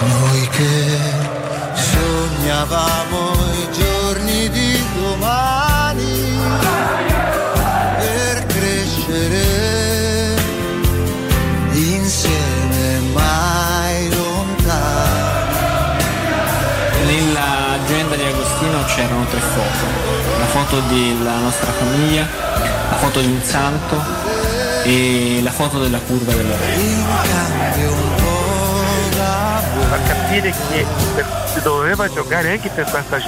Noi che sognavamo i giorni di domani per crescere insieme mai lontano. Nell'agenda di Agostino c'erano tre foto: la foto della nostra famiglia, la foto di un santo e la foto della curva della Rena. A capire che si doveva giocare anche per questa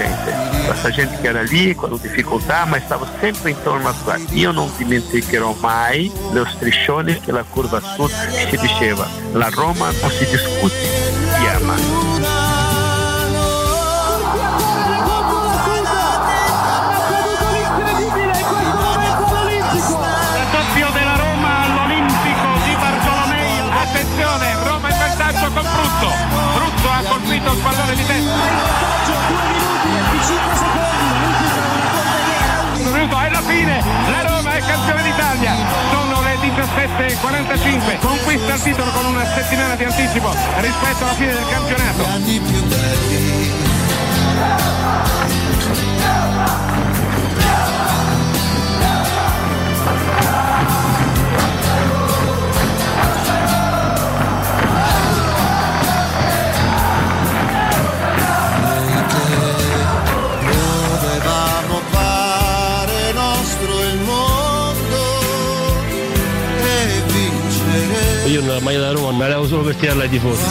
gente che era lì con difficoltà, ma stavo sempre intorno a qua. Io non dimenticherò mai lo striscione che la curva sud si diceva: la Roma non si discute, si ama. Brutto ha colpito il pallone di testa. Brutto è la fine, la Roma è campione d'Italia. Sono le 17:45, conquista il titolo con una settimana di anticipo rispetto alla fine del campionato. Io nella maglia da Roma andavo solo per tirarla ai tifosi.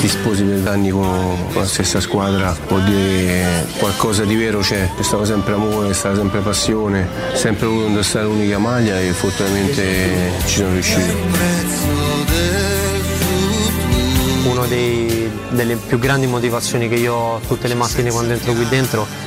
Ti sposi per anni con la stessa squadra, vuol dire qualcosa di vero c'è. C'è stato sempre amore, c'è stata sempre passione, sempre voluto indossare l'unica maglia e fortunatamente ci sono riuscito. Una delle più grandi motivazioni che io ho tutte le mattine quando entro qui dentro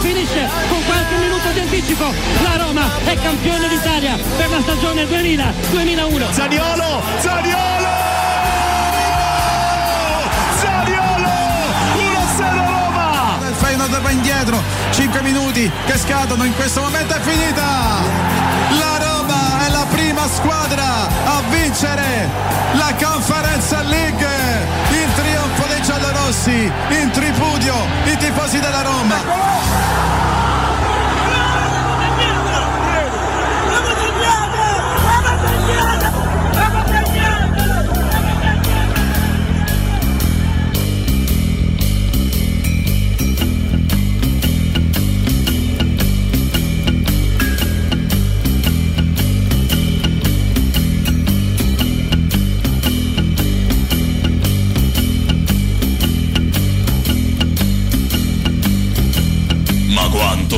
Finisce con qualche minuto di anticipo, la Roma è campione d'Italia per la stagione 2000-2001. Zaniolo 1-0 Roma. Il Feyenoord va indietro, 5 minuti che scadono, in questo momento è finita. La Roma è la prima squadra a vincere la Conference League, il trionfo dei giallorossi, in tripudio i tifosi della Roma.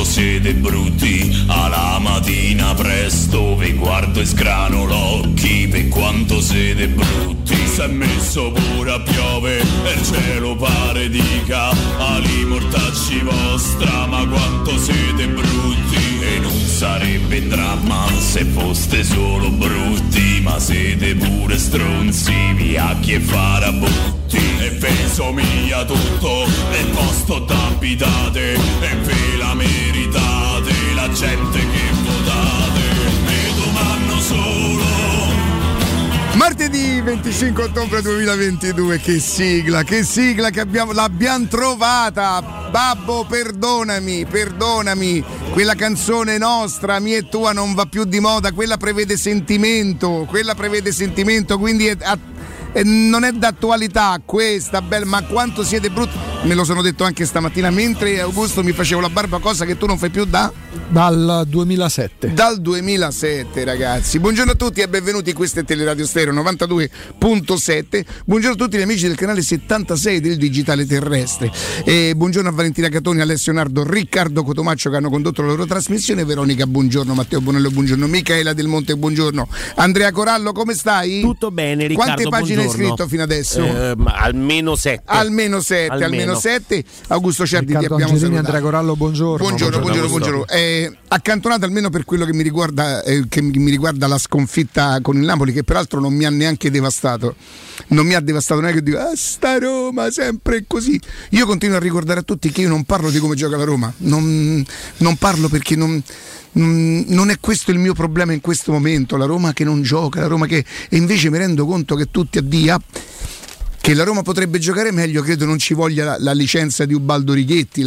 Siete brutti alla mattina presto, vi guardo e sgrano l'occhi per quanto siete brutti. S'è messo pure a piove e il cielo pare dica ali mortacci vostra, ma quanto siete brutti. E non sarebbe dramma se foste solo brutti, ma siete pure stronzi, viacchi e farabutti. E ve somiglia tutto nel posto d'abitate, e ve la meritate la gente che votate. Mi domando solo. Martedì 25 ottobre 2022, che sigla che l'abbiamo trovata. Babbo, perdonami, quella canzone nostra, mia e tua, non va più di moda, quella prevede sentimento, quindi non è d'attualità questa bella, ma quanto siete brutti. me lo sono detto anche stamattina mentre Augusto mi facevo la barba, cosa che tu non fai più dal 2007. Dal 2007, ragazzi. Buongiorno a tutti e benvenuti, questa è Teleradio Stereo 92.7. Buongiorno a tutti gli amici del canale 76 del Digitale Terrestre. E buongiorno a Valentina Catoni, Alessio Nardo, Riccardo Cotomaccio che hanno condotto la loro trasmissione. Veronica, buongiorno. Matteo Bonello, buongiorno. Michela Del Monte, buongiorno. Andrea Corallo, come stai? Tutto bene, Riccardo. Quante pagine hai scritto fino adesso? Almeno sette. Augusto Cerdi, Riccardo, ti abbiamo salutato. Andrea Corallo, buongiorno. Buongiorno. Accantonato almeno per quello che mi riguarda la sconfitta con il Napoli, che peraltro non mi ha neanche devastato. Non mi ha devastato neanche, dico, sta Roma sempre così. Io continuo a ricordare a tutti che io non parlo di come gioca la Roma, non parlo perché non è questo il mio problema in questo momento, la Roma che non gioca, la Roma che... E invece mi rendo conto che tutti a dia che la Roma potrebbe giocare meglio, credo non ci voglia la licenza di Ubaldo Righetti,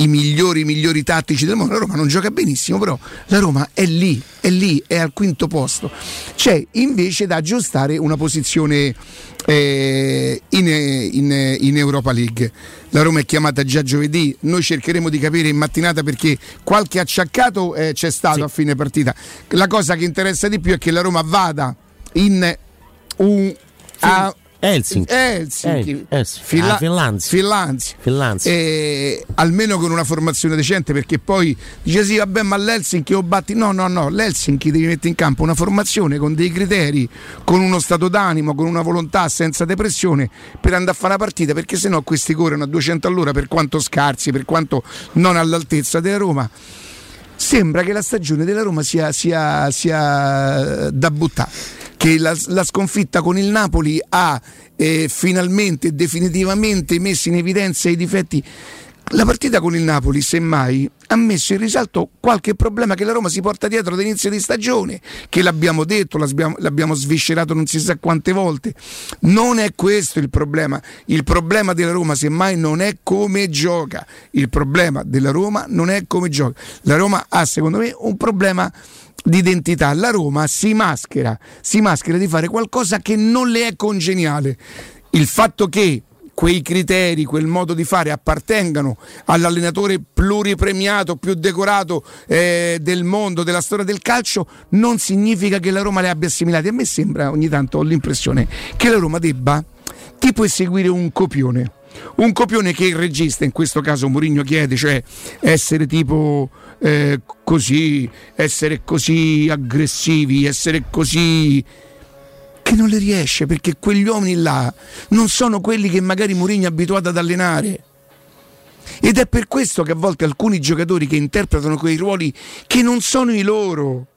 i migliori tattici del mondo. La Roma non gioca benissimo, però la Roma è lì, è al quinto posto. C'è invece da aggiustare una posizione in Europa League. La Roma è chiamata già giovedì, noi cercheremo di capire in mattinata perché qualche acciaccato c'è stato a fine partita. La cosa che interessa di più è che la Roma vada in Helsinki, Finlandia. Almeno con una formazione decente, perché poi dice sì vabbè ma l'Helsinki lo batti, no, l'Helsinki devi mettere in campo una formazione con dei criteri, con uno stato d'animo, con una volontà, senza depressione, per andare a fare una partita, perché sennò questi corrono a 200 all'ora, per quanto scarsi, per quanto non all'altezza della Roma. Sembra che la stagione della Roma sia da buttare, che la sconfitta con il Napoli ha finalmente e definitivamente messo in evidenza i difetti. La partita con il Napoli, semmai, ha messo in risalto qualche problema che la Roma si porta dietro dall'inizio di stagione, che l'abbiamo detto, l'abbiamo sviscerato non si sa quante volte. Non è questo il problema. Il problema della Roma, semmai, non è come gioca. La Roma ha, secondo me, un problema d'identità. La Roma si maschera di fare qualcosa che non le è congeniale. Il fatto che quei criteri, quel modo di fare appartengano all'allenatore pluripremiato, più decorato del mondo, della storia del calcio, non significa che la Roma le abbia assimilati. A me sembra, ogni tanto ho l'impressione che la Roma debba tipo eseguire un copione che il regista, in questo caso Mourinho, chiede, cioè essere tipo così, essere così aggressivi, essere così, che non le riesce, perché quegli uomini là non sono quelli che magari Mourinho è abituato ad allenare, ed è per questo che a volte alcuni giocatori che interpretano quei ruoli che non sono i loro.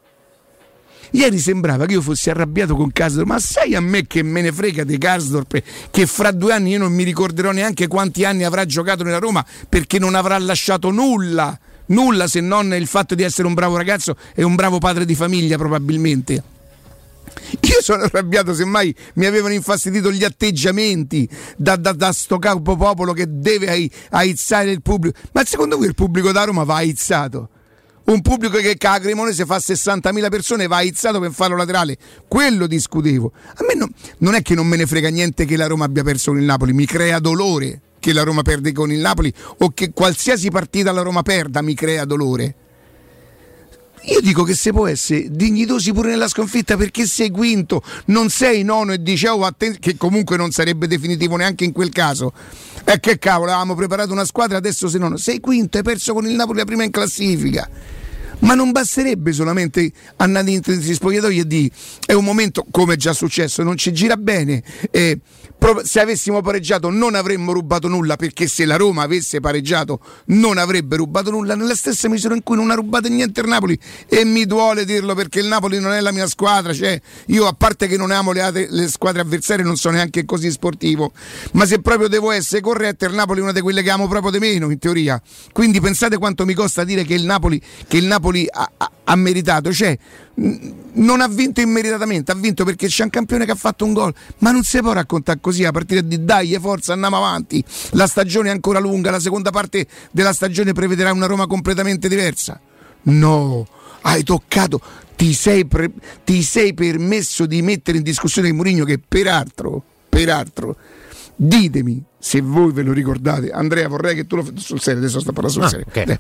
Ieri sembrava che io fossi arrabbiato con Karsdorp, ma sai a me che me ne frega di Karsdorp, che fra 2 anni io non mi ricorderò neanche quanti anni avrà giocato nella Roma, perché non avrà lasciato nulla se non il fatto di essere un bravo ragazzo e un bravo padre di famiglia, probabilmente. Io sono arrabbiato, semmai mi avevano infastidito gli atteggiamenti da sto capo popolo che deve aizzare il pubblico. Ma secondo voi il pubblico da Roma va aizzato? Un pubblico che a Cremonese fa 60.000 persone va aizzato per farlo laterale? Quello discutevo. A me non è che non me ne frega niente che la Roma abbia perso con il Napoli, mi crea dolore che la Roma perde con il Napoli, o che qualsiasi partita la Roma perda mi crea dolore. Io dico che se può essere dignitosi pure nella sconfitta, perché sei quinto, non sei nono e dici che comunque non sarebbe definitivo neanche in quel caso. E che cavolo, avevamo preparato una squadra, adesso sei nono, sei quinto, hai perso con il Napoli la prima in classifica. Ma non basterebbe solamente andare in spogliatoio e dire è un momento, come è già successo, non ci gira bene, se avessimo pareggiato non avremmo rubato nulla, perché se la Roma avesse pareggiato non avrebbe rubato nulla, nella stessa misura in cui non ha rubato niente il Napoli. E mi duole dirlo, perché il Napoli non è la mia squadra, cioè io, a parte che non amo le squadre avversarie, non sono neanche così sportivo, ma se proprio devo essere corretto, il Napoli è una di quelle che amo proprio di meno in teoria. Quindi pensate quanto mi costa dire che il Napoli ha meritato, cioè non ha vinto immeritatamente, ha vinto perché c'è un campione che ha fatto un gol. Ma non si può raccontare così a partire di dai, forza, andiamo avanti, la stagione è ancora lunga, la seconda parte della stagione prevederà una Roma completamente diversa. No, hai toccato, ti sei permesso di mettere in discussione Mourinho, che peraltro Ditemi se voi ve lo ricordate. Andrea, vorrei che tu lo faccia sul serio, adesso sta parlando sul serio. Okay.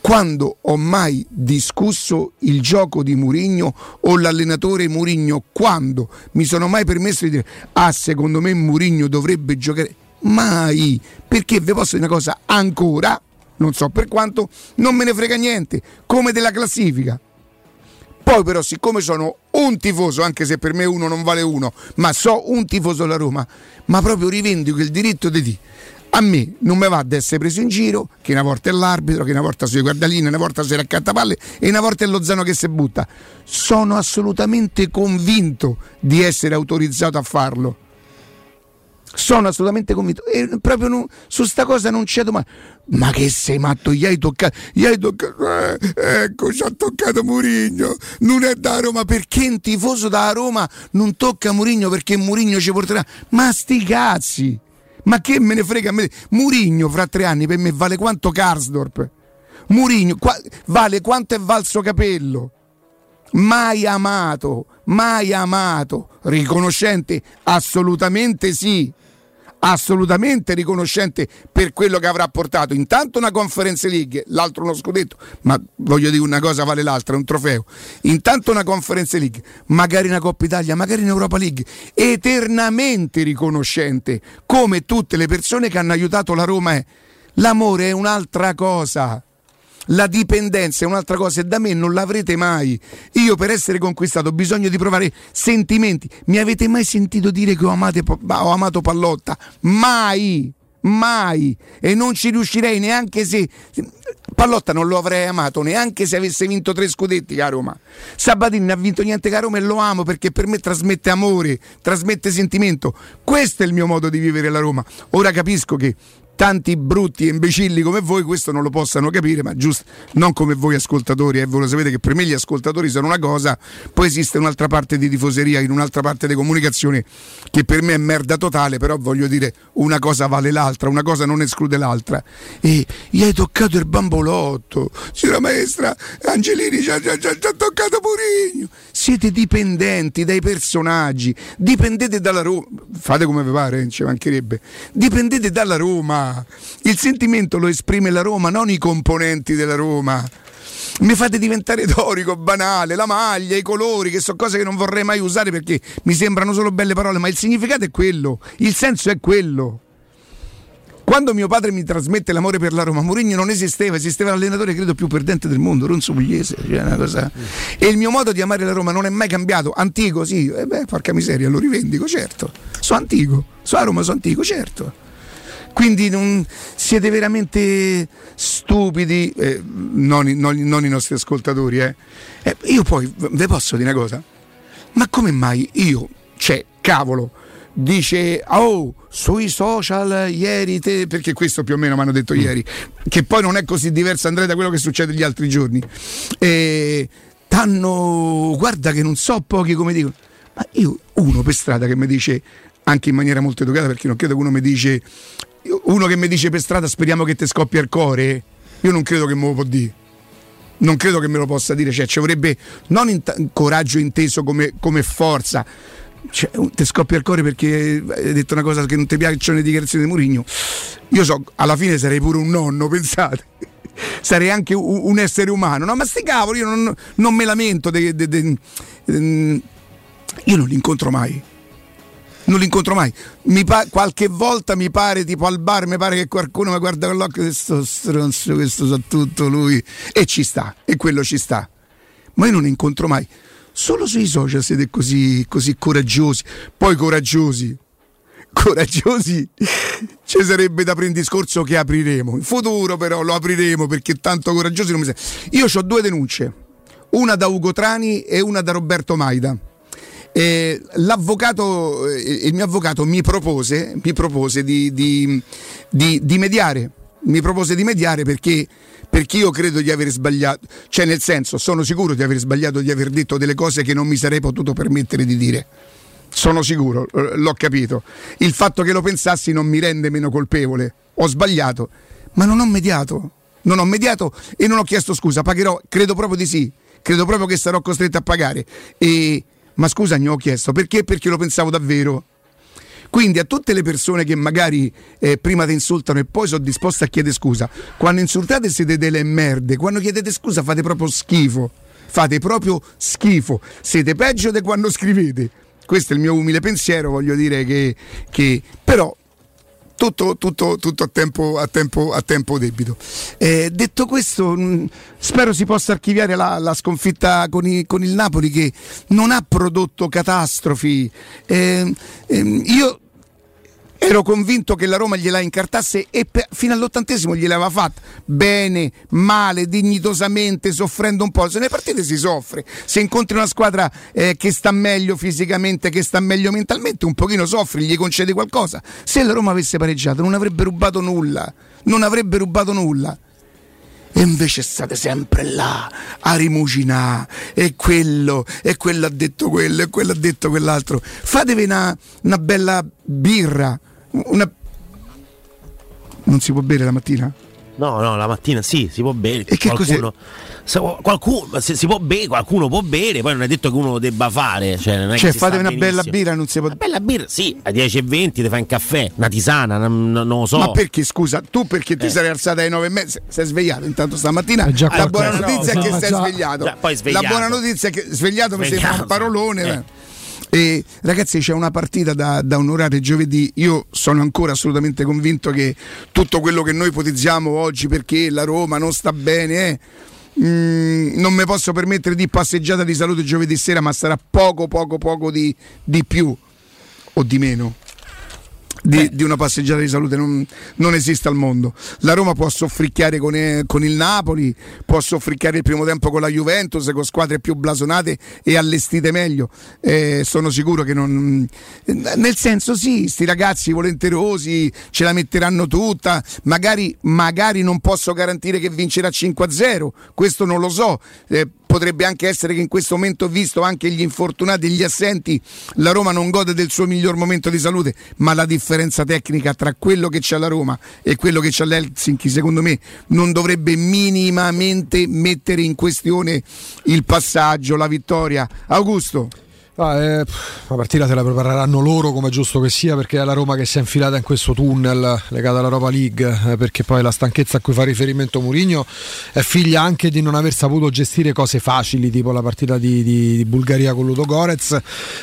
Quando ho mai discusso il gioco di Mourinho o l'allenatore Mourinho? Quando mi sono mai permesso di dire secondo me Mourinho dovrebbe giocare? Mai, perché vi posso dire una cosa, ancora non so per quanto, non me ne frega niente, come della classifica. Poi però, siccome sono un tifoso, anche se per me uno non vale uno, ma so un tifoso della Roma, ma proprio rivendico il diritto di dire a me non mi va ad essere preso in giro, che una volta è l'arbitro, che una volta sui guardaline, una volta si raccattapalle e una volta è Lozano che si butta. Sono assolutamente convinto di essere autorizzato a farlo. Sono assolutamente convinto e proprio non, su sta cosa non c'è domani. Ma che sei matto, gli hai toccato ecco, ci ha toccato Mourinho, non è da Roma, perché un tifoso da Roma non tocca Mourinho, perché Mourinho ci porterà, ma sti cazzi, ma che me ne frega a me. Mourinho fra 3 anni per me vale quanto Karsdorp, Mourinho vale quanto è valso Capello. Mai amato, riconoscente, assolutamente sì, assolutamente riconoscente per quello che avrà portato, intanto una Conference League, l'altro uno scudetto, ma voglio dire, una cosa vale l'altra, è un trofeo, intanto una Conference League, magari una Coppa Italia, magari un'Europa League, eternamente riconoscente, come tutte le persone che hanno aiutato la Roma. L'amore è un'altra cosa, la dipendenza è un'altra cosa e da me non l'avrete mai. Io per essere conquistato ho bisogno di provare sentimenti. Mi avete mai sentito dire che ho amato Pallotta? Mai, e non ci riuscirei neanche se Pallotta non lo avrei amato, neanche se avesse vinto 3 scudetti che a Roma. Sabatini non ha vinto niente che a Roma e lo amo perché per me trasmette amore, trasmette sentimento. Questo è il mio modo di vivere la Roma. Ora capisco che tanti brutti e imbecilli come voi questo non lo possano capire, ma giusto, non come voi ascoltatori, voi lo sapete che per me gli ascoltatori sono una cosa, poi esiste un'altra parte di tifoseria, in un'altra parte di comunicazione che per me è merda totale, però voglio dire, una cosa vale l'altra, una cosa non esclude l'altra. E gli hai toccato il bambolotto, signora maestra Angelini, ci ha toccato Mourinho. Siete dipendenti dai personaggi, dipendete dalla Roma, fate come vi pare, ci mancherebbe, dipendete dalla Roma. Il sentimento lo esprime la Roma, non i componenti della Roma. Mi fate diventare dorico, banale, la maglia, i colori, che sono cose che non vorrei mai usare perché mi sembrano solo belle parole, ma il significato è quello, il senso è quello. Quando mio padre mi trasmette l'amore per la Roma, Mourinho non esisteva l'allenatore credo più perdente del mondo, Ronzo Pugliese, cioè una cosa. E il mio modo di amare la Roma non è mai cambiato, antico sì, porca miseria, lo rivendico, certo, sono antico, sono a Roma, sono antico, certo. Quindi siete veramente stupidi, non i nostri ascoltatori. Io poi vi posso dire una cosa, ma come mai io, cavolo, dice sui social ieri te, perché questo più o meno mi hanno detto ieri, che poi non è così diverso, Andrea, da quello che succede gli altri giorni, t'hanno, guarda che non so pochi come dicono, ma io uno per strada che mi dice, anche in maniera molto educata, perché non credo che uno che mi dice per strada speriamo che ti scoppia il cuore, io non credo che me lo può dire, non credo che me lo possa dire, ci vorrebbe non coraggio inteso come forza, ti scoppia il cuore perché hai detto una cosa che non ti piacciono le dichiarazioni di Mourinho. Io so, alla fine sarei pure un nonno, pensate, sarei anche un essere umano, no? Ma sti cavoli, io non me lamento, io non li incontro mai, qualche volta mi pare, tipo al bar, mi pare che qualcuno mi guarda con l'occhio, questo stronzo, questo sa tutto lui, e ci sta, e quello ci sta, ma io non li incontro mai. Solo sui social siete così coraggiosi, poi coraggiosi ci sarebbe da aprire un discorso che apriremo in futuro, però lo apriremo perché tanto coraggiosi non mi sembra. Io ho 2 denunce, una da Ugo Trani e una da Roberto Maida. Il mio avvocato mi propose di mediare, perché io credo di aver sbagliato, nel senso, sono sicuro di aver sbagliato, di aver detto delle cose che non mi sarei potuto permettere di dire, sono sicuro, l'ho capito, il fatto che lo pensassi non mi rende meno colpevole, ho sbagliato, ma non ho mediato e non ho chiesto scusa, pagherò, credo proprio di sì, credo proprio che sarò costretto a pagare. Ma scusa, ne ho chiesto perché? Perché lo pensavo davvero. Quindi a tutte le persone che magari prima ti insultano e poi sono disposte a chiedere scusa, quando insultate siete delle merde, quando chiedete scusa fate proprio schifo. Fate proprio schifo, siete peggio di quando scrivete. Questo è il mio umile pensiero, voglio dire che però tutto a tempo debito. Detto questo, spero si possa archiviare la sconfitta con il Napoli, che non ha prodotto catastrofi. Io ero convinto che la Roma gliela incartasse e fino all'80° gliel'aveva fatta bene, male, dignitosamente, soffrendo un po'. Se nelle partite si soffre, se incontri una squadra che sta meglio fisicamente, che sta meglio mentalmente, un pochino soffri, gli concedi qualcosa. Se la Roma avesse pareggiato non avrebbe rubato nulla. E invece state sempre là a rimuginare, e quello ha detto quello, e quello ha detto quell'altro. Fatevi una bella birra. Non si può bere la mattina? No, la mattina sì, si può bere. E che qualcuno può bere, poi non è detto che uno debba fare. Cioè fatevi una bella birra, non si può. Una bella birra, sì, a 10:20 ti fai un caffè, una tisana, non lo so. Ma perché, scusa, tu perché ti sarei alzata alle 9:30? Sei svegliato intanto stamattina. La buona notizia è che sei svegliato. La buona notizia è che svegliato mi sembra un parolone. E ragazzi, c'è una partita da onorare giovedì. Io sono ancora assolutamente convinto che tutto quello che noi ipotizziamo oggi, perché la Roma non sta bene, non mi posso permettere di passeggiata di salute giovedì sera, ma sarà poco di più o di meno di una passeggiata di salute. Non esiste al mondo. La Roma può soffricchiare con il Napoli, può soffricchiare il primo tempo con la Juventus, con squadre più blasonate e allestite meglio. Sono sicuro che non, nel senso, sì, sti ragazzi volenterosi ce la metteranno tutta. Magari non posso garantire che vincerà 5-0, questo non lo so. Potrebbe anche essere che in questo momento, visto anche gli infortunati e gli assenti, la Roma non gode del suo miglior momento di salute, ma la differenza tecnica tra quello che c'ha la Roma e quello che c'ha l'Helsinki, secondo me, non dovrebbe minimamente mettere in questione il passaggio, la vittoria. Augusto? La partita se la prepareranno loro, come è giusto che sia, perché è la Roma che si è infilata in questo tunnel legato all'Europa League, perché poi la stanchezza a cui fa riferimento Mourinho è figlia anche di non aver saputo gestire cose facili, tipo la partita di Bulgaria con Ludogorets,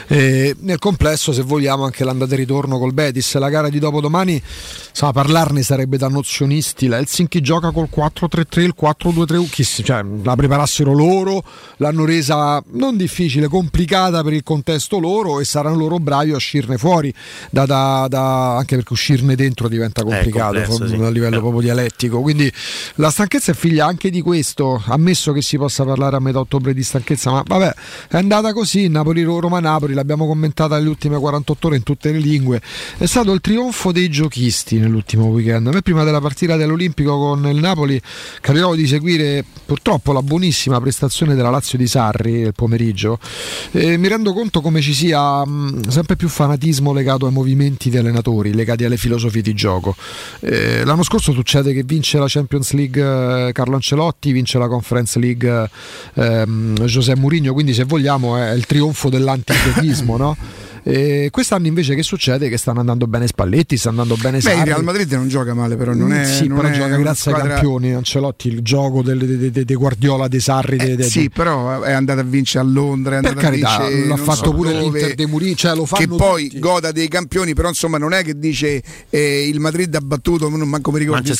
nel complesso, se vogliamo, anche l'andata e ritorno col Betis, la gara di dopodomani, insomma, parlarne sarebbe da nozionisti. La Helsinki gioca col 4-3-3, il 4-2-3, cioè la preparassero loro, l'hanno resa non difficile, complicata per il contesto loro, e saranno loro bravi a uscirne fuori, anche perché uscirne dentro diventa complicato, complesso, a livello proprio dialettico. Quindi la stanchezza è figlia anche di questo, ammesso che si possa parlare a metà ottobre di stanchezza, ma vabbè, è andata così. Napoli-Roma-Napoli l'abbiamo commentata nelle ultime 48 ore in tutte le lingue, è stato il trionfo dei giochisti nell'ultimo weekend. A me prima della partita dell'Olimpico con il Napoli capitavo di seguire purtroppo la buonissima prestazione della Lazio di Sarri nel pomeriggio, e mi rendo conto come ci sia sempre più fanatismo legato ai movimenti di allenatori, legati alle filosofie di gioco. L'anno scorso succede che vince la Champions League Carlo Ancelotti, vince la Conference League José Mourinho, quindi se vogliamo è il trionfo dell'antigiochismo, no? Quest'anno invece che succede? Che stanno andando bene Spalletti, stanno andando bene Sarri. Il Real Madrid non gioca male, però non è, sì, non però è gioca grazie squadra... ai campioni Ancelotti, il gioco di Guardiola, dei Sarri, sì, però è andato a vincere a Londra, è per carità, a vince, l'ha fatto pure dove, l'Inter de Mourinho, cioè lo fanno che poi tutti. Goda dei campioni, però insomma non è che dice il Madrid ha battuto, non manco mi ricordo,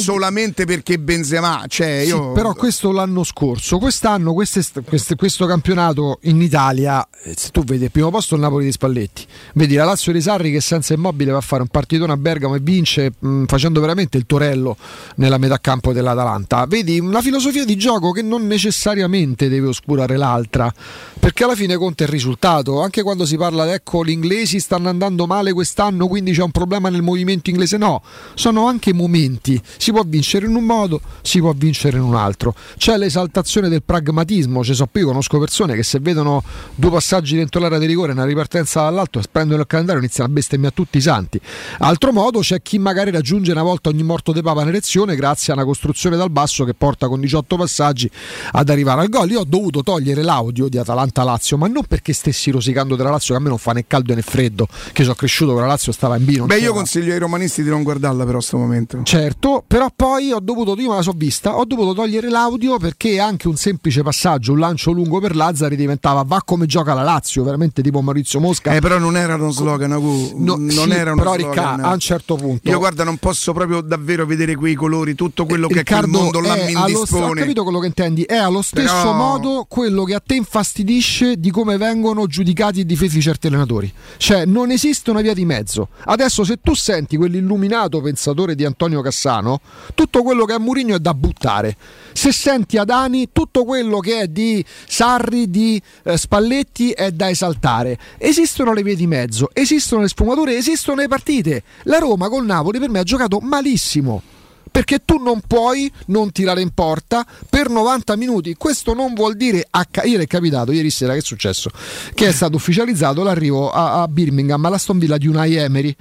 solamente perché Benzema, cioè, sì, io... però questo l'anno scorso, quest'anno questo campionato in Italia, se tu vedi il primo posto il Napoli di Spalletti, vedi la Lazio di Sarri che senza Immobile va a fare un partitone a Bergamo e vince facendo veramente il torello nella metà campo dell'Atalanta. Vedi una filosofia di gioco che non necessariamente deve oscurare l'altra, perché alla fine conta il risultato, anche quando si parla ecco gli inglesi stanno andando male quest'anno quindi c'è un problema nel movimento inglese, no, sono anche momenti, si può vincere in un modo, si può vincere in un altro, c'è l'esaltazione del pragmatismo. Io conosco persone che se vedono due passaggi dentro l'area di rigore ripartenza dall'alto, sprendono il calendario, iniziano a bestemmia a tutti i santi. Altro modo c'è chi magari raggiunge una volta ogni morto de papa in elezione grazie a una costruzione dal basso che porta con 18 passaggi ad arrivare al gol. Io ho dovuto togliere l'audio di Atalanta-Lazio, ma non perché stessi rosicando della Lazio, che a me non fa né caldo né freddo, che sono cresciuto con la Lazio, stava in B. Beh, io consiglio ai romanisti di non guardarla però a sto momento. Certo, però poi ho dovuto, io me la so vista, ho dovuto togliere l'audio perché anche un semplice passaggio, un lancio lungo per Lazzari diventava va come gioca la Lazio, veramente tipo Maurizio Mosca. Però non era uno slogan, no, non sì, era uno però slogan. Però a un certo punto io guarda non posso proprio davvero vedere quei colori, tutto quello che il mondo là mi indispone. Ho capito quello che intendi, è allo stesso modo quello che a te infastidisce di come vengono giudicati e difesi certi allenatori, cioè non esiste una via di mezzo. Adesso se tu senti quell'illuminato pensatore di Antonio Cassano, tutto quello che è Mourinho è da buttare. Se senti Adani, tutto quello che è di Sarri, di Spalletti è da esaltare. Esistono le vie di mezzo, esistono le sfumature, esistono le partite. La Roma col Napoli per me ha giocato malissimo, perché tu non puoi non tirare in porta per 90 minuti. Questo non vuol dire ieri è capitato, ieri sera che è successo, che è stato ufficializzato l'arrivo a Birmingham, all'Aston Villa, di Unai Emery,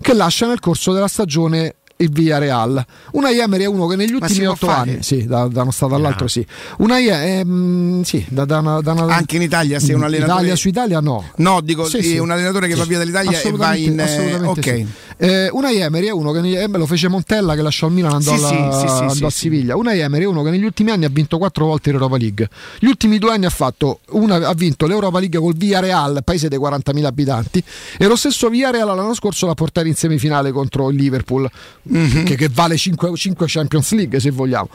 che lascia nel corso della stagione il Villarreal. Unai Emery è uno che negli ultimi 8 anni, sì, da uno stato all'altro, sì. Unai sì, da una, anche in Italia, se un allenatore Italia su Italia no, dico sì, sì, un allenatore che va via dall'Italia e va in okay. Sì. Unai Emery è uno che lo fece Montella, che lasciò il Milan, andò andò a Siviglia. Unai Emery è uno che negli ultimi anni ha vinto 4 volte l'Europa League. Gli ultimi 2 anni ha vinto l'Europa League col Villarreal, paese dei 40.000 abitanti, e lo stesso Villarreal l'anno scorso l'ha portato in semifinale contro il Liverpool. Mm-hmm. Che vale 5 Champions League, se vogliamo.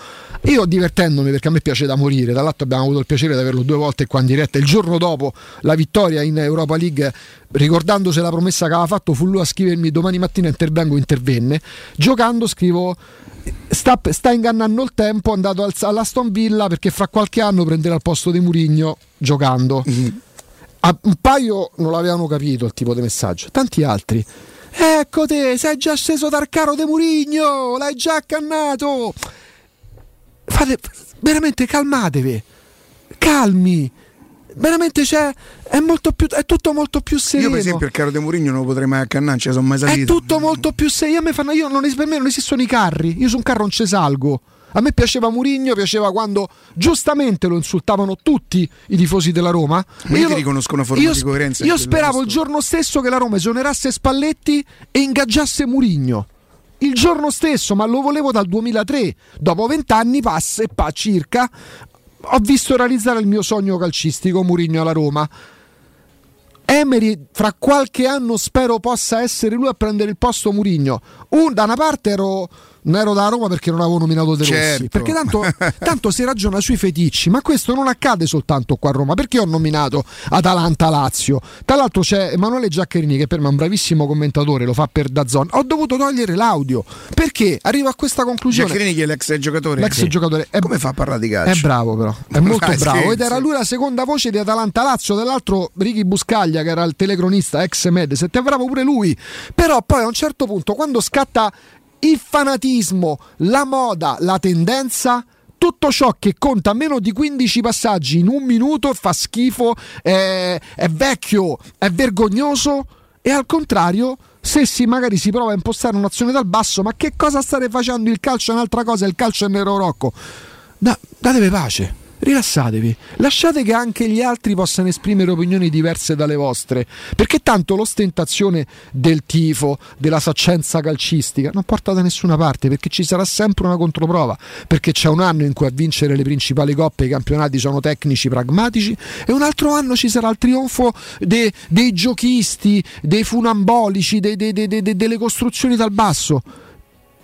Io, divertendomi, perché a me piace da morire, dall'altro abbiamo avuto il piacere di averlo 2 volte qua in diretta, il giorno dopo la vittoria in Europa League, ricordandosi la promessa che aveva fatto, fu lui a scrivermi domani mattina intervenne, giocando scrivo sta ingannando il tempo, è andato all'Aston Villa perché fra qualche anno prenderà il posto di Mourinho giocando. Mm-hmm. Un paio non l'avevano capito il tipo di messaggio, tanti altri ecco te, sei già sceso dal carro de Mourinho, l'hai già accannato. Veramente calmatevi, calmi, veramente è tutto molto più sereno. Io per esempio il carro de Mourinho non lo potrei mai accannare, sono mai salito. È tutto molto più sereno, per me non esistono i carri, io su un carro non ci salgo. A me piaceva Mourinho, piaceva quando giustamente lo insultavano tutti i tifosi della Roma. Ma io ti riconosco una forma di coerenza. Io speravo il giorno stesso che la Roma esonerasse Spalletti e ingaggiasse Mourinho. Il giorno stesso, ma lo volevo dal 2003. Dopo 20 anni circa, ho visto realizzare il mio sogno calcistico, Mourinho alla Roma. Emery fra qualche anno spero possa essere lui a prendere il posto Mourinho. Da una parte non ero da Roma perché non avevo nominato De Rossi, certo. Perché tanto si ragiona sui feticci, ma questo non accade soltanto qua a Roma, perché ho nominato Atalanta-Lazio. Tra l'altro c'è Emanuele Giaccherini, che per me è un bravissimo commentatore, lo fa per DAZN. Ho dovuto togliere l'audio perché arrivo a questa conclusione. Giaccherini, che è l'ex giocatore, come fa a parlare di calcio? È bravo, però è molto bravo, scherzo. Ed era lui la seconda voce di Atalanta-Lazio, dall'altro Ricky Buscaglia, che era il telecronista ex Mediaset, è bravo pure lui. Però poi a un certo punto, quando scatta il fanatismo, la moda, la tendenza, tutto ciò che conta meno di 15 passaggi in un minuto fa schifo, è vecchio, è vergognoso. E al contrario, se magari si prova a impostare un'azione dal basso, ma che cosa state facendo? Il calcio è un'altra cosa, il calcio è nero rocco. Datevi pace, rilassatevi, lasciate che anche gli altri possano esprimere opinioni diverse dalle vostre, perché tanto l'ostentazione del tifo, della saccenza calcistica non porta da nessuna parte, perché ci sarà sempre una controprova, perché c'è un anno in cui a vincere le principali coppe e i campionati sono tecnici pragmatici, e un altro anno ci sarà il trionfo dei giochisti, dei funambolici, delle costruzioni dal basso.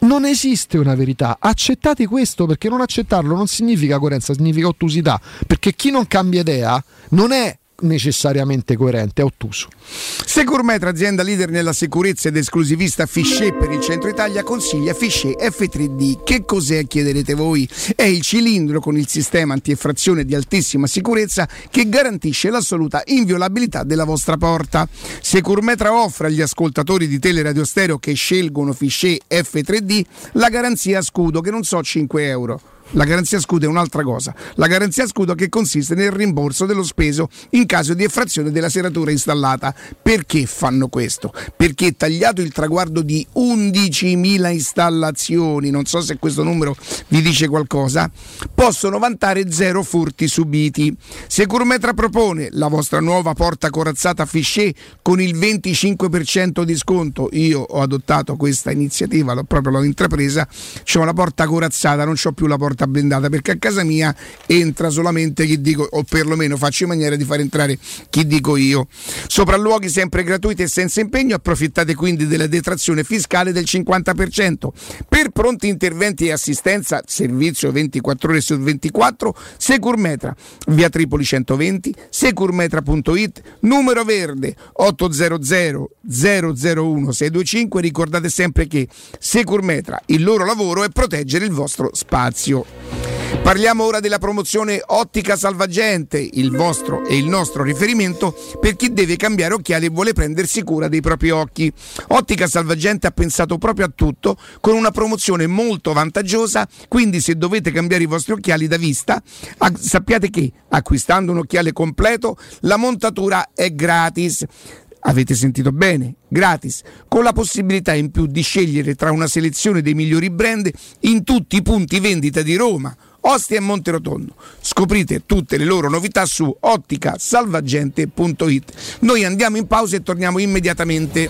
Non esiste una verità, accettate questo, perché non accettarlo non significa coerenza, significa ottusità, perché chi non cambia idea non è necessariamente coerente, è ottuso. Securmetra, azienda leader nella sicurezza ed esclusivista Fichet per il centro Italia, consiglia Fichet F3D. Che cos'è, chiederete voi? È il cilindro con il sistema antieffrazione di altissima sicurezza che garantisce l'assoluta inviolabilità della vostra porta. Securmetra offre agli ascoltatori di Teleradio Stereo che scelgono Fichet F3D la garanzia a scudo, che non so, 5 euro. La garanzia scudo è un'altra cosa. La garanzia scudo che consiste nel rimborso dello speso in caso di effrazione della serratura installata. Perché fanno questo? Perché tagliato il traguardo di 11.000 installazioni, non so se questo numero vi dice qualcosa, possono vantare zero furti subiti. Securmetra propone la vostra nuova porta corazzata Fichet con il 25% di sconto. Io ho adottato questa iniziativa, l'ho intrapresa. C'ho la porta corazzata, non c'ho più la porta blindata, perché a casa mia entra solamente chi dico, o perlomeno faccio in maniera di far entrare chi dico io. Sopralluoghi sempre gratuiti e senza impegno, approfittate quindi della detrazione fiscale del 50%. Per pronti interventi e assistenza, servizio 24 ore su 24, Securmetra, via Tripoli 120, securmetra.it, numero verde 800 001 625. Ricordate sempre che Securmetra, il loro lavoro è proteggere il vostro spazio. Parliamo ora della promozione Ottica Salvagente, il vostro e il nostro riferimento per chi deve cambiare occhiali e vuole prendersi cura dei propri occhi. Ottica Salvagente ha pensato proprio a tutto con una promozione molto vantaggiosa, quindi se dovete cambiare i vostri occhiali da vista, sappiate che acquistando un occhiale completo la montatura è gratis. Avete sentito bene, gratis, con la possibilità in più di scegliere tra una selezione dei migliori brand in tutti i punti vendita di Roma, Ostia e Monterotondo. Scoprite tutte le loro novità su otticasalvagente.it. Noi andiamo in pausa e torniamo immediatamente.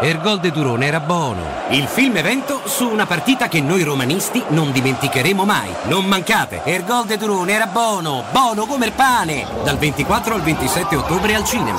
Ergol De Durone era buono. Il film evento su una partita che noi romanisti non dimenticheremo mai. Non mancate. Ergol De Durone era buono, buono come il pane. Dal 24 al 27 ottobre al cinema.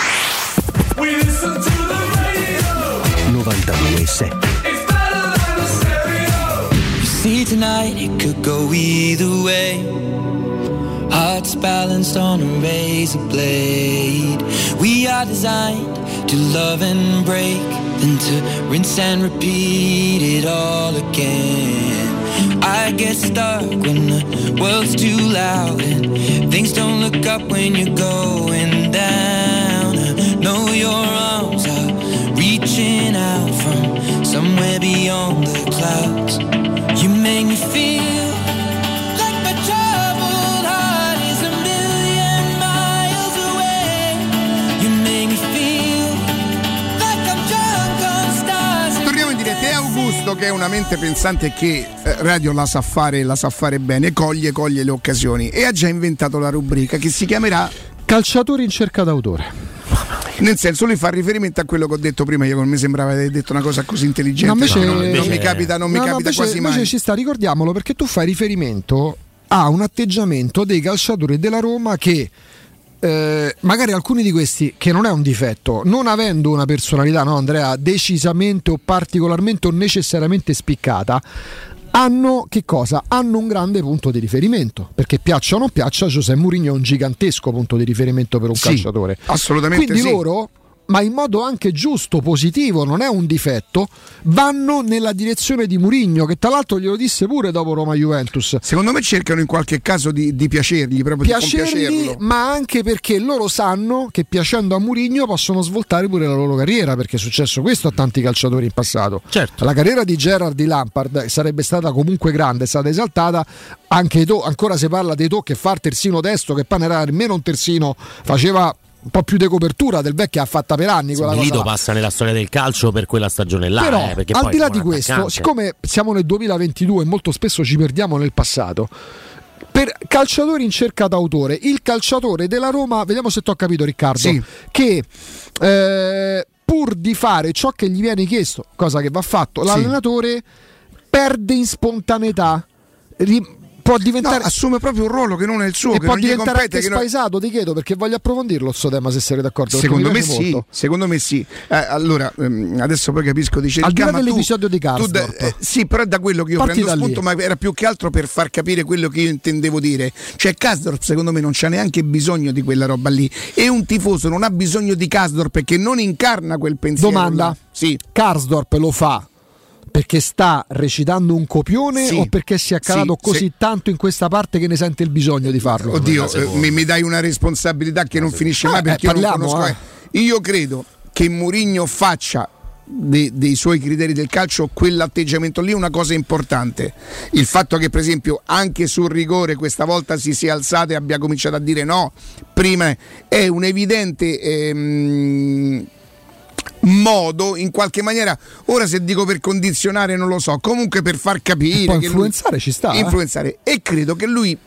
92.7. See tonight, it could go either way. Hearts balanced on a razor blade. We are designed to love and break, then to rinse and repeat it all again. I get stuck when the world's too loud and things don't look up when you're going down. I know your arms are reaching out from somewhere beyond the clouds. You make me feel like my troubled heart is 1,000,000 miles away. You make me feel like I'm drunk on stars. Torniamo in diretta, è Augusto che è una mente pensante che radio la sa fare bene, coglie le occasioni e ha già inventato la rubrica che si chiamerà Calciatori in cerca d'autore. Nel senso, lui fa riferimento a quello che ho detto prima. Io, mi sembrava che hai detto una cosa così intelligente. Non mi capita quasi mai. Invece ci sta, ricordiamolo, perché tu fai riferimento a un atteggiamento dei calciatori della Roma che magari alcuni di questi, che non è un difetto, non avendo una personalità, no Andrea, decisamente o particolarmente o necessariamente spiccata, hanno che cosa? Hanno un grande punto di riferimento, perché piaccia o non piaccia José Mourinho è un gigantesco punto di riferimento per un calciatore. Assolutamente. Quindi loro, ma in modo anche giusto, positivo, non è un difetto, vanno nella direzione di Mourinho, che tra l'altro glielo disse pure dopo Roma Juventus. Secondo me cercano in qualche caso di piacergli, proprio di compiacerlo, ma anche perché loro sanno che piacendo a Mourinho possono svoltare pure la loro carriera, perché è successo questo a tanti calciatori in passato. Certo. La carriera di Gerrard, di Lampard sarebbe stata comunque grande, è stata esaltata. Anche Eto'o, ancora si parla di Eto'o che fa il terzino destro, che poi non era nemmeno un terzino, faceva un po' più di copertura del vecchio, ha fatta per anni quella cosa. Milito passa nella storia del calcio per quella stagione là. Però perché al poi di là di questo, siccome siamo nel 2022 e molto spesso ci perdiamo nel passato, per calciatori in cerca d'autore, il calciatore della Roma, vediamo se t'ho capito Riccardo, sì, che pur di fare ciò che gli viene chiesto, cosa che va fatto, l'allenatore perde in spontaneità, può diventare, no, assume proprio un ruolo che non è il suo, e che può non diventare compete, anche spaesato, ti chiedo, perché voglio approfondirlo sto tema, se siete d'accordo. Secondo me sì. Allora, adesso poi capisco, dice, al di là dell'episodio di Karsdorp, sì, però da quello che io prendo spunto, ma era più che altro per far capire quello che io intendevo dire. Cioè Karsdorp secondo me non c'ha neanche bisogno di quella roba lì, e un tifoso non ha bisogno di Karsdorp perché non incarna quel pensiero. Domanda, sì, Karsdorp lo fa perché sta recitando un copione, sì, o perché si è accalato così tanto in questa parte che ne sente il bisogno di farlo? Oddio, mi dai una responsabilità che non finisce mai, perché io non conosco. Io credo che Mourinho faccia dei suoi criteri del calcio quell'atteggiamento lì una cosa importante. Il fatto che per esempio anche sul rigore questa volta si sia alzato e abbia cominciato a dire no prima è un evidente modo, in qualche maniera, ora se dico per condizionare non lo so, comunque per far capire, può che influenzare, lui, ci sta influenzare. E credo che lui,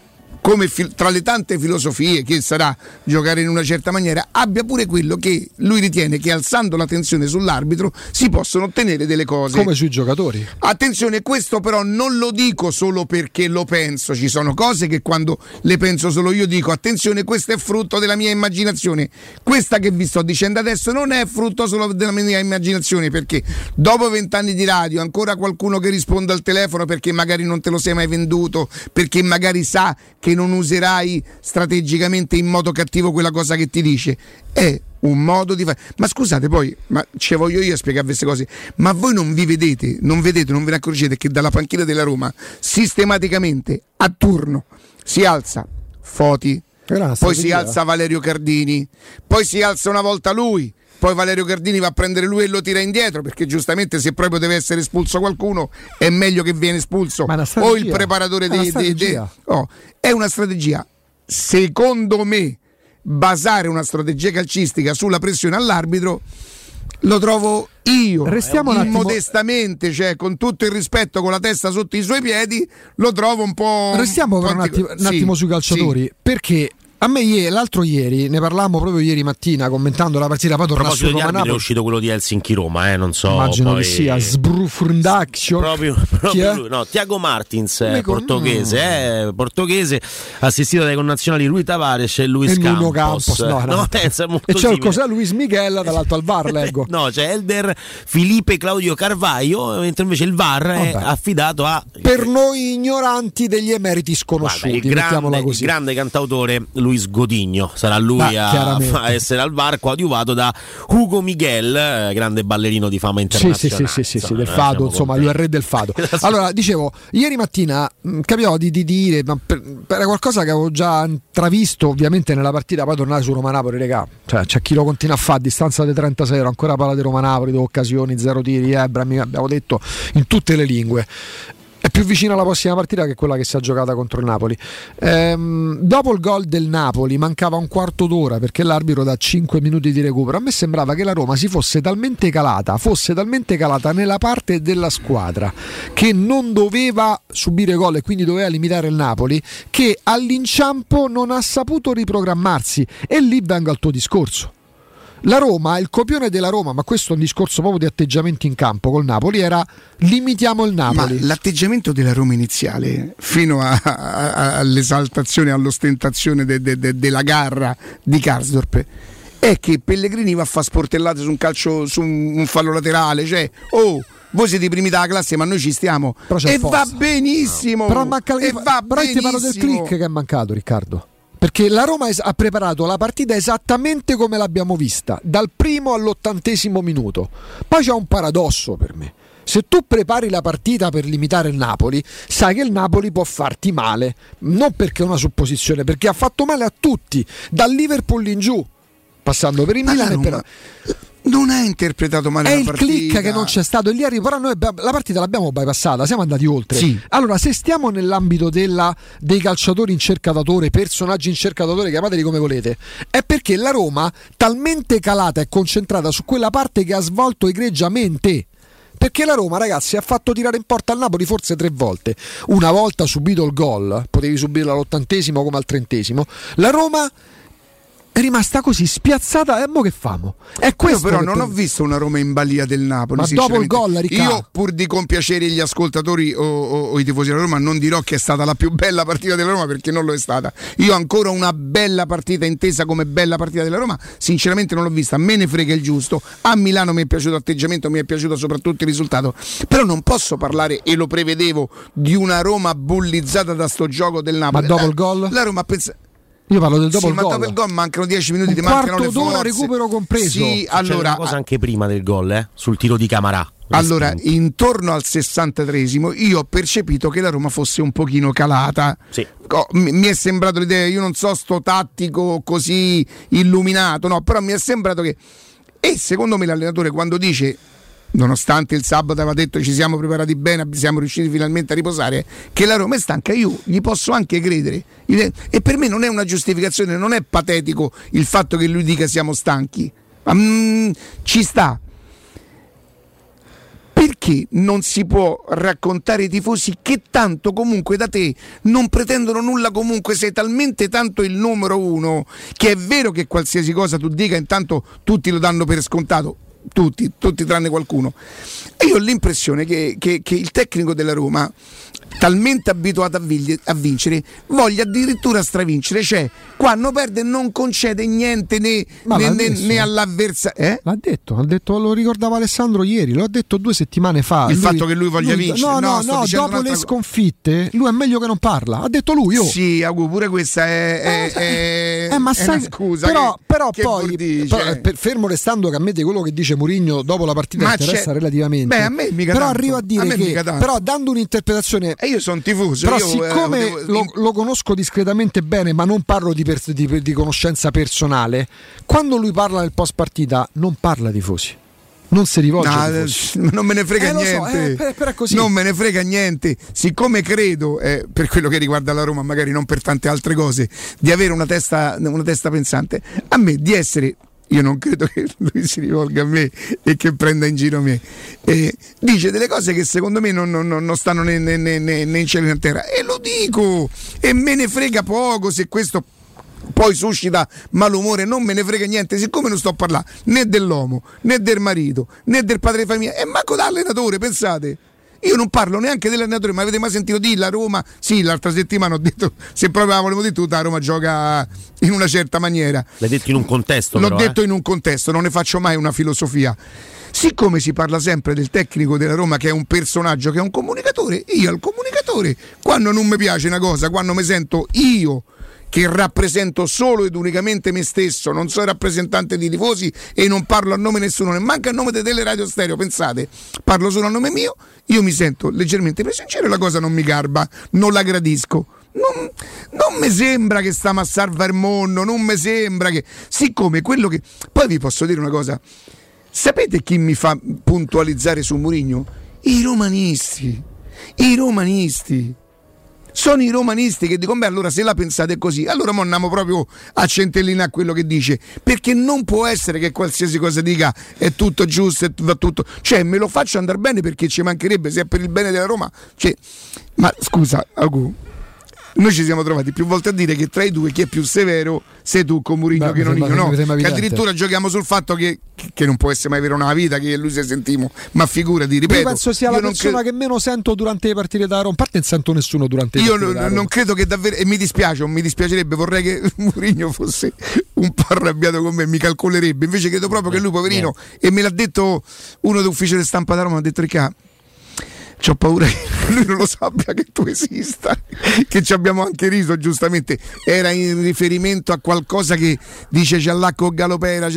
come tra le tante filosofie che sarà giocare in una certa maniera, abbia pure quello che lui ritiene che alzando l'attenzione sull'arbitro si possono ottenere delle cose, come sui giocatori. Attenzione, questo però non lo dico solo perché lo penso, ci sono cose che quando le penso solo io dico attenzione, questo è frutto della mia immaginazione, questa che vi sto dicendo adesso non è frutto solo della mia immaginazione, perché dopo 20 anni di radio ancora qualcuno che risponde al telefono perché magari non te lo sei mai venduto, perché magari sa che non userai strategicamente in modo cattivo quella cosa che ti dice, è un modo di fare. Ma scusate, poi, ma ci voglio io a spiegare queste cose, ma voi non vi vedete, non ve ne accorgete che dalla panchina della Roma sistematicamente a turno si alza Foti, poi si alza Valerio Cardini, poi si alza una volta lui, poi Valerio Cardini va a prendere lui e lo tira indietro, perché giustamente se proprio deve essere espulso qualcuno è meglio che viene espulso o il preparatore è una strategia, secondo me. basare una strategia calcistica sulla pressione all'arbitro lo trovo io immodestamente, cioè con tutto il rispetto, con la testa sotto i suoi piedi, lo trovo un po'. Restiamo per un attimo sui calciatori, sì. Perché a me l'altro ieri, ne parlavamo proprio ieri mattina commentando la partita Padova su Roma-Napoli, è uscito quello di Helsinki-Roma, non so, immagino poi... che sia Sbrufrundaccio proprio lui, no, Thiago Martins, portoghese, assistito dai connazionali Rui Tavares e Luis Campos. E c'è il José Luis Miguel dall'alto al VAR, leggo. No, c'è Elder Felipe Claudio Carvaio, mentre invece il VAR è affidato a, per noi ignoranti, degli emeriti sconosciuti, il grande cantautore Luis Godinho. Sarà lui a essere al VAR, coadiuvato da Hugo Miguel, grande ballerino di fama internazionale. Sì, del fado, insomma, lui è il re del fado. Allora, dicevo, ieri mattina capitò di dire, ma per qualcosa che avevo già intravisto ovviamente nella partita, poi tornare su Roma-Napoli, regà, cioè, c'è chi lo continua a fare a distanza di 36, ancora parla di Roma-Napoli, due occasioni, zero tiri, Brami, abbiamo detto in tutte le lingue. È più vicina alla prossima partita che quella che si è giocata contro il Napoli. Dopo il gol del Napoli mancava un quarto d'ora perché l'arbitro dà 5 minuti di recupero. A me sembrava che la Roma si fosse talmente calata nella parte della squadra che non doveva subire gol e quindi doveva limitare il Napoli, che all'inciampo non ha saputo riprogrammarsi. E lì vengo al tuo discorso. La Roma, il copione della Roma, ma questo è un discorso proprio di atteggiamento in campo col Napoli, era limitiamo il Napoli. Ma l'atteggiamento della Roma iniziale, fino all'esaltazione, all'ostentazione della garra di Karsdorp, è che Pellegrini va a fare sportellate su un calcio, su un fallo laterale, cioè voi siete i primi della classe, ma noi ci stiamo. E va benissimo. Però ti parlo del click che è mancato, Riccardo. Perché la Roma ha preparato la partita esattamente come l'abbiamo vista, dal primo all'80° minuto. Poi c'è un paradosso per me. Se tu prepari la partita per limitare il Napoli, sai che il Napoli può farti male. Non perché è una supposizione, perché ha fatto male a tutti, dal Liverpool in giù, passando per il Milan e per... Non ha interpretato male la partita. È il click che non c'è stato. Lì arriva, però noi la partita l'abbiamo bypassata, siamo andati oltre. Sì. Allora, se stiamo nell'ambito dei calciatori in cerca d'autore, personaggi in cerca d'autore, chiamateli come volete, è perché la Roma, talmente calata e concentrata su quella parte che ha svolto egregiamente. Perché la Roma, ragazzi, ha fatto tirare in porta al Napoli forse 3 volte. Una volta subito il gol, potevi subirlo all'80° come al 30°. La Roma è rimasta così spiazzata, e mo che famo? È questo. Io però non ho visto una Roma in balia del Napoli. Ma dopo il gol, Riccardo, io, pur di compiacere gli ascoltatori o i tifosi della Roma, non dirò che è stata la più bella partita della Roma, perché non lo è stata. Io ancora una bella partita intesa come bella partita della Roma sinceramente non l'ho vista, me ne frega il giusto. A Milano mi è piaciuto l'atteggiamento, mi è piaciuto soprattutto il risultato, però non posso parlare, e lo prevedevo, di una Roma bullizzata da sto gioco del Napoli. Ma dopo il gol? La Roma pensa... Io parlo del dopo il gol. Ma dopo il gol mancano 10 minuti, ti mancano le forze. Quarto d'ora recupero compreso. Sì, allora, c'è una cosa anche prima del gol, sul tiro di Camarà. Allora, intorno al 63° io ho percepito che la Roma fosse un pochino calata. Sì. Mi è sembrato l'idea, io non so sto tattico così illuminato, no, però mi è sembrato che, e secondo me l'allenatore quando dice, nonostante il sabato aveva detto ci siamo preparati bene, siamo riusciti finalmente a riposare, che la Roma è stanca, io gli posso anche credere, e per me non è una giustificazione, non è patetico il fatto che lui dica siamo stanchi, ma ci sta. Perché non si può raccontare ai tifosi che tanto comunque da te non pretendono nulla, comunque sei talmente tanto il numero uno che è vero che qualsiasi cosa tu dica intanto tutti lo danno per scontato, tutti tranne qualcuno. E io ho l'impressione che il tecnico della Roma, talmente abituato a vincere, voglia addirittura stravincere, cioè quando perde non concede niente né all'avversario. L'ha detto, lo ricordava Alessandro ieri, lo ha detto 2 settimane fa, il fatto che lui voglia vincere, no, dopo le sconfitte lui è meglio che non parla, ha detto lui. Sì, Agu, pure questa è una scusa, però che poi fermo restando che a me di quello che dice Mourinho dopo la partita interessa relativamente. A me mica però tanto. Arrivo a dire a che però dando un'interpretazione, e io sono tifoso, però io, siccome lo conosco discretamente bene, ma non parlo di conoscenza personale, quando lui parla del post partita non parla tifosi, non si rivolge non me ne frega niente, so, però così. Non me ne frega niente, siccome credo per quello che riguarda la Roma, magari non per tante altre cose, di avere una testa pensante, a me di essere, io non credo che lui si rivolga a me e che prenda in giro me, dice delle cose che secondo me non stanno né in cielo né in terra, e lo dico, e me ne frega poco se questo poi suscita malumore, non me ne frega niente, siccome non sto a parlare né dell'uomo, né del marito, né del padre di famiglia, e manco dall'allenatore, pensate. Io non parlo neanche dell'allenatore, ma avete mai sentito dire la Roma? Sì, l'altra settimana ho detto, se proprio la volevo dire tutta, la Roma gioca in una certa maniera. L'hai detto in un contesto. L'ho detto in un contesto, non ne faccio mai una filosofia. Siccome si parla sempre del tecnico della Roma, che è un personaggio, che è un comunicatore, io al comunicatore, quando non mi piace una cosa, quando mi sento io che rappresento solo ed unicamente me stesso, non sono rappresentante di tifosi e non parlo a nome di nessuno, neanche a nome di Teleradio Stereo, pensate, parlo solo a nome mio, io mi sento leggermente preso in giro e la cosa non mi garba, non la gradisco. Non mi sembra che stiamo a salvare il mondo, non mi sembra che... Siccome quello che... Poi vi posso dire una cosa, sapete chi mi fa puntualizzare su Mourinho? I romanisti. Sono i romanisti che dicono, beh, allora se la pensate così, allora mo andiamo proprio a centellinare quello che dice, perché non può essere che qualsiasi cosa dica è tutto giusto, va tutto, cioè me lo faccio andare bene, perché ci mancherebbe, se è per il bene della Roma, cioè, ma scusa, noi ci siamo trovati più volte a dire che tra i due chi è più severo sei tu con Mourinho, che non io, no, che addirittura giochiamo sul fatto che non può essere mai vero una vita, che lui se sentimo, ma figurati, ripeto, io penso sia io la persona che meno sento durante le partite da Roma, in parte non sento nessuno durante le partite, io non credo che davvero, e mi dispiace, o mi dispiacerebbe, vorrei che Mourinho fosse un po' arrabbiato con me, mi calcolerebbe, invece credo proprio che lui, poverino, e me l'ha detto uno dell'ufficio di stampa da Roma, mi ha detto, Ricca, c'ho paura che lui non lo sappia che tu esista, che ci abbiamo anche riso, giustamente, era in riferimento a qualcosa che dice c'è l'acco galopera,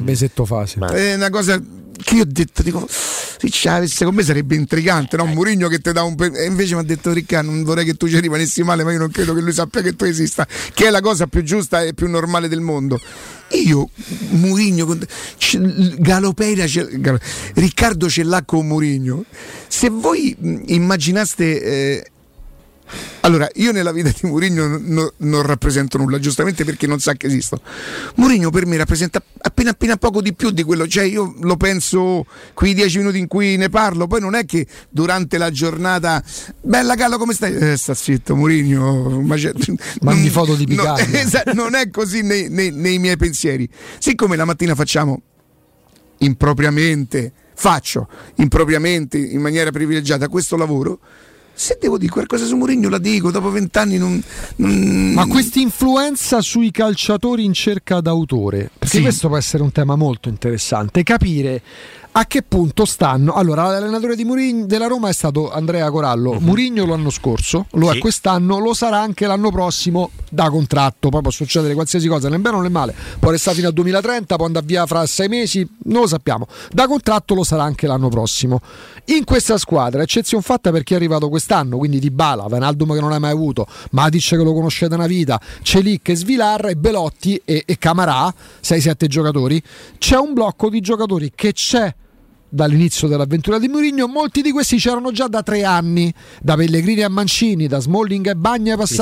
mesetto fa, sì. È una cosa che io ho detto, dico, se ce l'avesse con me sarebbe intrigante, no? Mourinho che ti dà un... E invece mi ha detto, Ricca, non vorrei che tu ci rimanessi male, ma io non credo che lui sappia che tu esista, che è la cosa più giusta e più normale del mondo. Io Mourinho, Galopera, Riccardo Cellacco con Mourinho, se voi immaginaste allora io nella vita di Mourinho non rappresento nulla, giustamente, perché non sa che esisto. Mourinho per me rappresenta appena poco di più di quello, cioè io lo penso quei 10 minuti in cui ne parlo, poi non è che durante la giornata, bella Gallo come stai? Sta zitto Mourinho, mandi foto di Picard, no, non è così nei miei pensieri. Siccome la mattina faccio impropriamente in maniera privilegiata questo lavoro, se devo dire qualcosa su Mourinho la dico, dopo 20 anni non... Ma questa influenza sui calciatori in cerca d'autore, perché sì, questo può essere un tema molto interessante, capire a che punto stanno. Allora, l'allenatore di Mourinho, della Roma, è stato Andrea Corallo. Mourinho l'anno scorso, lo è quest'anno, lo sarà anche l'anno prossimo da contratto, poi può succedere qualsiasi cosa, né bene né male, può restare fino al 2030, può andare via fra 6 mesi, non lo sappiamo, da contratto lo sarà anche l'anno prossimo. In questa squadra, eccezione fatta perché è arrivato quest'anno, quindi Dybala, Wijnaldum che non hai mai avuto, Matic che lo conoscete una vita, Celik e Svilar e Belotti e Camarà, 6-7 giocatori, c'è un blocco di giocatori che c'è dall'inizio dell'avventura di Mourinho. Molti di questi c'erano già da 3 anni, da Pellegrini a Mancini, da Smalling e Bagnas,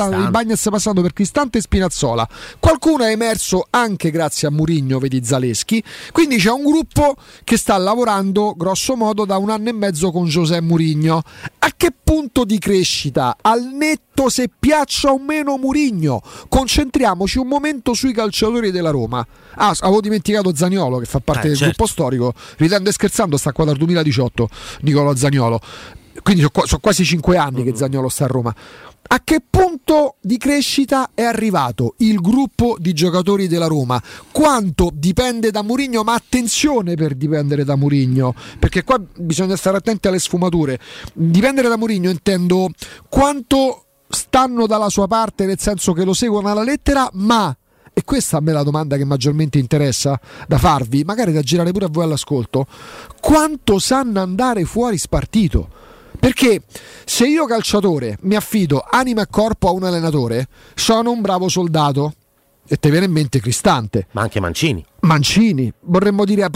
passando per Cristante e Spinazzola. Qualcuno è emerso anche grazie a Mourinho, vedi Zaleschi, quindi c'è un gruppo che sta lavorando grosso modo da 1 anno e mezzo con José Mourinho. A che punto di crescita, al netto se piaccia o meno Mourinho, concentriamoci un momento sui calciatori della Roma. Avevo dimenticato Zaniolo, che fa parte del gruppo storico, ridendo e scherzando sta qua dal 2018 Nicolò Zaniolo, quindi sono quasi 5 anni che Zaniolo sta a Roma. A che punto di crescita è arrivato il gruppo di giocatori della Roma? Quanto dipende da Mourinho? Ma attenzione, per dipendere da Mourinho, perché qua bisogna stare attenti alle sfumature. Dipendere da Mourinho intendo quanto stanno dalla sua parte, nel senso che lo seguono alla lettera, ma... E questa a me è la domanda che maggiormente interessa da farvi, magari da girare pure a voi all'ascolto: quanto sanno andare fuori spartito? Perché se io calciatore mi affido anima e corpo a un allenatore, sono un bravo soldato, e te viene in mente Cristante, ma anche Mancini, potremmo dire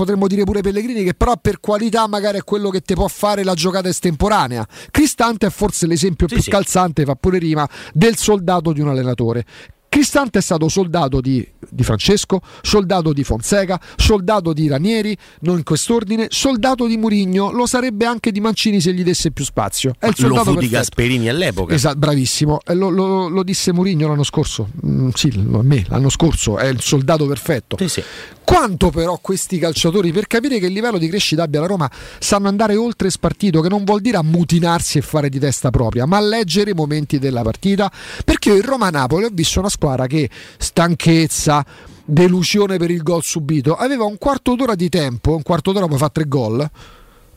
pure Pellegrini, che però per qualità magari è quello che te può fare la giocata estemporanea. Cristante è forse l'esempio più calzante, fa pure rima, del soldato di un allenatore. Cristante è stato soldato di Francesco, soldato di Fonseca, soldato di Ranieri, non in quest'ordine, soldato di Mourinho, lo sarebbe anche di Mancini se gli desse più spazio. È il soldato lo fu perfetto. Di Gasperini all'epoca. Esatto, bravissimo, lo disse Mourinho l'anno scorso, l'anno scorso, è il soldato perfetto. Sì. Quanto però questi calciatori, per capire che livello di crescita abbia la Roma, sanno andare oltre spartito, che non vuol dire ammutinarsi e fare di testa propria, ma leggere i momenti della partita, perché il Roma-Napoli ho visto una squadra che stanchezza, delusione per il gol subito, aveva un quarto d'ora di tempo, un quarto d'ora per fare 3 gol,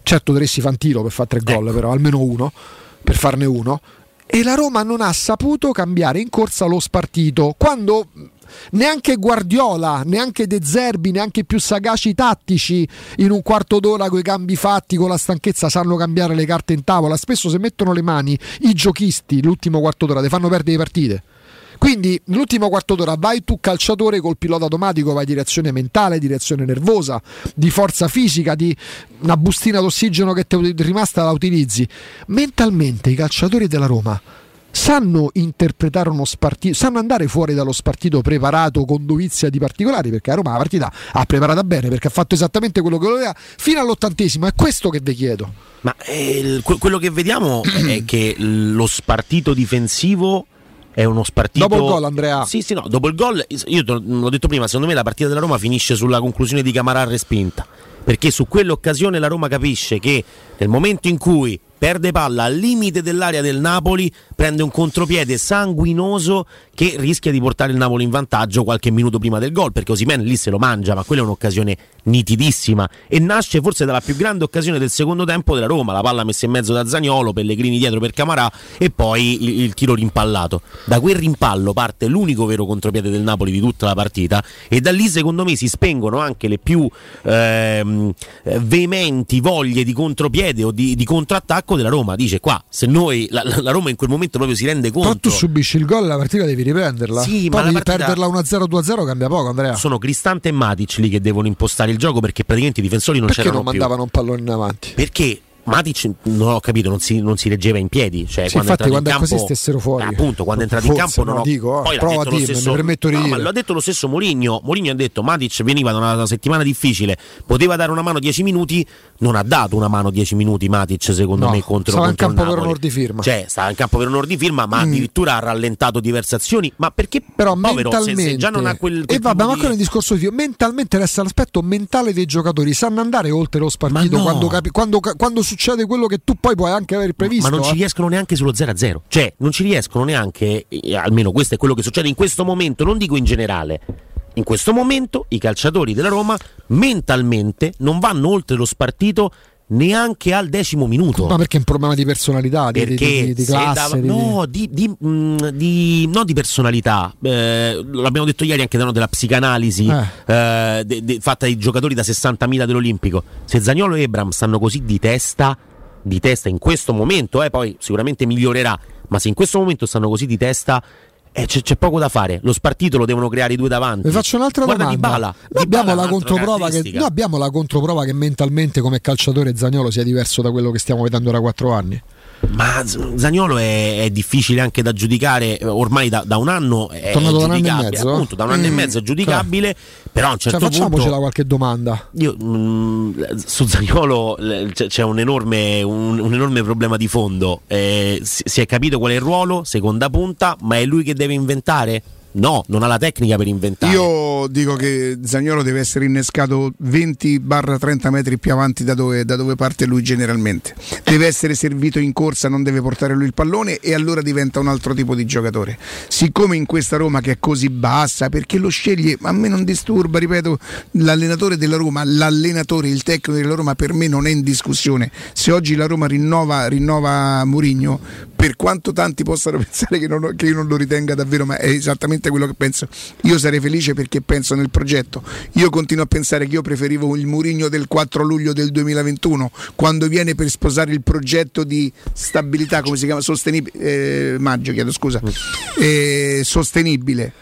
certo dovresti Fantino per fare 3 gol, ecco. Però almeno uno, per farne uno, e la Roma non ha saputo cambiare in corsa lo spartito, quando neanche Guardiola, neanche De Zerbi, neanche i più sagaci tattici in un quarto d'ora coi cambi fatti, con la stanchezza, sanno cambiare le carte in tavola. Spesso se mettono le mani i giochisti l'ultimo quarto d'ora, ti fanno perdere le partite. Quindi l'ultimo quarto d'ora vai tu calciatore col pilota automatico, vai direzione mentale, direzione nervosa, di forza fisica, di una bustina d'ossigeno che ti è rimasta la utilizzi. Mentalmente i calciatori della Roma sanno interpretare uno spartito, sanno andare fuori dallo spartito preparato con dovizia di particolari, perché a Roma la partita ha preparata bene, perché ha fatto esattamente quello che voleva fino all'80°, è questo che vi chiedo. Ma quello che vediamo è che lo spartito difensivo è uno spartito dopo il gol, Andrea. Sì, no, dopo il gol, io l'ho detto prima, secondo me la partita della Roma finisce sulla conclusione di Camarà respinta, perché su quell'occasione la Roma capisce che nel momento in cui perde palla al limite dell'area del Napoli, prende un contropiede sanguinoso che rischia di portare il Napoli in vantaggio qualche minuto prima del gol, perché Osimhen lì se lo mangia, ma quella è un'occasione nitidissima e nasce forse dalla più grande occasione del secondo tempo della Roma, la palla messa in mezzo da Zaniolo, Pellegrini dietro per Camarà e poi il tiro rimpallato. Da quel rimpallo parte l'unico vero contropiede del Napoli di tutta la partita e da lì secondo me si spengono anche le più veementi voglie di contropiede o di contrattacco della Roma. Dice qua, se noi la Roma in quel momento proprio si rende conto, tu subisci il gol, la partita devi riprenderla, sì, poi ma devi perderla 1-0 2-0, cambia poco, Andrea. Sono Cristante e Matic lì che devono impostare il gioco, perché praticamente i difensori non perché c'erano più, perché non mandavano un pallone in avanti, perché Matic, non ho capito, non si reggeva in piedi, cioè, sì, quando infatti è quando in campo, è così stessero fuori, appunto quando è entrato in campo non ho, dico, poi prova lo stesso, mi permetto di dire. Ma lo ha detto lo stesso Mourinho ha detto Matic veniva da una settimana difficile, poteva dare una mano 10 minuti, non ha dato una mano 10 minuti Matic, secondo me contro il Napoli, stava in campo per onor di firma, ma addirittura ha rallentato diverse azioni, ma perché però povero, mentalmente se già non ha quel e vabbè, ma quello è il discorso di mentalmente resta l'aspetto mentale dei giocatori, sanno andare oltre lo spartito, no. quando succede quello che tu poi puoi anche aver previsto, ma non ci riescono neanche sullo 0-0, cioè non ci riescono neanche, almeno questo è quello che succede in questo momento, non dico in generale, in questo momento i calciatori della Roma mentalmente non vanno oltre lo spartito neanche al 10° minuto, ma perché è un problema di personalità, di classe, di personalità, l'abbiamo detto ieri anche della psicanalisi fatta dai giocatori da 60.000 dell'Olimpico. Se Zaniolo e Ebram stanno così di testa in questo momento, poi sicuramente migliorerà, ma se in questo momento stanno così di testa, c'è poco da fare, lo spartito lo devono creare i due davanti. Vi faccio un'altra domanda: abbiamo la controprova che mentalmente come calciatore Zaniolo sia diverso da quello che stiamo vedendo da 4 anni? Ma Zaniolo è difficile anche da giudicare, ormai da un anno è giudicabile, appunto da un anno e mezzo è giudicabile, però a un certo punto facciamocela qualche domanda. Io su Zaniolo c'è un enorme problema di fondo, si è capito qual è il ruolo, seconda punta, ma è lui che deve inventare? No, non ha la tecnica per inventare. Io dico che Zaniolo deve essere innescato 20-30 metri più avanti da dove parte lui generalmente. Deve essere servito in corsa, non deve portare lui il pallone, e allora diventa un altro tipo di giocatore. Siccome in questa Roma che è così bassa, perché lo sceglie, a me non disturba, ripeto, l'allenatore della Roma, il tecnico della Roma per me non è in discussione. Se oggi la Roma rinnova Mourinho, per quanto tanti possano pensare che io non lo ritenga davvero, ma è esattamente quello che penso. Io sarei felice perché penso nel progetto. Io continuo a pensare che io preferivo il Mourinho del 4 luglio del 2021, quando viene per sposare il progetto di stabilità, come si chiama, sostenibile, sostenibile,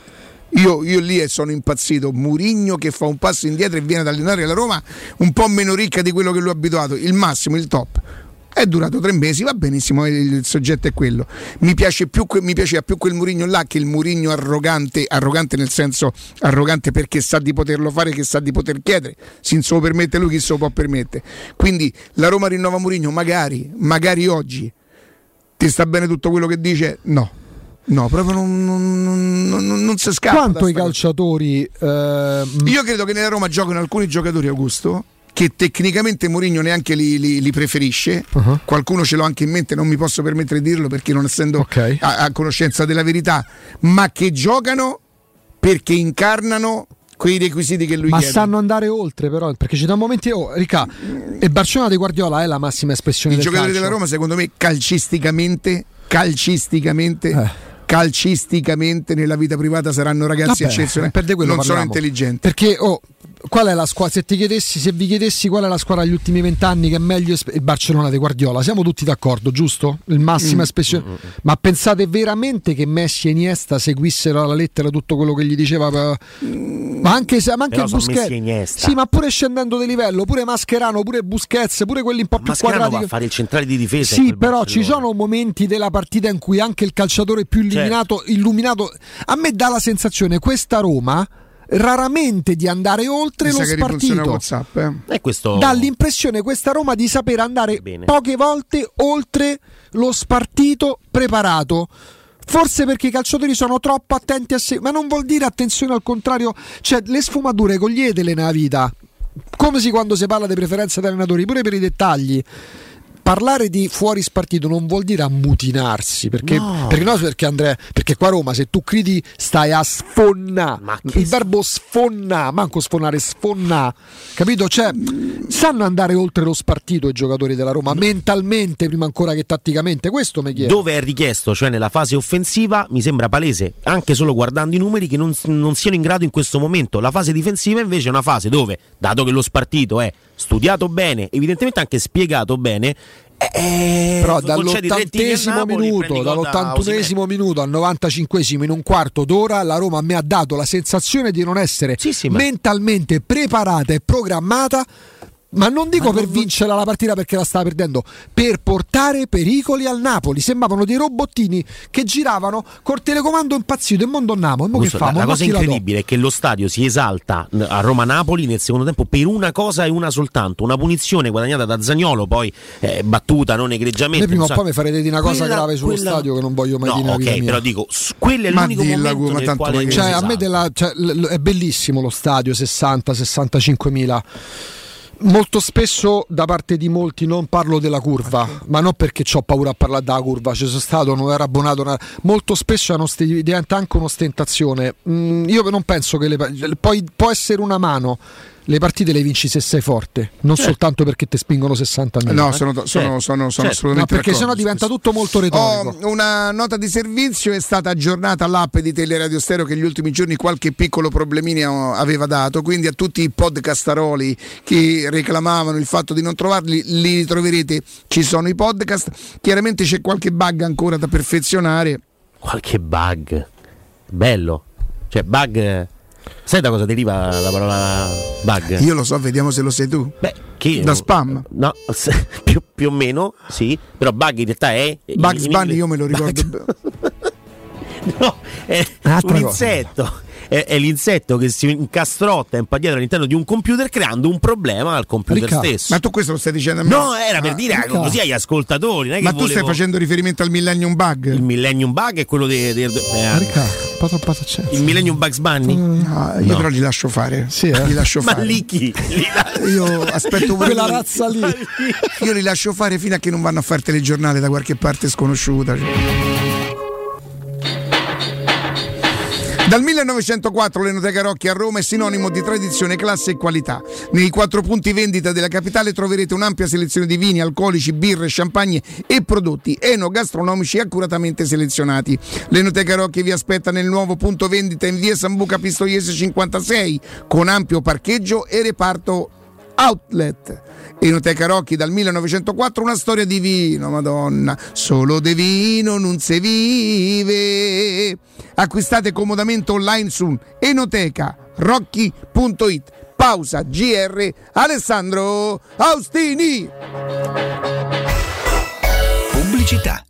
Io lì sono impazzito. Mourinho che fa un passo indietro e viene ad allenare la Roma un po' meno ricca di quello che lui è abituato, il massimo, il top. È durato 3 mesi, va benissimo, il soggetto è quello. Mi piaceva più quel Mourinho là che il Mourinho arrogante nel senso arrogante perché sa di poterlo fare, che sa di poter chiedere, se lo permette lui, chi se lo può permettere. Quindi la Roma rinnova Mourinho, magari oggi ti sta bene tutto quello che dice, no, proprio non si scappa. Quanto i calciatori io credo che nella Roma giocano alcuni giocatori, Augusto, che tecnicamente Mourinho neanche li preferisce. Uh-huh. Qualcuno ce l'ho anche in mente, non mi posso permettere di dirlo perché non essendo a conoscenza della verità, ma che giocano perché incarnano quei requisiti che lui chiede. Ma sanno andare oltre, però, perché ci danno momenti. E Barcellona di Guardiola è la massima espressione del calcio. I giocatori della Roma, secondo me, calcisticamente nella vita privata saranno ragazzi eccezionali, sono intelligenti. Perché qual è la squadra? Se vi chiedessi qual è la squadra degli ultimi 20 anni che è meglio, il Barcellona di Guardiola, siamo tutti d'accordo, giusto? Il massimo espressione. Ma pensate veramente che Messi e Iniesta seguissero alla lettera tutto quello che gli diceva? Ma anche Busquets. Sì, ma pure scendendo di livello, pure Mascherano, pure Busquets, pure quelli un po' più quadrati. Va a fare il centrale di difesa. Sì, però ci sono momenti della partita in cui anche il calciatore più illuminato. A me dà la sensazione questa Roma raramente di andare oltre lo spartito. WhatsApp, dà l'impressione questa Roma di saper andare poche volte oltre lo spartito preparato. Forse perché i calciatori sono troppo attenti a sé, ma non vuol dire attenzione al contrario, cioè le sfumature coglietele nella vita. Come si quando si parla di preferenze degli allenatori, pure per i dettagli. Parlare di fuori spartito non vuol dire ammutinarsi, perché Andrea, perché qua a Roma se tu credi stai a sfonnà, il verbo sfonnà, manco sfonnare, sfonnà, capito? Cioè sanno andare oltre lo spartito i giocatori della Roma, mentalmente prima ancora che tatticamente, questo mi chiedo. Dove è richiesto, cioè nella fase offensiva mi sembra palese, anche solo guardando i numeri, che non siano in grado in questo momento. La fase difensiva invece è una fase dove, dato che lo spartito è studiato bene, evidentemente anche spiegato bene, però dall'81esimo minuto al 95esimo, in un quarto d'ora, la Roma mi ha dato la sensazione di non essere mentalmente preparata e programmata, ma non dico per vincere la partita perché la stava perdendo, per portare pericoli al Napoli. Sembravano dei robottini che giravano col telecomando impazzito e mondonnamo. La cosa incredibile è che lo stadio si esalta a Roma-Napoli nel secondo tempo per una cosa e una soltanto, una punizione guadagnata da Zaniolo, poi battuta non egregiamente. Poi mi farete dire una cosa grave sullo stadio che non voglio mai dire. Però dico, quello è l'unico momento nel quale è bellissimo lo stadio, 60-65 mila. Molto spesso da parte di molti, non parlo della curva, ma non perché ho paura a parlare della curva, ci sono stato, non era abbonato, molto spesso diventa anche un'ostentazione. Io non penso che può essere una mano. Le partite le vinci se sei forte, non soltanto perché ti spingono 60.000. No, sono assolutamente perché sennò diventa tutto molto retorico. Una nota di servizio: è stata aggiornata l'app di Teleradio Stereo che negli ultimi giorni qualche piccolo problemino aveva dato, quindi a tutti i podcastaroli che reclamavano il fatto di non trovarli, li troverete, ci sono i podcast. Chiaramente c'è qualche bug ancora da perfezionare. Qualche bug? Bello. Cioè bug... Sai da cosa deriva la parola bug? Io lo so, vediamo se lo sai tu. Da spam? No, più o meno, sì. Però bug in realtà è... Bugs Bunny io me lo ricordo no, è un insetto. È l'insetto che si incastrotta in padietro all'interno di un computer creando un problema al computer stesso. Ma tu questo lo stai dicendo a me? No, era per dire così agli ascoltatori. Non è che tu stai facendo riferimento al Millennium Bug? Il Millennium Bug è quello il Millennium Bugs Bunny? Io però li lascio fare. Sì, li lascio fare. Ma lì chi? Io aspetto quella razza lì. Io li lascio fare fino a che non vanno a fare telegiornale da qualche parte sconosciuta. Dal 1904 l'Enoteca Rocchi a Roma è sinonimo di tradizione, classe e qualità. Nei 4 punti vendita della capitale troverete un'ampia selezione di vini, alcolici, birre, champagne e prodotti enogastronomici accuratamente selezionati. L'Enoteca Rocchi vi aspetta nel nuovo punto vendita in via Sambuca Pistoiese 56 con ampio parcheggio e reparto Outlet. Enoteca Rocchi dal 1904, una storia di vino, madonna, solo de vino non se vive. Acquistate comodamente online su enotecarocchi.it. Pausa GR Alessandro Austini. Pubblicità.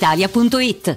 Italia.it.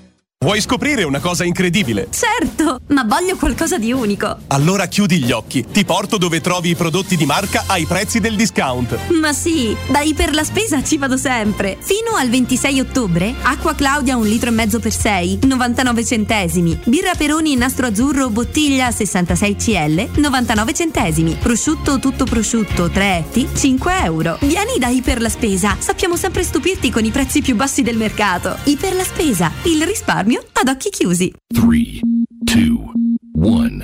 Vuoi scoprire una cosa incredibile? Certo, ma voglio qualcosa di unico. Allora chiudi gli occhi, ti porto dove trovi i prodotti di marca ai prezzi del discount. Ma sì, da Iper la Spesa ci vado sempre. Fino al 26 ottobre, acqua Claudia 1,5 litri per 6, 99 centesimi. Birra Peroni nastro azzurro bottiglia 66 cl, 99 centesimi. Prosciutto tutto prosciutto 3 etti, €5. Vieni da Iper la Spesa, sappiamo sempre stupirti con i prezzi più bassi del mercato. Iper la Spesa, il risparmio ad occhi chiusi. 3, 2, 1.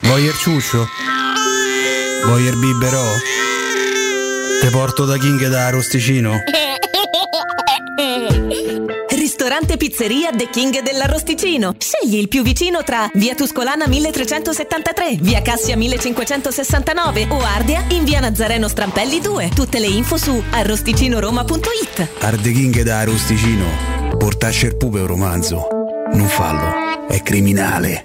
Voyer ciuscio? Voyer biberò? Te porto da King e da Rosticino? Ristorante Pizzeria The King dell'Arrosticino. Scegli il più vicino tra Via Tuscolana 1373, Via Cassia 1569 o Ardea in Via Nazareno Strampelli 2. Tutte le info su arrosticinoroma.it. Arde King da Arrosticino. Portasce il pupe un romanzo. Non fallo, è criminale.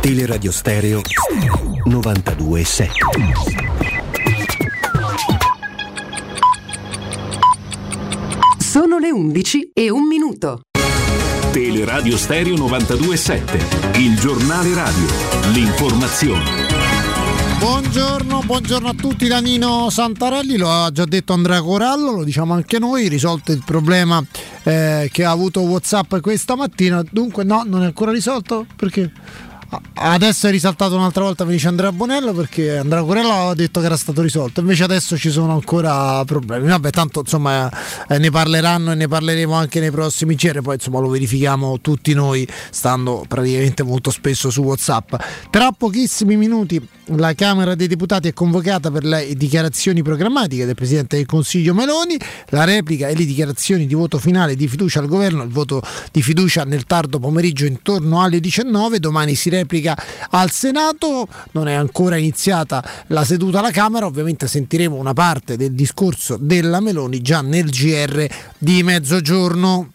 Teleradio Stereo 92.7. Sono le 11:01. Teleradio Stereo 92.7, il giornale radio, l'informazione. Buongiorno a tutti da Nino Santarelli, lo ha già detto Andrea Corallo, lo diciamo anche noi, risolto il problema che ha avuto WhatsApp questa mattina, dunque no, non è ancora risolto, perché adesso è risaltato un'altra volta, mi dice Andrea Bonello, perché Andrea Corallo aveva detto che era stato risolto, invece adesso ci sono ancora problemi, vabbè tanto insomma ne parleranno e ne parleremo anche nei prossimi giorni, poi insomma lo verifichiamo tutti noi, stando praticamente molto spesso su WhatsApp. Tra pochissimi minuti la Camera dei Deputati è convocata per le dichiarazioni programmatiche del Presidente del Consiglio Meloni, la replica e le dichiarazioni di voto finale di fiducia al governo, il voto di fiducia nel tardo pomeriggio intorno alle 19, domani si replica al Senato, non è ancora iniziata la seduta alla Camera, ovviamente sentiremo una parte del discorso della Meloni già nel GR di mezzogiorno.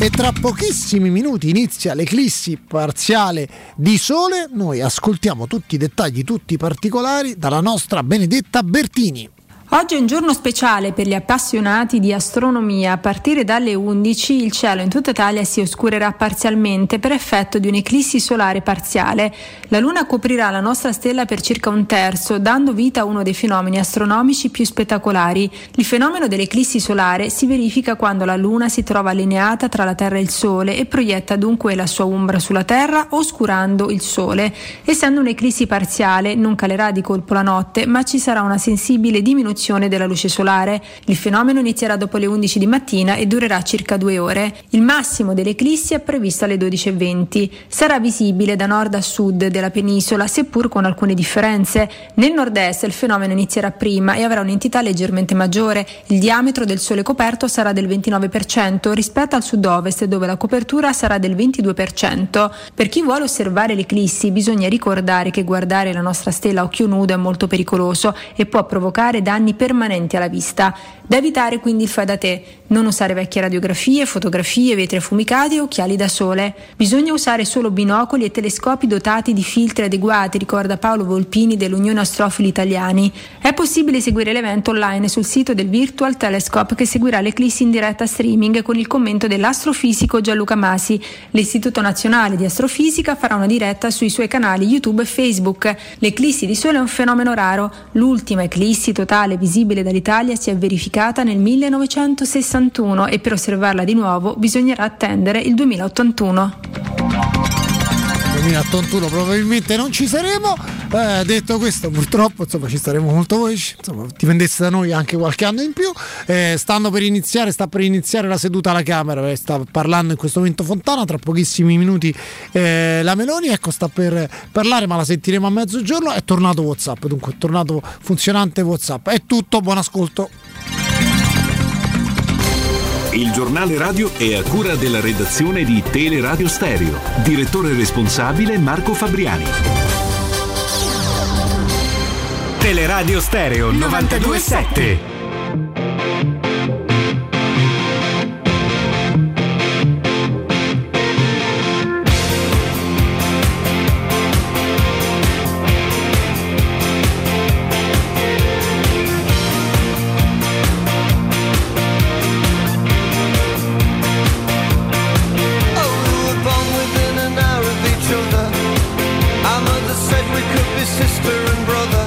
E tra pochissimi minuti inizia l'eclissi parziale di sole, noi ascoltiamo tutti i dettagli, tutti i particolari dalla nostra Benedetta Bertini. Oggi è un giorno speciale per gli appassionati di astronomia. A partire dalle 11 il cielo in tutta Italia si oscurerà parzialmente per effetto di un'eclissi solare parziale. La Luna coprirà la nostra stella per circa un terzo, dando vita a uno dei fenomeni astronomici più spettacolari. Il fenomeno dell'eclissi solare si verifica quando la Luna si trova allineata tra la Terra e il Sole e proietta dunque la sua ombra sulla Terra, oscurando il Sole. Essendo un'eclissi parziale, non calerà di colpo la notte, ma ci sarà una sensibile diminuzione della luce solare. Il fenomeno inizierà dopo le 11 di mattina e durerà circa 2 ore. Il massimo dell'eclissi è previsto alle 12:20. Sarà visibile da nord a sud della penisola, seppur con alcune differenze. Nel nord-est il fenomeno inizierà prima e avrà un'entità leggermente maggiore. Il diametro del sole coperto sarà del 29% rispetto al sud-ovest, dove la copertura sarà del 22%. Per chi vuole osservare l'eclissi bisogna ricordare che guardare la nostra stella a occhio nudo è molto pericoloso e può provocare danni permanenti alla vista. Da evitare quindi il fai da te, non usare vecchie radiografie, fotografie, vetri affumicati e occhiali da sole. Bisogna usare solo binocoli e telescopi dotati di filtri adeguati, ricorda Paolo Volpini dell'Unione Astrofili Italiani. È possibile seguire l'evento online sul sito del Virtual Telescope, che seguirà l'eclissi in diretta streaming con il commento dell'astrofisico Gianluca Masi. L'Istituto Nazionale di Astrofisica farà una diretta sui suoi canali YouTube e Facebook. L'eclissi di sole è un fenomeno raro, l'ultima eclissi totale visibile dall'Italia si è verificata nel 1961 e per osservarla di nuovo bisognerà attendere il 2081. 2081 probabilmente non ci saremo, detto questo purtroppo insomma ci saremo molto voi, insomma dipendesse da noi anche qualche anno in più. Sta per iniziare la seduta alla Camera, sta parlando in questo momento Fontana, tra pochissimi minuti la Meloni, ecco, sta per parlare, ma la sentiremo a mezzogiorno. È tornato WhatsApp, dunque è tornato funzionante WhatsApp. È tutto, buon ascolto. Il giornale radio è a cura della redazione di Teleradio Stereo. Direttore responsabile Marco Fabriani. Teleradio Stereo 92.7. Sister and brother,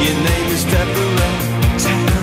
your name is Deborah.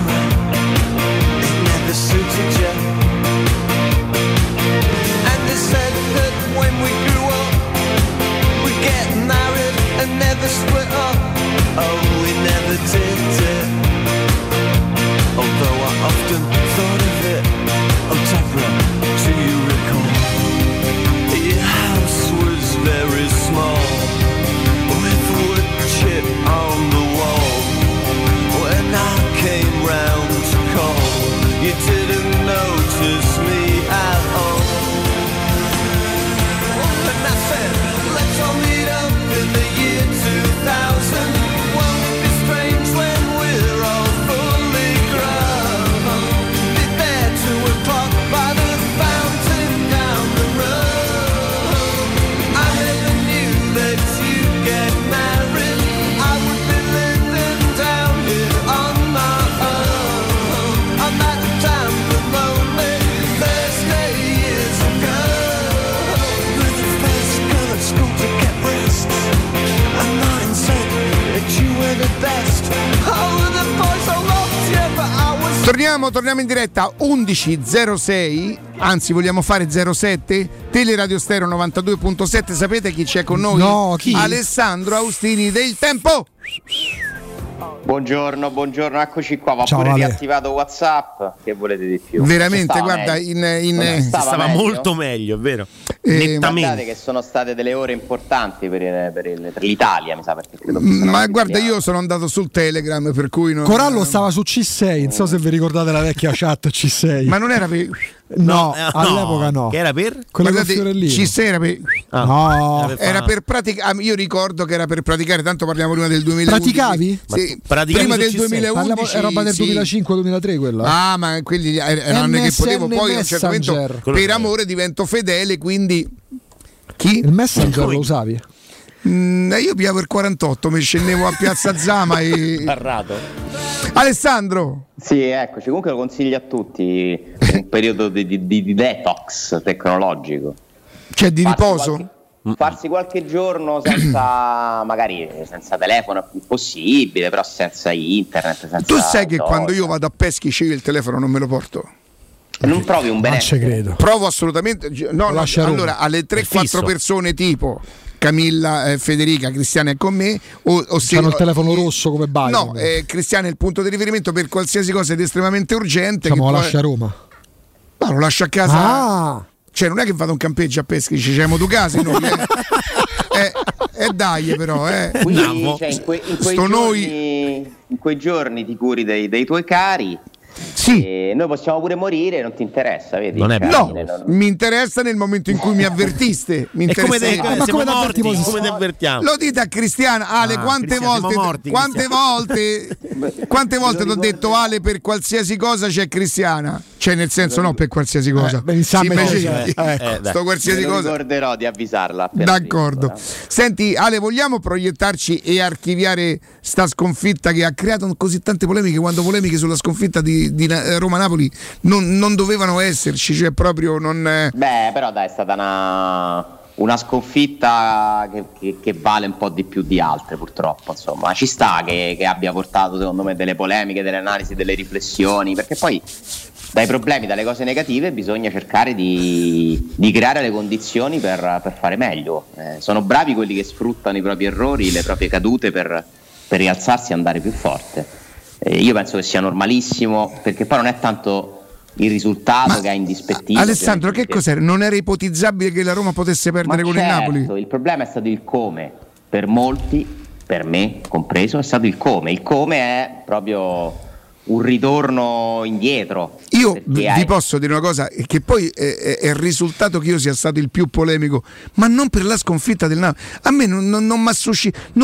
torniamo in diretta 11.06, anzi vogliamo fare 07, Teleradio Stereo 92.7. sapete chi c'è con noi? No, chi? Alessandro Austini del Tempo. Buongiorno, buongiorno, eccoci qua. Va, ciao, pure Vale. Riattivato WhatsApp, che volete di più? Veramente, guarda, meglio. Stava meglio. Molto meglio, è vero? Guardate che sono state delle ore importanti per l'Italia, mi sa, perché credo che ma guarda, io sono andato sul Telegram, per cui non... Corallo stava su C6, non so se vi ricordate la vecchia chat C6. Ma non era per... No, no, all'epoca no. Che era per? Quella lì. C6 era per... Ah, no, era per praticare. Io ricordo che era per praticare, tanto parliamo prima del 2011. Praticavi? Sì. Prima del 2011 è roba del 2005-2003 quella. Ah, ma quelli erano che potevo poi a un certo momento, per amore divento fedele, quindi chi? Il Messenger lo usavi? Io piavo il 48, mi scendevo a Piazza Zama e Alessandro. Sì, eccoci, comunque lo consiglio a tutti, un periodo di detox tecnologico, cioè di riposo. Farsi qualche giorno senza, magari senza telefono è possibile, però senza internet, senza... Tu sai che quando io vado a Peschici il telefono non me lo porto. Non provi un benessere? Non ci credo. Provo assolutamente. No, no, allora alle 3-4 persone tipo Camilla, Federica, Cristiano è con me, o se hanno il telefono rosso come Bayern. No, Cristiano è il punto di riferimento per qualsiasi cosa ed estremamente urgente. Diciamo, lo lascia a Roma. Ma lo lascia a casa. Ah. Cioè non è che vado a un campeggio a Peschici, c'è Moducasi, no? Dai, però quindi, cioè, in quei giorni ti curi dei tuoi cari. Sì. Noi possiamo pure morire, non ti interessa, vedi? Non è carine, no, non... mi interessa nel momento in cui mi avvertiste. Mi interessa. Come ti avvertiamo? Lo dite a Cristiano. Ale, quante volte? Quante volte ti ho detto, Ale, per qualsiasi cosa c'è Cristiana? Cioè, nel senso, no, per qualsiasi cosa. Sto qualsiasi cosa. Ricorderò di avvisarla. D'accordo. Senti, Ale, vogliamo proiettarci e archiviare sta sconfitta che ha creato così tante polemiche, quando polemiche sulla sconfitta di Roma-Napoli non dovevano esserci, cioè proprio non. Beh, però dai, è stata una sconfitta che vale un po' di più di altre, purtroppo, insomma. Ci sta che abbia portato, secondo me, delle polemiche, delle analisi, delle riflessioni, perché poi dai problemi, dalle cose negative bisogna cercare di creare le condizioni per fare meglio. Sono bravi quelli che sfruttano i propri errori, le proprie cadute per rialzarsi e andare più forte. Io penso che sia normalissimo, perché poi non è tanto il risultato che è indispettibile. Alessandro, che cos'era? Non era ipotizzabile che la Roma potesse perdere con il Napoli? Il problema è stato il come, per molti, per me compreso, è stato il come. Il come è proprio un ritorno indietro. Io vi posso dire una cosa, che poi è il risultato che io sia stato il più polemico, ma non per la sconfitta del Napoli. A me non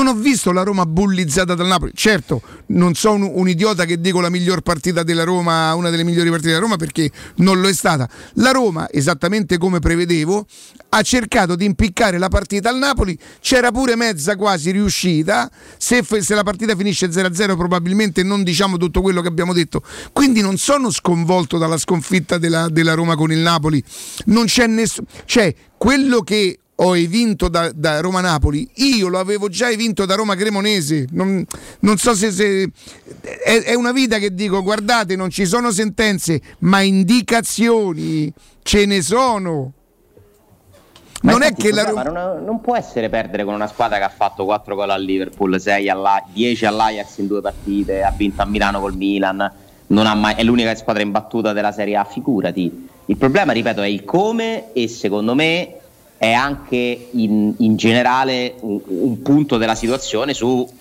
ho visto la Roma bullizzata dal Napoli. Certo, non sono un idiota che dico la miglior partita della Roma, una delle migliori partite della Roma, perché non lo è stata. La Roma, esattamente come prevedevo, ha cercato di impiccare la partita al Napoli, c'era pure mezza quasi riuscita. Se la partita finisce 0-0 probabilmente non diciamo tutto quello che abbiamo detto, quindi non sono sconvolto dalla sconfitta della Roma con il Napoli. Non c'è cioè, quello che ho evinto da Roma-Napoli io lo avevo già evinto da Roma-Cremonese. Non so se è una vita che dico, guardate, non ci sono sentenze ma indicazioni ce ne sono. Ma non è che la Roma non può essere perdere con una squadra che ha fatto 4 gol al Liverpool, 10 all'Ajax in 2 partite, ha vinto a Milano col Milan, non ha mai... è l'unica squadra imbattuta della Serie A, figurati. Il problema, ripeto, è il come, e secondo me è anche in generale un punto della situazione su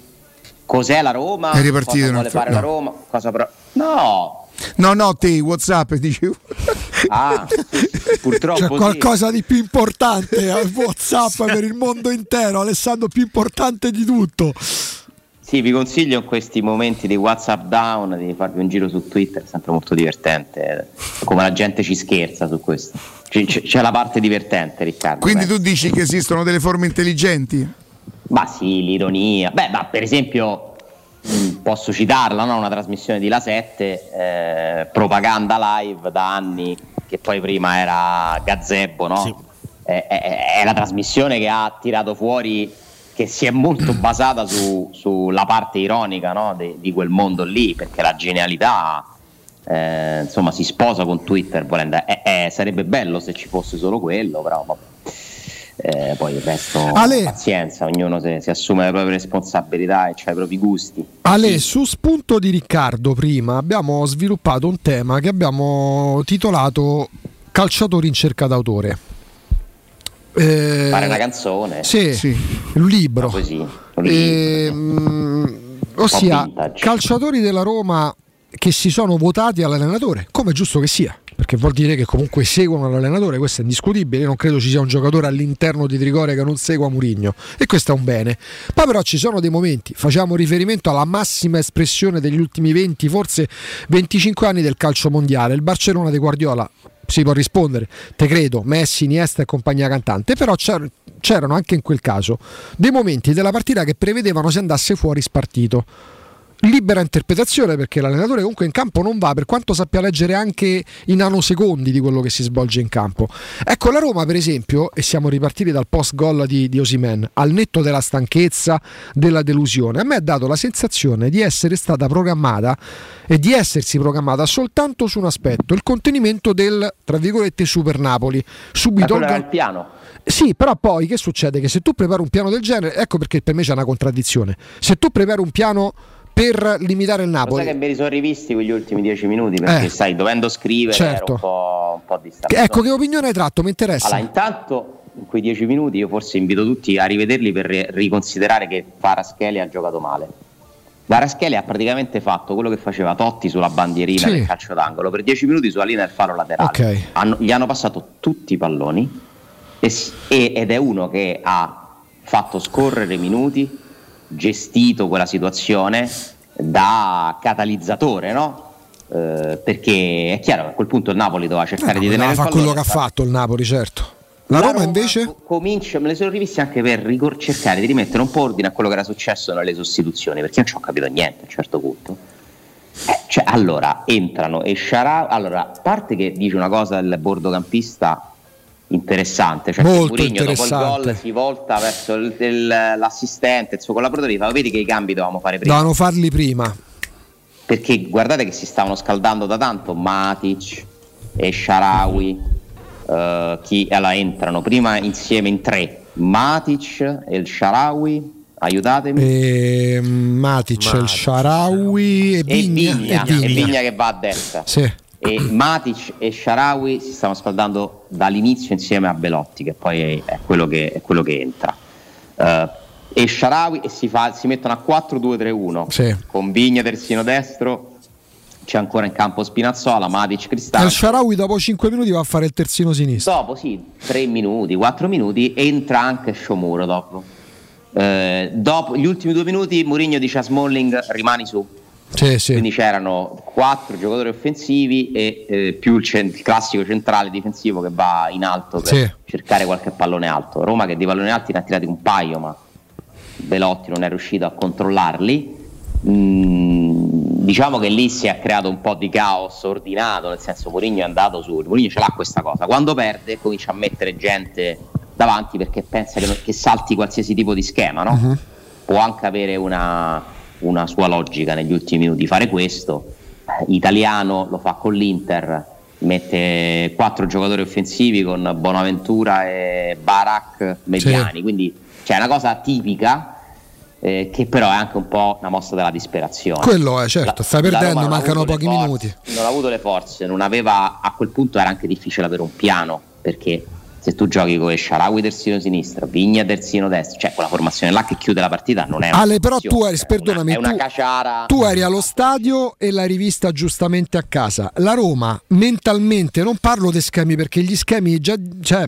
cos'è la Roma, cosa vuole fare la Roma, cosa No, te WhatsApp dicevo. Purtroppo c'è qualcosa di più importante WhatsApp per il mondo intero, Alessandro, più importante di tutto. Sì, vi consiglio in questi momenti di WhatsApp down di farvi un giro su Twitter, è sempre molto divertente, come la gente ci scherza su questo. C'è la parte divertente, Riccardo. Quindi tu dici che esistono delle forme intelligenti? Ma sì, l'ironia. Beh, ma per esempio posso citarla, no? Una trasmissione di La 7, Propaganda Live da anni, che poi prima era Gazebo, no? Sì. È la trasmissione che ha tirato fuori, che si è molto basata sulla parte ironica, no? di quel mondo lì, perché la genialità insomma si sposa con Twitter volendo. Sarebbe bello se ci fosse solo quello, però vabbè. Poi il resto, Ale, pazienza, ognuno si assume le proprie responsabilità e c'ha i propri gusti. Ale, sì. Su spunto di Riccardo prima abbiamo sviluppato un tema che abbiamo titolato Calciatori in cerca d'autore. Fare una canzone, sì. Un libro, ossia calciatori della Roma che si sono votati all'allenatore, come è giusto che sia, perché vuol dire che comunque seguono l'allenatore, questo è indiscutibile. Io non credo ci sia un giocatore all'interno di Trigore che non segua Mourinho, e questo è un bene. Poi però ci sono dei momenti, facciamo riferimento alla massima espressione degli ultimi 20, forse 25 anni del calcio mondiale, il Barcellona di Guardiola, si può rispondere, te credo, Messi, Iniesta e compagnia cantante, però c'erano anche in quel caso dei momenti della partita che prevedevano se andasse fuori spartito. Libera interpretazione, perché l'allenatore comunque in campo non va, per quanto sappia leggere anche i nanosecondi di quello che si svolge in campo. Ecco, la Roma per esempio, e siamo ripartiti dal post gol di Osimhen, al netto della stanchezza, della delusione, a me ha dato la sensazione di essere stata programmata e di essersi programmata soltanto su un aspetto, il contenimento del, tra virgolette, Super Napoli subito al piano. Sì, però poi che succede? Che se tu prepari un piano del genere, ecco perché per me c'è una contraddizione, se tu prepari un piano per limitare il Napoli. Lo sai che me li sono rivisti quegli ultimi 10 minuti, perché sai, dovendo scrivere, certo, ero un po' distante. Ecco, che opinione hai tratto? Mi interessa. Allora, intanto in quei 10 minuti io forse invito tutti a rivederli per riconsiderare che Kvaratskhelia ha giocato male. Kvaratskhelia ha praticamente fatto quello che faceva Totti sulla bandierina del calcio d'angolo, per 10 minuti sulla linea del faro laterale. Gli hanno passato tutti i palloni ed è uno che ha fatto scorrere minuti, gestito quella situazione da catalizzatore, no? Perché è chiaro che a quel punto il Napoli doveva cercare di tenere il pallone, quello che ha fatto il Napoli, certo. La Roma invece comincia, me le sono riviste anche per cercare di rimettere un po' ordine a quello che era successo nelle sostituzioni, perché non ci ho capito niente a un certo punto. Allora entrano e Shaarawy, allora, a parte che dice una cosa il bordocampista interessante, cioè molto Mourinho dopo il gol si volta verso l'assistente, il suo collaboratore, gli fa: vedi che i cambi dovevano farli prima, perché guardate che si stavano scaldando da tanto Matic e Shaarawy, allora entrano prima insieme in tre, Matic e il Shaarawy, aiutatemi, Matic, il Shaarawy e Vigna che va a destra, sì. E Matic e Shaarawy si stanno scaldando dall'inizio insieme a Belotti, che poi è quello che entra, e Shaarawy, e si mettono a 4-2-3-1, sì, con Vigna terzino destro, c'è ancora in campo Spinazzola, Matic, Cristante. E Shaarawy dopo 5 minuti va a fare il terzino sinistro. Dopo 4 minuti entra anche Shomuro dopo gli ultimi 2 minuti Mourinho dice a Smalling: rimani su. Sì. Quindi c'erano 4 giocatori offensivi e più il classico centrale difensivo che va in alto per cercare qualche pallone alto. Roma che di palloni alti ne ha tirati un paio, ma Belotti non è riuscito a controllarli. Diciamo che lì si è creato un po' di caos ordinato, nel senso Mourinho è andato su, Mourinho ce l'ha questa cosa, quando perde comincia a mettere gente davanti perché pensa che salti qualsiasi tipo di schema, no? Uh-huh. Può anche avere una sua logica negli ultimi minuti fare questo. Italiano lo fa con l'Inter, mette 4 giocatori offensivi con Bonaventura e Barak mediani, quindi c'è una cosa tipica, che però è anche un po' una mossa della disperazione. Quello è certo, stai perdendo, mancano pochi minuti, non ha avuto le forze, non aveva, a quel punto era anche difficile avere un piano, perché se tu giochi con Shaarawy terzino sinistro, Vigna terzino destro, cioè quella formazione là che chiude la partita non è una Ale, però tu eri, perdonami, è una caciara. Tu eri allo stadio e l'hai rivista giustamente a casa. La Roma mentalmente, non parlo di schemi, perché gli schemi già, cioè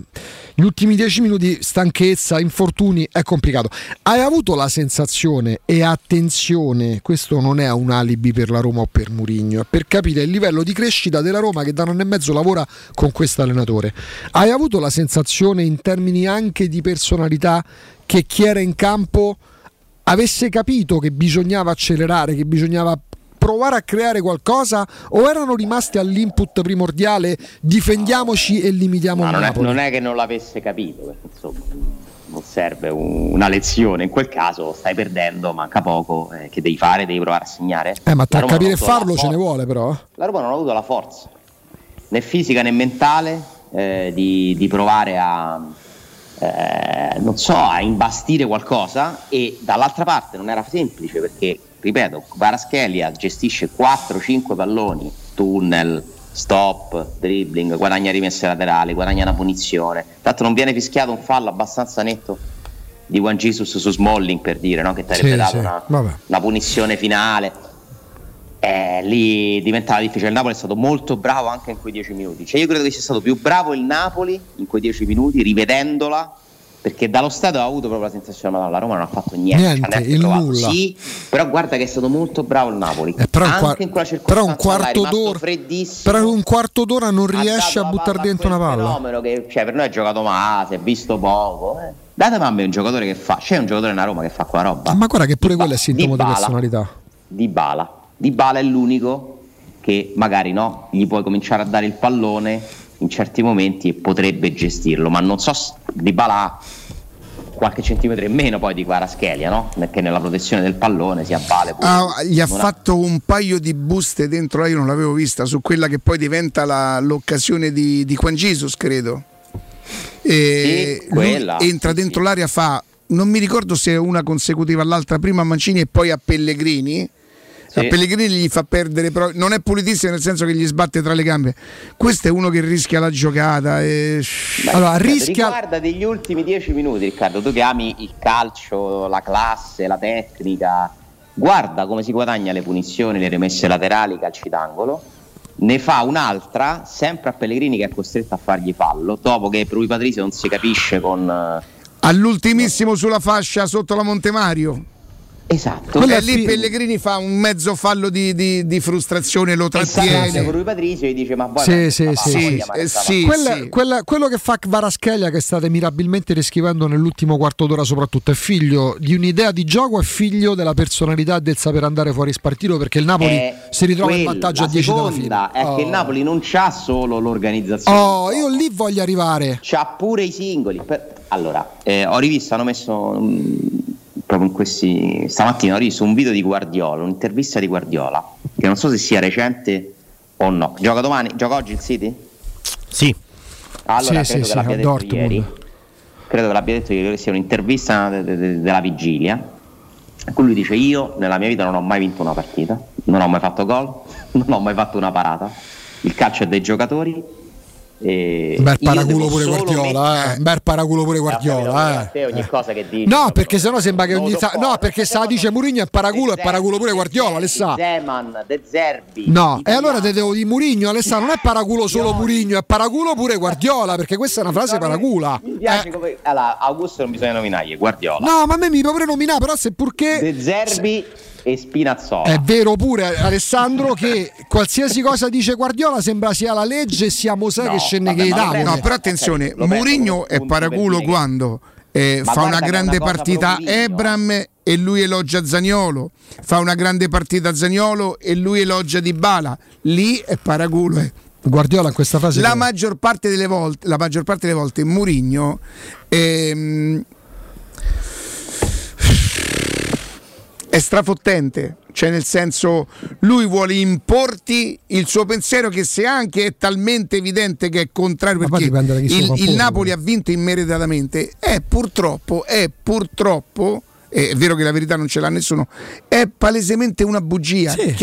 gli ultimi 10 minuti, stanchezza, infortuni, è complicato. Hai avuto la sensazione, e attenzione, questo non è un alibi per la Roma o per Mourinho, è per capire il livello di crescita della Roma che da 1 anno e mezzo lavora con questo allenatore. Hai avuto la sensazione in termini anche di personalità che chi era in campo avesse capito che bisognava accelerare, che bisognava provare a creare qualcosa, o erano rimasti all'input primordiale difendiamoci e limitiamo il Napoli? Non è che non l'avesse capito, perché insomma non serve una lezione, in quel caso stai perdendo, manca poco, che devi fare? Devi provare a segnare. Ma tra capire e farlo ce ne vuole però. La Roma non ha avuto la forza, né fisica né mentale, di provare a a imbastire qualcosa. E dall'altra parte non era semplice, perché ripeto, Kvaratskhelia gestisce 4-5 palloni, tunnel, stop, dribbling, guadagna rimesse laterali, guadagna una punizione. Tanto non viene fischiato un fallo abbastanza netto di Juan Jesus su Smalling, per dire, no? Che ti avrebbe dato una punizione finale. Lì diventava difficile. Il Napoli è stato molto bravo anche in quei 10 minuti. Cioè, io credo che sia stato più bravo il Napoli in quei 10 minuti, rivedendola, perché dallo stato ho avuto proprio la sensazione: ma la Roma non ha fatto niente il nulla. Sì, però guarda che è stato molto bravo il Napoli, anche in quella circostanza, però un quarto d'ora non riesce a buttare dentro una palla. Fenomeno che, cioè, per noi è giocato male, si è visto poco. Datemi a me un giocatore che fa, c'è un giocatore nella Roma che fa quella roba. Ma guarda che pure quello è sintomo di personalità. Dybala è l'unico che magari gli puoi cominciare a dare il pallone in certi momenti e potrebbe gestirlo, ma non so se Dybala ha qualche centimetro in meno poi di Kvaratskhelia, no? Perché nella protezione del pallone si avvale pure. Gli ha fatto un paio di buste dentro, io non l'avevo vista, su quella che poi diventa l'occasione di Juan Jesus, credo, e sì, quella, entra dentro l'area, fa, non mi ricordo se è una consecutiva all'altra, prima a Mancini e poi a Pellegrini. Sì. A Pellegrini gli fa perdere, però non è pulitissimo, nel senso che gli sbatte tra le gambe. Questo è uno che rischia la giocata. Allora, guarda degli ultimi 10 minuti, Riccardo, tu che ami il calcio, la classe, la tecnica, guarda come si guadagna le punizioni, le rimesse laterali, i calci d'angolo. Ne fa un'altra, sempre a Pellegrini, che è costretto a fargli fallo, dopo che per lui Patrizio non si capisce con... All'ultimissimo sulla fascia sotto la Montemario. Esatto, quella lì Pellegrini fa un mezzo fallo di frustrazione, lo trattiene. Esatto, con lui Patrizio gli dice: ma voi quello che fa Kvaratskhelia, che state mirabilmente descrivendo nell'ultimo quarto d'ora soprattutto, è figlio di un'idea di gioco, è figlio della personalità e del saper andare fuori spartito, perché il Napoli si ritrova in vantaggio a 10 dalla fine. È che il Napoli non c'ha solo l'organizzazione. Io lì voglio arrivare. C'ha pure i singoli. Allora, ho rivisto, hanno messo proprio stamattina ho riso un video di Guardiola, un'intervista di Guardiola, che non so se sia recente o no. Gioca oggi il City? Sì. Allora credo che l'abbia detto ieri. Credo che l'abbia detto ieri, che sia un'intervista della vigilia. Lui dice: io nella mia vita non ho mai vinto una partita, non ho mai fatto gol, non ho mai fatto una parata. Il calcio è dei giocatori. Bel paraculo pure Guardiola. Ogni cosa che dici, no, perché sennò sembra che ogni no, perché se la dice Mourinho è paraculo pure Guardiola, Alessandro. Zeman, De Zerbi. No, e allora te devo dire Mourinho, Alessandro, non è paraculo solo Mourinho, è paraculo pure Guardiola, perché questa è una frase paracula. Mi piace come Augusto non bisogna nominargli Guardiola. No, ma a me mi può pure nominare, però seppurché De Zerbi e Spinazzola. È vero pure, Alessandro, che qualsiasi cosa dice Guardiola sembra sia la legge, sia Mosè che scende che dà. No, però attenzione, Mourinho è paraculo quando fa una grande partita Ebram e lui elogia Zaniolo, fa una grande partita Zaniolo e lui elogia Dybala. Lì è paraculo. Guardiola in questa fase la maggior parte delle volte Mourinho è strafottente, cioè nel senso, lui vuole importi il suo pensiero, che se anche è talmente evidente che è contrario, perché il Napoli ha vinto immeritatamente, è purtroppo è vero che la verità non ce l'ha nessuno, è palesemente una bugia, sì.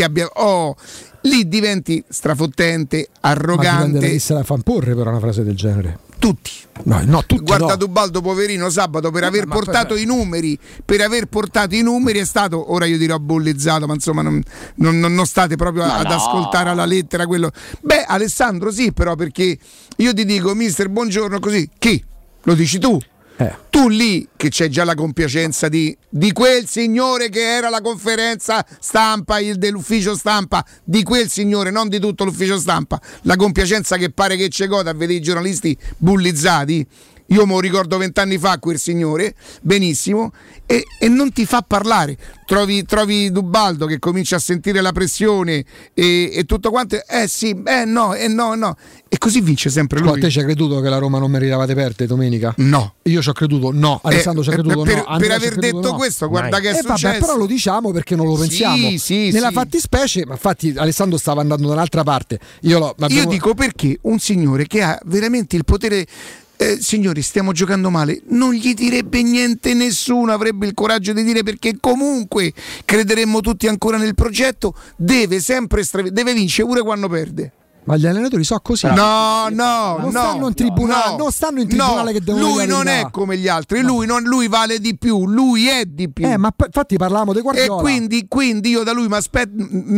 Lì diventi strafottente, arrogante. Chi se la fa imporre però una frase del genere? Tutti. Tutti. Guarda, Dubaldo poverino sabato per aver portato i numeri è stato, ora io dirò bollizzato, ma insomma non state proprio ascoltare alla lettera quello. Beh, Alessandro sì, però, perché io ti dico mister buongiorno così, chi? Lo dici tu. Tu lì che c'è già la compiacenza di quel signore che era la conferenza stampa dell'ufficio stampa, di quel signore, non di tutto l'ufficio stampa, la compiacenza che pare che c'è goda a vedere i giornalisti bullizzati, Io me lo ricordo 20 anni fa quel signore benissimo, e non ti fa parlare. Trovi Dubbaldo che comincia a sentire la pressione e tutto quanto, no. E così vince sempre lui. Ma te ci hai creduto che la Roma non meritavate perte domenica? No. Io ci ho creduto, no. Alessandro ci ha creduto, no. Per aver detto questo, guarda che è successo. Vabbè, però lo diciamo perché non lo pensiamo. Sì, nella fattispecie, ma infatti Alessandro stava andando da un'altra parte. Io dico perché un signore che ha veramente il potere... signori, stiamo giocando male, non gli direbbe niente nessuno, avrebbe il coraggio di dire, perché comunque crederemmo tutti ancora nel progetto. Deve sempre deve vincere pure quando perde. Ma gli allenatori sono così. Non stanno in tribunale che devono. Lui non è come gli altri, no. lui vale di più, lui è di più. Ma infatti parlavamo di Guardiola. E quindi io da lui non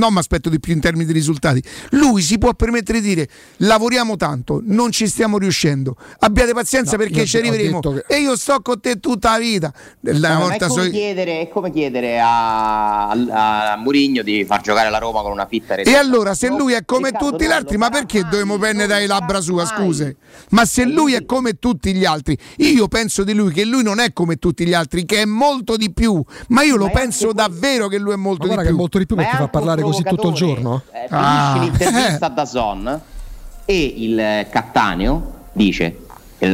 mi aspetto di più in termini di risultati. Lui si può permettere di dire: lavoriamo tanto, non ci stiamo riuscendo, abbiate pazienza, perché ci arriveremo. E io sto con te tutta la vita. È come chiedere a Mourinho di far giocare la Roma con una fitta resetta. E allora, se lui è come tutti gli altri, ma perché dovremmo prendere dai labbra sua, scuse? Ma se lui è come tutti gli altri, io penso di lui che lui non è come tutti gli altri, che è molto di più, ma io lo penso davvero che lui è molto di più. Ma che è molto di più, perché fa parlare così tutto il giorno? Finisce l'intervista da Zon e il Cattaneo dice,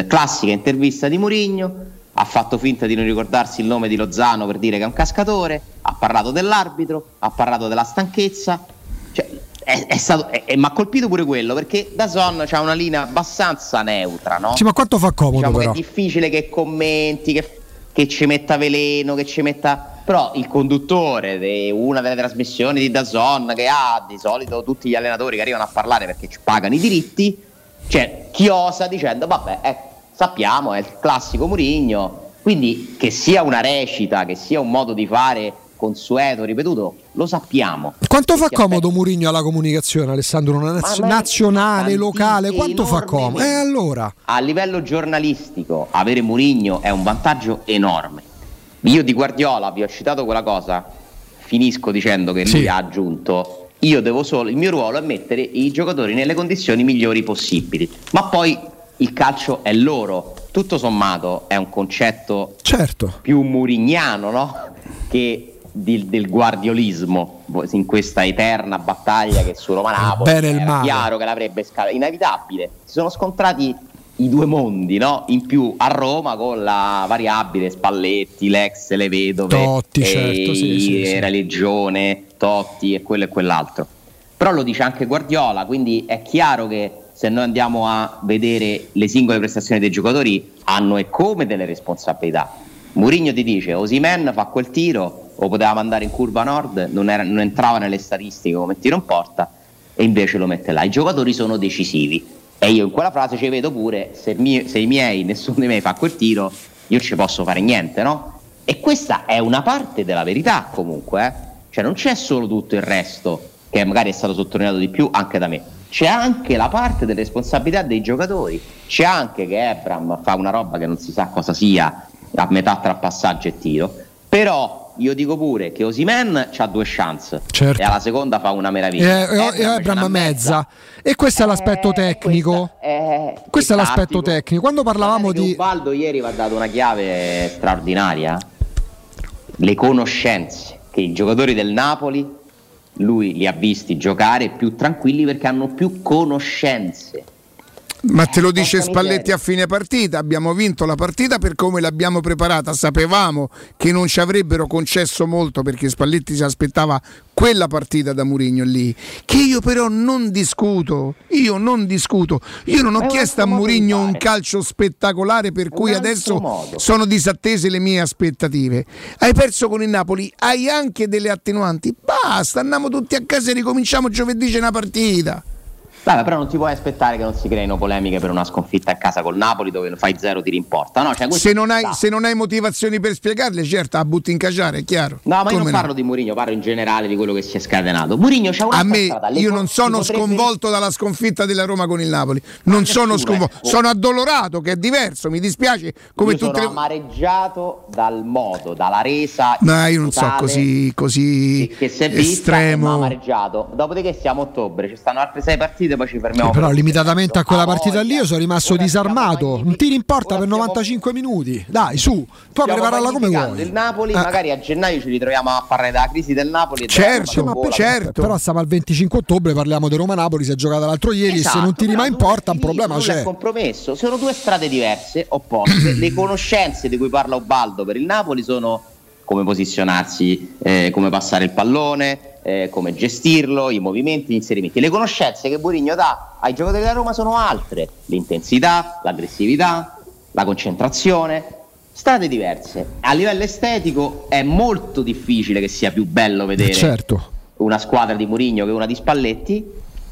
classica intervista di Mourinho, ha fatto finta di non ricordarsi il nome di Lozano per dire che è un cascatore, ha parlato dell'arbitro, ha parlato della stanchezza, mi ha colpito pure quello, perché DAZN c'ha una linea abbastanza neutra, no? Sì, ma quanto fa comodo, diciamo, però. È difficile che commenti, che ci metta veleno, che ci metta. Però il conduttore di una delle trasmissioni di DAZN, che ha di solito tutti gli allenatori che arrivano a parlare perché ci pagano i diritti, cioè chi osa dicendo vabbè, sappiamo, è il classico Mourinho. Quindi che sia una recita, che sia un modo di fare consueto, ripetuto, lo sappiamo. Quanto fa comodo Mourinho alla comunicazione, Alessandro? Una nazionale, locale, quanto fa comodo? Allora, a livello giornalistico avere Mourinho è un vantaggio enorme. Io di Guardiola vi ho citato quella cosa, finisco dicendo che lui ha aggiunto: io devo solo, il mio ruolo è mettere i giocatori nelle condizioni migliori possibili, ma poi il calcio è loro. Tutto sommato è un concetto più mourigniano, no? Che del guardiolismo, in questa eterna battaglia che su Roma-Napoli era chiaro che l'avrebbe inevitabile. Si sono scontrati i due mondi, no? In più a Roma con la variabile Spalletti, l'ex, le vedove, Totti, Legione, Totti e quello e quell'altro. Però lo dice anche Guardiola, quindi è chiaro che se noi andiamo a vedere le singole prestazioni dei giocatori, hanno e come delle responsabilità. Mourinho ti dice: Osimhen fa quel tiro, o poteva mandare in curva nord, non entrava nelle statistiche come tiro in porta, e invece lo mette là. I giocatori sono decisivi, e io in quella frase ci vedo pure: se i miei, nessuno di me fa quel tiro, io ci posso fare niente, no? E questa è una parte della verità, comunque, cioè non c'è solo tutto il resto, che magari è stato sottolineato di più anche da me. C'è anche la parte delle responsabilità dei giocatori, c'è anche che Ebram fa una roba che non si sa cosa sia a metà tra passaggio e tiro, però io dico pure che Osimhen c'ha due chance, e alla seconda fa una meraviglia, e Ebram mezza. E questo è l'aspetto tecnico. Questo è l'aspetto tecnico. Quando parlavamo di Ubaldo ieri, va dato una chiave straordinaria: le conoscenze che i giocatori del Napoli lui li ha visti giocare più tranquilli, perché hanno più conoscenze. Ma te lo dice Spalletti a fine partita: abbiamo vinto la partita per come l'abbiamo preparata, sapevamo che non ci avrebbero concesso molto, perché Spalletti si aspettava quella partita da Mourinho lì, che io però non discuto, io non ho chiesto a Mourinho un calcio spettacolare, per cui adesso sono disattese le mie aspettative. Hai perso con il Napoli, hai anche delle attenuanti, basta, andiamo tutti a casa e ricominciamo giovedì, c'è una partita. Vabbè, però non ti puoi aspettare che non si creino polemiche per una sconfitta a casa col Napoli, dove fai 0 tiri in porta, no? Cioè, se non hai motivazioni per spiegarle, certo, a butti in cagiare, è chiaro. No, ma io non parlo di Mourinho, parlo in generale di quello che si è scatenato. Mourinho c'ha una strada. Io non sono sconvolto dalla sconfitta della Roma con il Napoli, non sono sconvolto, sono addolorato, che è diverso, mi dispiace, come io sono amareggiato dal modo, dalla resa. Ma io non so, così estremo. Amareggiato. Dopodiché siamo a ottobre, ci stanno altre 6 partite poi ci fermiamo. Però per limitatamente a quella partita lì io sono rimasto disarmato. Un tiro in porta per 95 minuti. Dai, su, puoi prepararla come vuoi. Il Napoli, magari a gennaio ci ritroviamo a parlare della crisi del Napoli. Certo, ma certo. Però stiamo al 25 ottobre, parliamo di Roma-Napoli, si è giocata l'altro ieri, esatto, e se non tiri mai in porta un problema c'è. È compromesso. Sono due strade diverse, opposte. Le conoscenze di cui parla Ubaldo per il Napoli sono come posizionarsi, come passare il pallone, come gestirlo, i movimenti, gli inserimenti. Le conoscenze che Mourinho dà ai giocatori della Roma sono altre: l'intensità, l'aggressività, la concentrazione, strade diverse. A livello estetico è molto difficile che sia più bello vedere una squadra di Mourinho che una di Spalletti,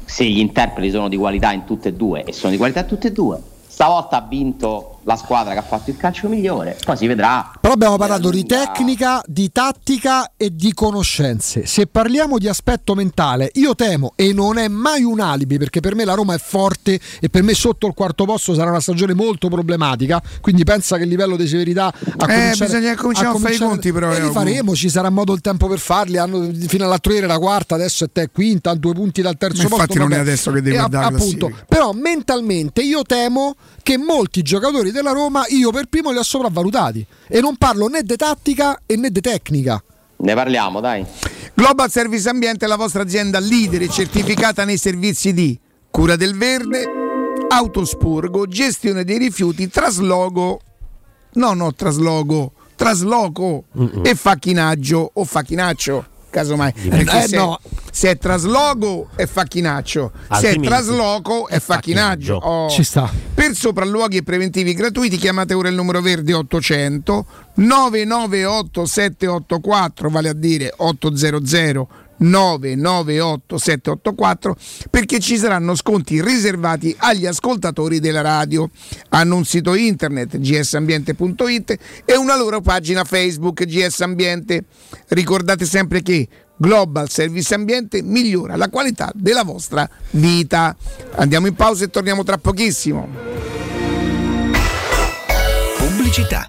se gli interpreti sono di qualità in tutte e due, e sono di qualità tutte e due. Stavolta ha vinto la squadra che ha fatto il calcio migliore, poi si vedrà. Però abbiamo parlato di tecnica, di tattica e di conoscenze. Se parliamo di aspetto mentale, io temo, e non è mai un alibi, perché per me la Roma è forte e per me sotto il quarto posto sarà una stagione molto problematica, quindi pensa che il livello di severità a bisogna cominciare a fare i conti, però li faremo, ci sarà modo il tempo per farli. Hanno fino all'altro ieri la quarta, adesso è quinta, 2 punti dal terzo posto. Infatti non è adesso che devi andare, appunto. Però mentalmente io temo che molti giocatori della Roma io per primo li ho sopravvalutati, e non parlo né di tattica né di tecnica. Ne parliamo, dai. Global Service Ambiente è la vostra azienda leader e certificata nei servizi di cura del verde, autospurgo, gestione dei rifiuti, trasloco e facchinaggio o facchinaggio, casomai. No, se è trasloco è facchinaccio, altrimenti, se è trasloco è facchinaggio. Oh. Ci sta. Per sopralluoghi e preventivi gratuiti chiamate ora il numero verde 800 998 784, vale a dire 800 998 784, perché ci saranno sconti riservati agli ascoltatori della radio. Hanno un sito internet gsambiente.it e una loro pagina Facebook GS Ambiente. Ricordate sempre che Global Service Ambiente migliora la qualità della vostra vita. Andiamo in pausa e torniamo tra pochissimo. Pubblicità.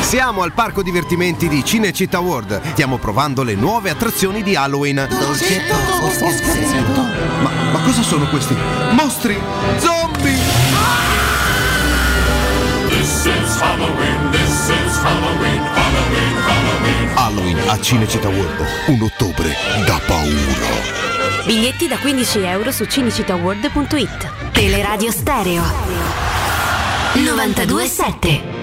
Siamo al parco divertimenti di Cinecittà World. Stiamo provando le nuove attrazioni di Halloween. Dolcetto o scherzetto? Ma cosa sono questi? Mostri? Zombie? This is Halloween, this is Halloween, Halloween, Halloween. Halloween a Cinecittà World. Un ottobre da paura. Biglietti da €15 su cinecittàworld.it. Teleradio Stereo 92.7.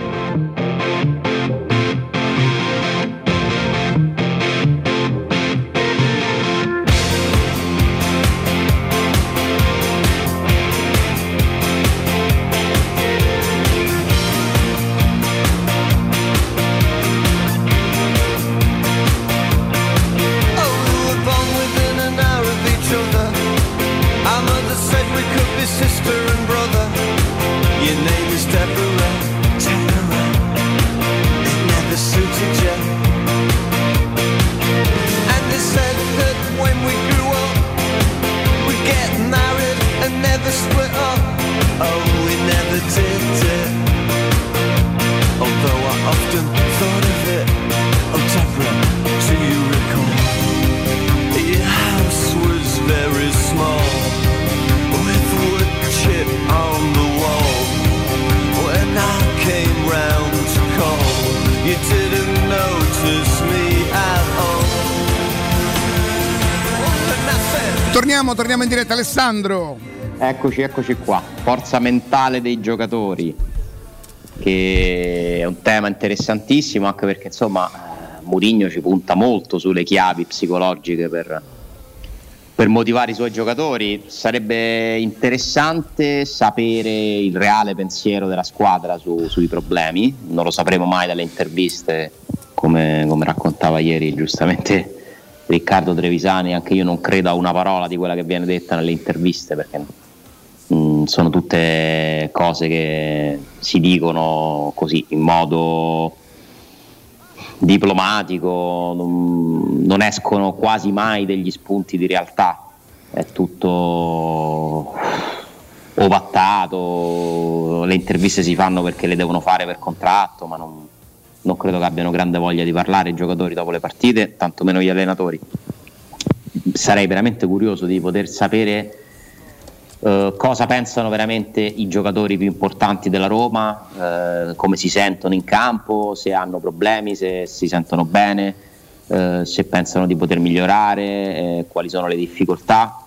Torniamo in diretta, Alessandro. Eccoci qua. Forza mentale dei giocatori, che è un tema interessantissimo, anche perché insomma Mourinho ci punta molto sulle chiavi psicologiche per motivare i suoi giocatori. Sarebbe interessante sapere il reale pensiero della squadra sui problemi. Non lo sapremo mai dalle interviste, come raccontava ieri giustamente Riccardo Trevisani. Anche io non credo a una parola di quella che viene detta nelle interviste, perché sono tutte cose che si dicono così in modo diplomatico, non escono quasi mai degli spunti di realtà, è tutto ovattato. Le interviste si fanno perché le devono fare per contratto, ma non credo che abbiano grande voglia di parlare i giocatori dopo le partite, tantomeno gli allenatori. Sarei veramente curioso di poter sapere cosa pensano veramente i giocatori più importanti della Roma, come si sentono in campo, se hanno problemi, se si sentono bene, se pensano di poter migliorare, quali sono le difficoltà.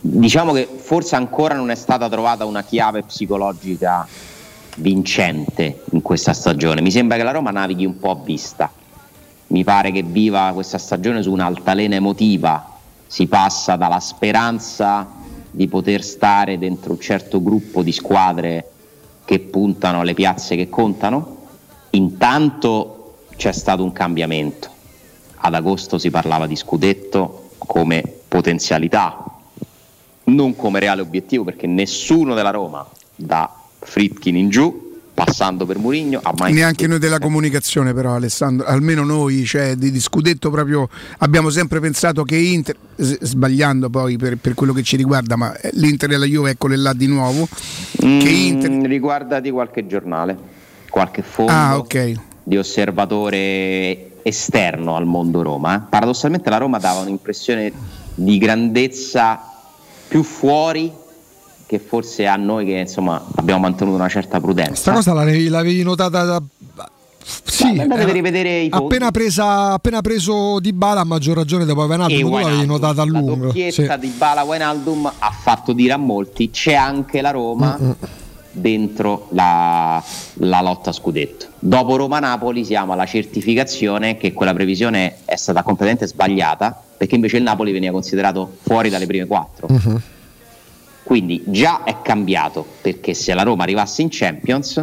Diciamo che forse ancora non è stata trovata una chiave psicologica vincente in questa stagione. Mi sembra che la Roma navighi un po' a vista, mi pare che viva questa stagione su un'altalena emotiva. Si passa dalla speranza di poter stare dentro un certo gruppo di squadre che puntano alle piazze che contano. Intanto c'è stato un cambiamento, ad agosto si parlava di scudetto come potenzialità, non come reale obiettivo, perché nessuno della Roma, da Friedkin in giù, passando per Mourinho, ha mai... Neanche noi della comunicazione però, Alessandro, almeno noi, cioè, di scudetto proprio abbiamo sempre pensato che Inter, sbagliando poi per quello che ci riguarda, ma l'Inter e la Juve, eccole là di nuovo, che Inter... Riguarda di qualche giornale, qualche fondo di osservatore esterno al mondo Roma, eh? Paradossalmente la Roma dava un'impressione di grandezza più fuori che forse a noi, che insomma abbiamo mantenuto una certa prudenza. Questa cosa l'avevi notata rivedere i fondi. Appena preso Dybala, a maggior ragione dopo Wijnaldum, l'avevi notata a lungo. La doppietta Dybala-Wijnaldum ha fatto dire a molti: c'è anche la Roma dentro la lotta scudetto. Dopo Roma-Napoli siamo alla certificazione che quella previsione è stata completamente sbagliata, perché invece il Napoli veniva considerato fuori dalle prime quattro. Quindi già è cambiato, perché se la Roma arrivasse in Champions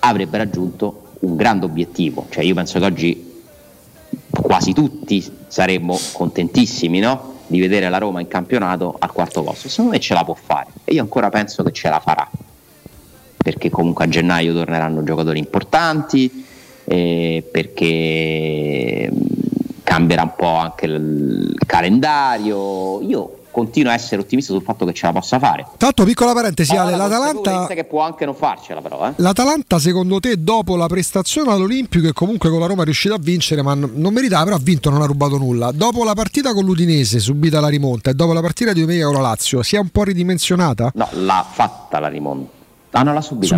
avrebbe raggiunto un grande obiettivo. Cioè, io penso che oggi quasi tutti saremmo contentissimi, no? Di vedere la Roma in campionato al quarto posto. Secondo me ce la può fare, e io ancora penso che ce la farà, perché comunque a gennaio torneranno giocatori importanti, perché cambierà un po' anche il calendario. Io continuo a essere ottimista sul fatto che ce la possa fare. Tanto, piccola parentesi, Ale, l'Atalanta che può anche non farcela, però, eh. L'Atalanta, secondo te, dopo la prestazione all'Olimpico, e comunque con la Roma è riuscita a vincere, ma non meritava, però ha vinto, non ha rubato nulla. Dopo la partita con l'Udinese subita la rimonta, e dopo la partita di domenica con la Lazio, si è un po' ridimensionata? No, l'ha fatta la rimonta. Ah, non l'ha subita.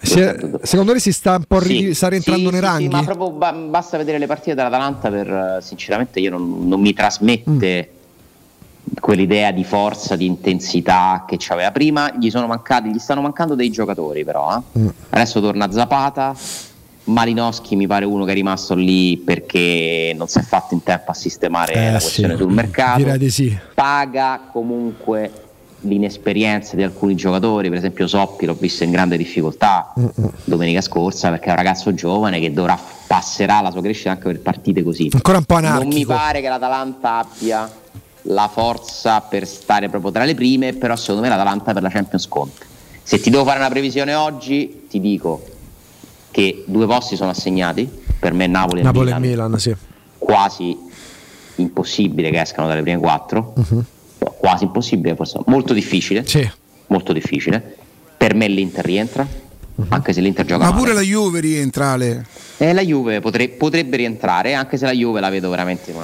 Secondo me si sta un po' sta rientrando nei ranghi. Ma proprio basta vedere le partite dell'Atalanta per, sinceramente, io non mi trasmette quell'idea di forza, di intensità che c'aveva prima. Gli stanno mancando dei giocatori, però, eh? Adesso torna Zapata. Malinowski mi pare uno che è rimasto lì perché non si è fatto in tempo a sistemare la questione sul mercato. Direi di sì. Paga comunque l'inesperienza di alcuni giocatori, per esempio Soppi l'ho visto in grande difficoltà domenica scorsa, perché è un ragazzo giovane che passerà la sua crescita anche per partite così. Ancora un po' anarchico. Non mi pare che l'Atalanta abbia la forza per stare proprio tra le prime, però secondo me l'Atalanta per la Champions conta. Se ti devo fare una previsione oggi, ti dico che 2 posti sono assegnati, per me Napoli e Milan, sì. Quasi impossibile che escano dalle prime 4. Quasi impossibile, forse molto difficile, sì. Molto difficile. Per me l'Inter rientra, anche se l'Inter gioca male. Ma pure la Juve rientra, Ale. La Juve potrebbe rientrare, anche se la Juve la vedo veramente in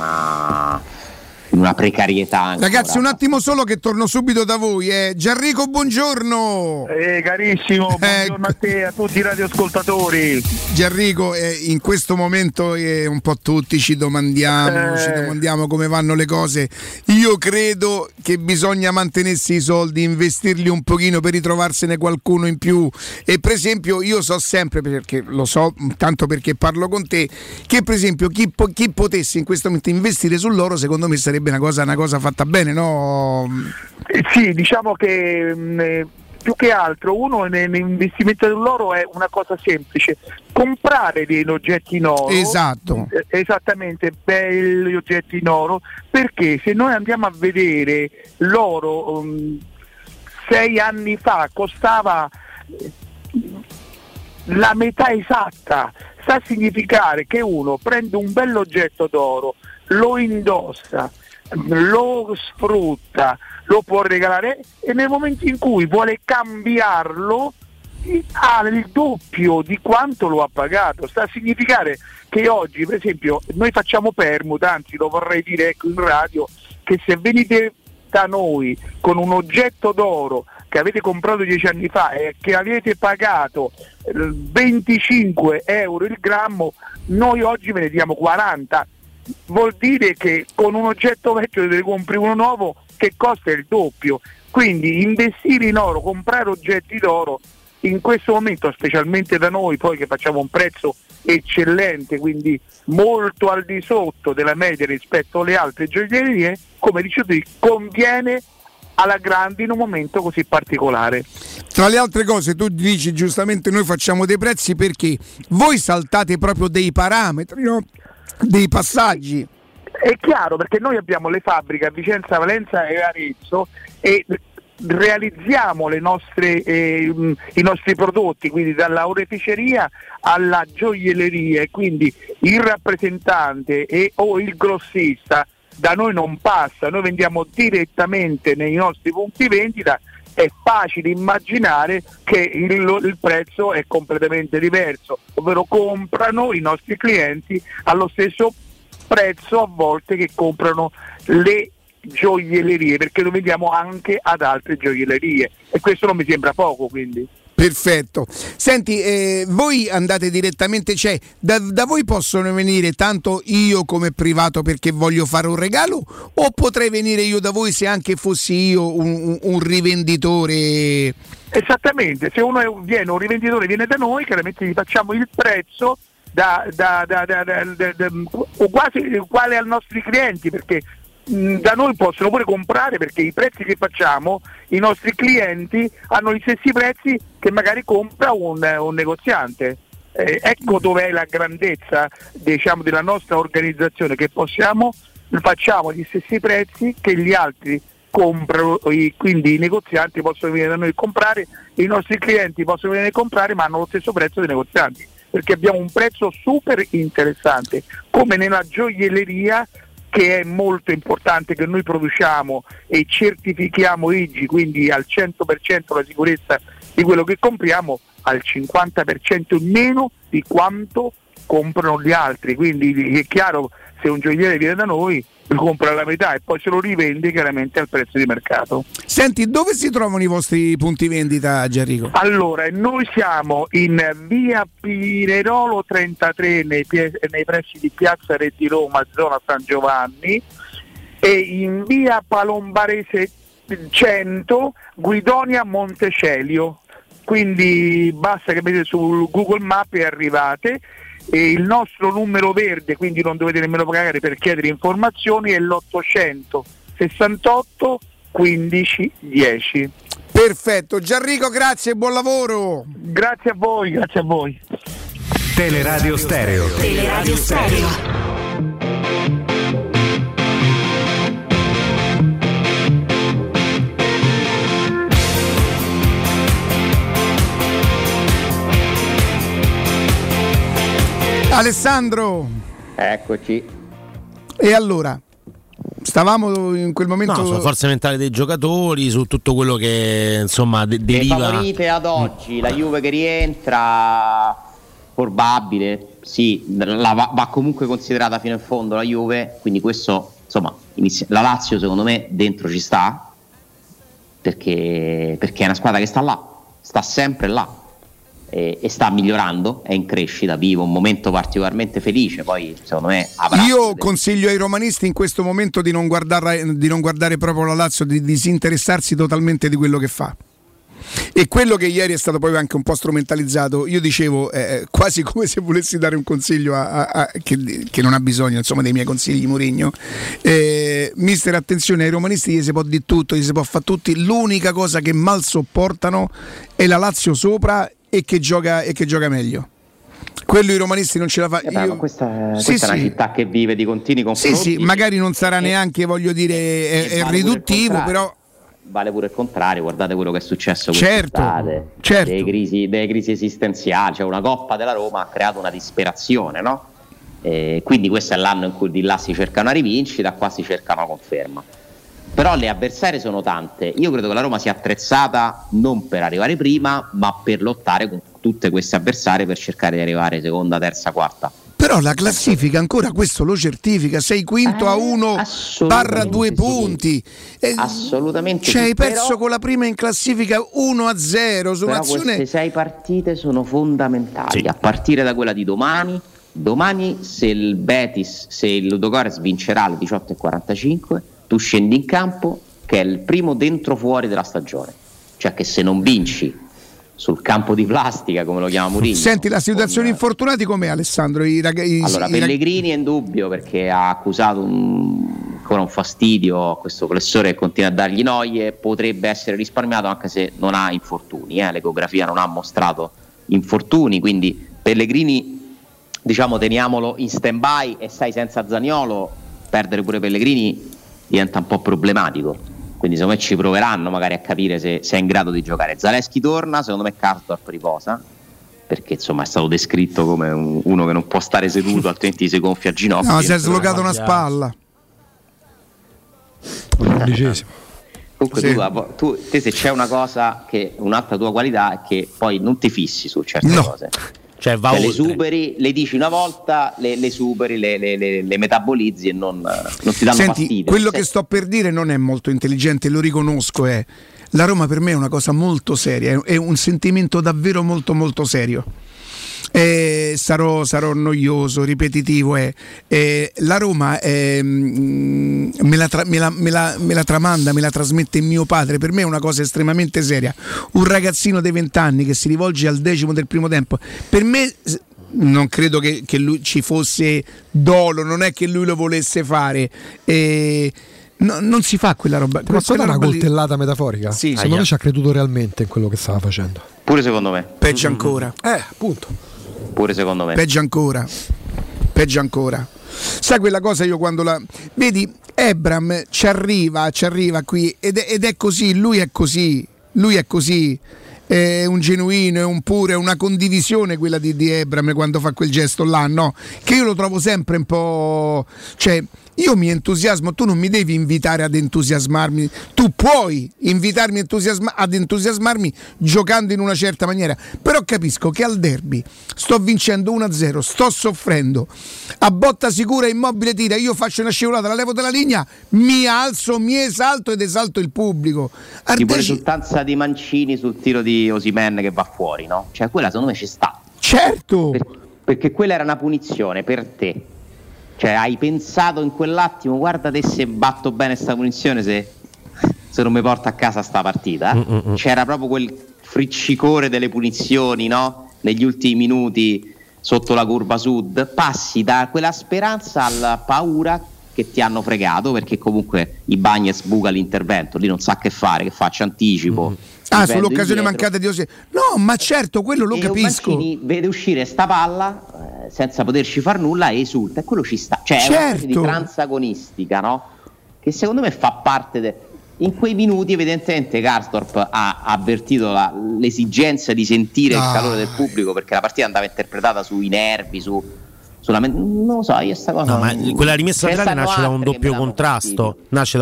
una precarietà ancora. Ragazzi, un attimo solo che torno subito da voi. Gianrico, buongiorno. Carissimo, buongiorno a te, a tutti i radioascoltatori. Gianrico, in questo momento un po' tutti ci domandiamo come vanno le cose. Io credo che bisogna mantenersi i soldi, investirli un pochino per ritrovarsene qualcuno in più. E per esempio io so sempre, perché lo so, tanto perché parlo con te, che per esempio chi potesse in questo momento investire sull'oro, secondo me sarebbe una cosa fatta bene, no? Sì, diciamo che più che altro uno nell'investimento dell'oro è una cosa semplice: comprare degli oggetti in oro. Esatto. Esattamente, belli oggetti in oro, perché se noi andiamo a vedere l'oro 6 anni fa costava la metà esatta. Sta a significare che uno prende un bell'oggetto d'oro, lo indossa, lo sfrutta, lo può regalare, e nel momento in cui vuole cambiarlo ha il doppio di quanto lo ha pagato. Sta a significare che oggi, per esempio, noi facciamo permuta, anzi lo vorrei dire ecco in radio, che se venite da noi con un oggetto d'oro che avete comprato 10 anni fa e che avete pagato 25 euro il grammo, noi oggi ve ne diamo 40. Vuol dire che con un oggetto vecchio ne compri uno nuovo che costa il doppio. Quindi investire in oro, comprare oggetti d'oro in questo momento, specialmente da noi, poi che facciamo un prezzo eccellente, quindi molto al di sotto della media rispetto alle altre gioiellerie, come dici tu, conviene alla grande in un momento così particolare. Tra le altre cose, tu dici giustamente, noi facciamo dei prezzi perché voi saltate proprio dei parametri, no? Dei passaggi. È chiaro, perché noi abbiamo le fabbriche a Vicenza, Valenza e Arezzo e realizziamo le nostre, i nostri prodotti, quindi dalla oreficeria alla gioielleria, e quindi il rappresentante o il grossista da noi non passa, noi vendiamo direttamente nei nostri punti vendita. È facile immaginare che il prezzo è completamente diverso, ovvero comprano i nostri clienti allo stesso prezzo a volte che comprano le gioiellerie, perché lo vediamo anche ad altre gioiellerie e questo non mi sembra poco, quindi. Perfetto. Senti, voi andate direttamente, cioè da voi possono venire tanto io come privato perché voglio fare un regalo, o potrei venire io da voi se anche fossi io un rivenditore? Esattamente, se uno viene, un rivenditore viene da noi, chiaramente gli facciamo il prezzo quasi uguale ai nostri clienti, perché da noi possono pure comprare, perché i prezzi che facciamo, i nostri clienti hanno gli stessi prezzi che magari compra un negoziante. Ecco dov'è la grandezza, diciamo, della nostra organizzazione, che facciamo gli stessi prezzi che gli altri comprano, quindi i negozianti possono venire da noi a comprare, i nostri clienti possono venire a comprare, ma hanno lo stesso prezzo dei negozianti, perché abbiamo un prezzo super interessante, come nella gioielleria, che è molto importante, che noi produciamo e certifichiamo IGI, quindi al 100% la sicurezza di quello che compriamo, al 50% in meno di quanto comprano gli altri, quindi è chiaro, se un gioielliere viene da noi lo compra alla metà e poi se lo rivende chiaramente al prezzo di mercato. Senti, dove si trovano i vostri punti vendita, Gianrico? Allora, noi siamo in via Pinerolo 33 nei pressi di piazza Re di Roma, zona San Giovanni, e in via Palombarese 100, Guidonia Montecelio, quindi basta che vedete su Google Maps e arrivate. E il nostro numero verde, quindi non dovete nemmeno pagare per chiedere informazioni, è l'868 15 10. Perfetto, Gianrico, grazie, buon lavoro. Grazie a voi, grazie a voi. Teleradio Stereo. Teleradio Stereo. Alessandro, eccoci. E allora, stavamo in quel momento sulla forza mentale dei giocatori, su tutto quello che insomma deriva. Le favorite ad oggi, la Juve che rientra, probabile, sì, va comunque considerata fino in fondo la Juve, quindi questo, insomma, la Lazio secondo me dentro ci sta, perché è una squadra che sta sempre là. E sta migliorando, è in crescita, vive un momento particolarmente felice. Poi secondo me io consiglio ai romanisti in questo momento di non guardare proprio la Lazio, di disinteressarsi totalmente di quello che fa. E quello che ieri è stato poi anche un po' strumentalizzato, io dicevo quasi come se volessi dare un consiglio che non ha bisogno, insomma, dei miei consigli Mourinho. Mister, attenzione ai romanisti, gli si può di tutto, gli si può fare tutti, l'unica cosa che mal sopportano è la Lazio sopra e che gioca meglio. Quello i romanisti non ce la fa. Questa è una città che vive di continui confronti. Sì, magari non sarà neanche, voglio dire, è riduttivo, però vale pure il contrario. Guardate quello che è successo quest'estate, certo. Delle crisi esistenziali, cioè una Coppa della Roma ha creato una disperazione, no? Quindi questo è l'anno in cui di là si cerca una rivincita, qua si cerca una conferma. Però le avversarie sono tante. Io credo che la Roma sia attrezzata non per arrivare prima, ma per lottare con tutte queste avversarie per cercare di arrivare seconda, terza, quarta. Però la classifica ancora questo lo certifica, sei quinto a 1/2 punti. Assolutamente. Cioè hai perso con la prima in classifica 1-0 su un'azione. Queste 6 partite sono fondamentali, sì. A partire da quella di domani se il Ludogorets vincerà alle 18:45, tu scendi in campo che è il primo dentro fuori della stagione, cioè che se non vinci sul campo di plastica, come lo chiama Mourinho. Senti, la situazione infortunati com'è, Alessandro? Pellegrini è in dubbio perché ha accusato con un fastidio questo flessore che continua a dargli noie, potrebbe essere risparmiato anche se non ha infortuni, l'ecografia non ha mostrato infortuni, quindi Pellegrini, diciamo, teniamolo in stand by, e sai, senza Zaniolo perdere pure Pellegrini diventa un po' problematico. Quindi secondo me ci proveranno magari a capire se è in grado di giocare. Zalewski torna, secondo me Karsdorp riposa, perché insomma è stato descritto come uno che non può stare seduto altrimenti si gonfia a ginocchio. No, si è slocata una spalla. Comunque sì. tu, se c'è una cosa che un'altra tua qualità è che poi non ti fissi su certe cose. Cioè le superi, le dici una volta, le superi, le metabolizzi e non ti danno fastidio. Quello che sto per dire non è molto intelligente, lo riconosco, è la Roma per me è una cosa molto seria, è un sentimento davvero molto molto serio. Sarò noioso, ripetitivo. La Roma me la tramanda, me la trasmette mio padre. Per me è una cosa estremamente seria. Un ragazzino dei 20 anni che si rivolge al decimo del primo tempo, per me non credo che lui ci fosse dolo, non è che lui lo volesse fare. No, non si fa quella roba. Ma quella una coltellata metaforica? Sì, secondo me ci ha creduto realmente in quello che stava facendo. Pure secondo me. Peggio ancora. Appunto. Pure secondo me. Peggio ancora. Sai quella cosa, io quando la vedi, Ebram ci arriva qui ed è così, lui è così. È un genuino, è un pure, è una condivisione quella di Ebram quando fa quel gesto là, no? Che io lo trovo sempre un po', cioè io mi entusiasmo, tu non mi devi invitare ad entusiasmarmi, tu puoi invitarmi ad entusiasmarmi giocando in una certa maniera, però capisco che al derby sto vincendo 1-0, sto soffrendo, a botta sicura Immobile tira, io faccio una scivolata, la levo dalla linea, mi alzo, mi esalto ed esalto il pubblico. Tipo risultanza di Mancini sul tiro di Osimhen che va fuori, no? Cioè quella secondo me ci sta. Certo! Perché quella era una punizione per te. Cioè hai pensato in quell'attimo, guarda te se batto bene sta punizione, se non mi porta a casa sta partita. C'era proprio quel friccicore delle punizioni, no? Negli ultimi minuti sotto la curva sud. Passi da quella speranza alla paura che ti hanno fregato, perché comunque Ibañez buca l'intervento, lì non sa che fare, che faccia anticipo. Sull'occasione mancata di Osimhen. No, ma certo, quello lo capisco. Mancini vede uscire sta palla senza poterci far nulla e esulta, e quello ci sta. Cioè certo. È una specie di transagonistica, no? Che secondo me fa parte in quei minuti evidentemente Karsdorp ha avvertito l'esigenza di sentire il calore del pubblico, perché la partita andava interpretata sui nervi, non lo so, io sta cosa. No, ma quella rimessa laterale nasce da un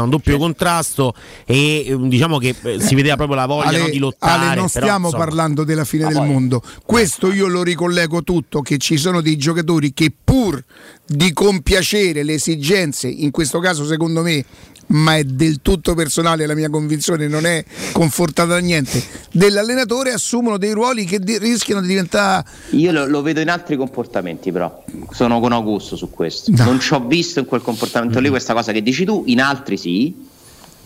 doppio contrasto. E diciamo che si vedeva proprio la voglia di lottare. Ale, non stiamo parlando della fine del mondo. Questo io lo ricollego tutto, che ci sono dei giocatori che pur di compiacere le esigenze, in questo caso secondo me, ma è del tutto personale la mia convinzione, non è confortata da niente, dell'allenatore, assumono dei ruoli che rischiano di diventare. Io lo vedo in altri comportamenti, però sono con Augusto su questo. No. Non ci ho visto in quel comportamento lì questa cosa che dici tu, in altri sì.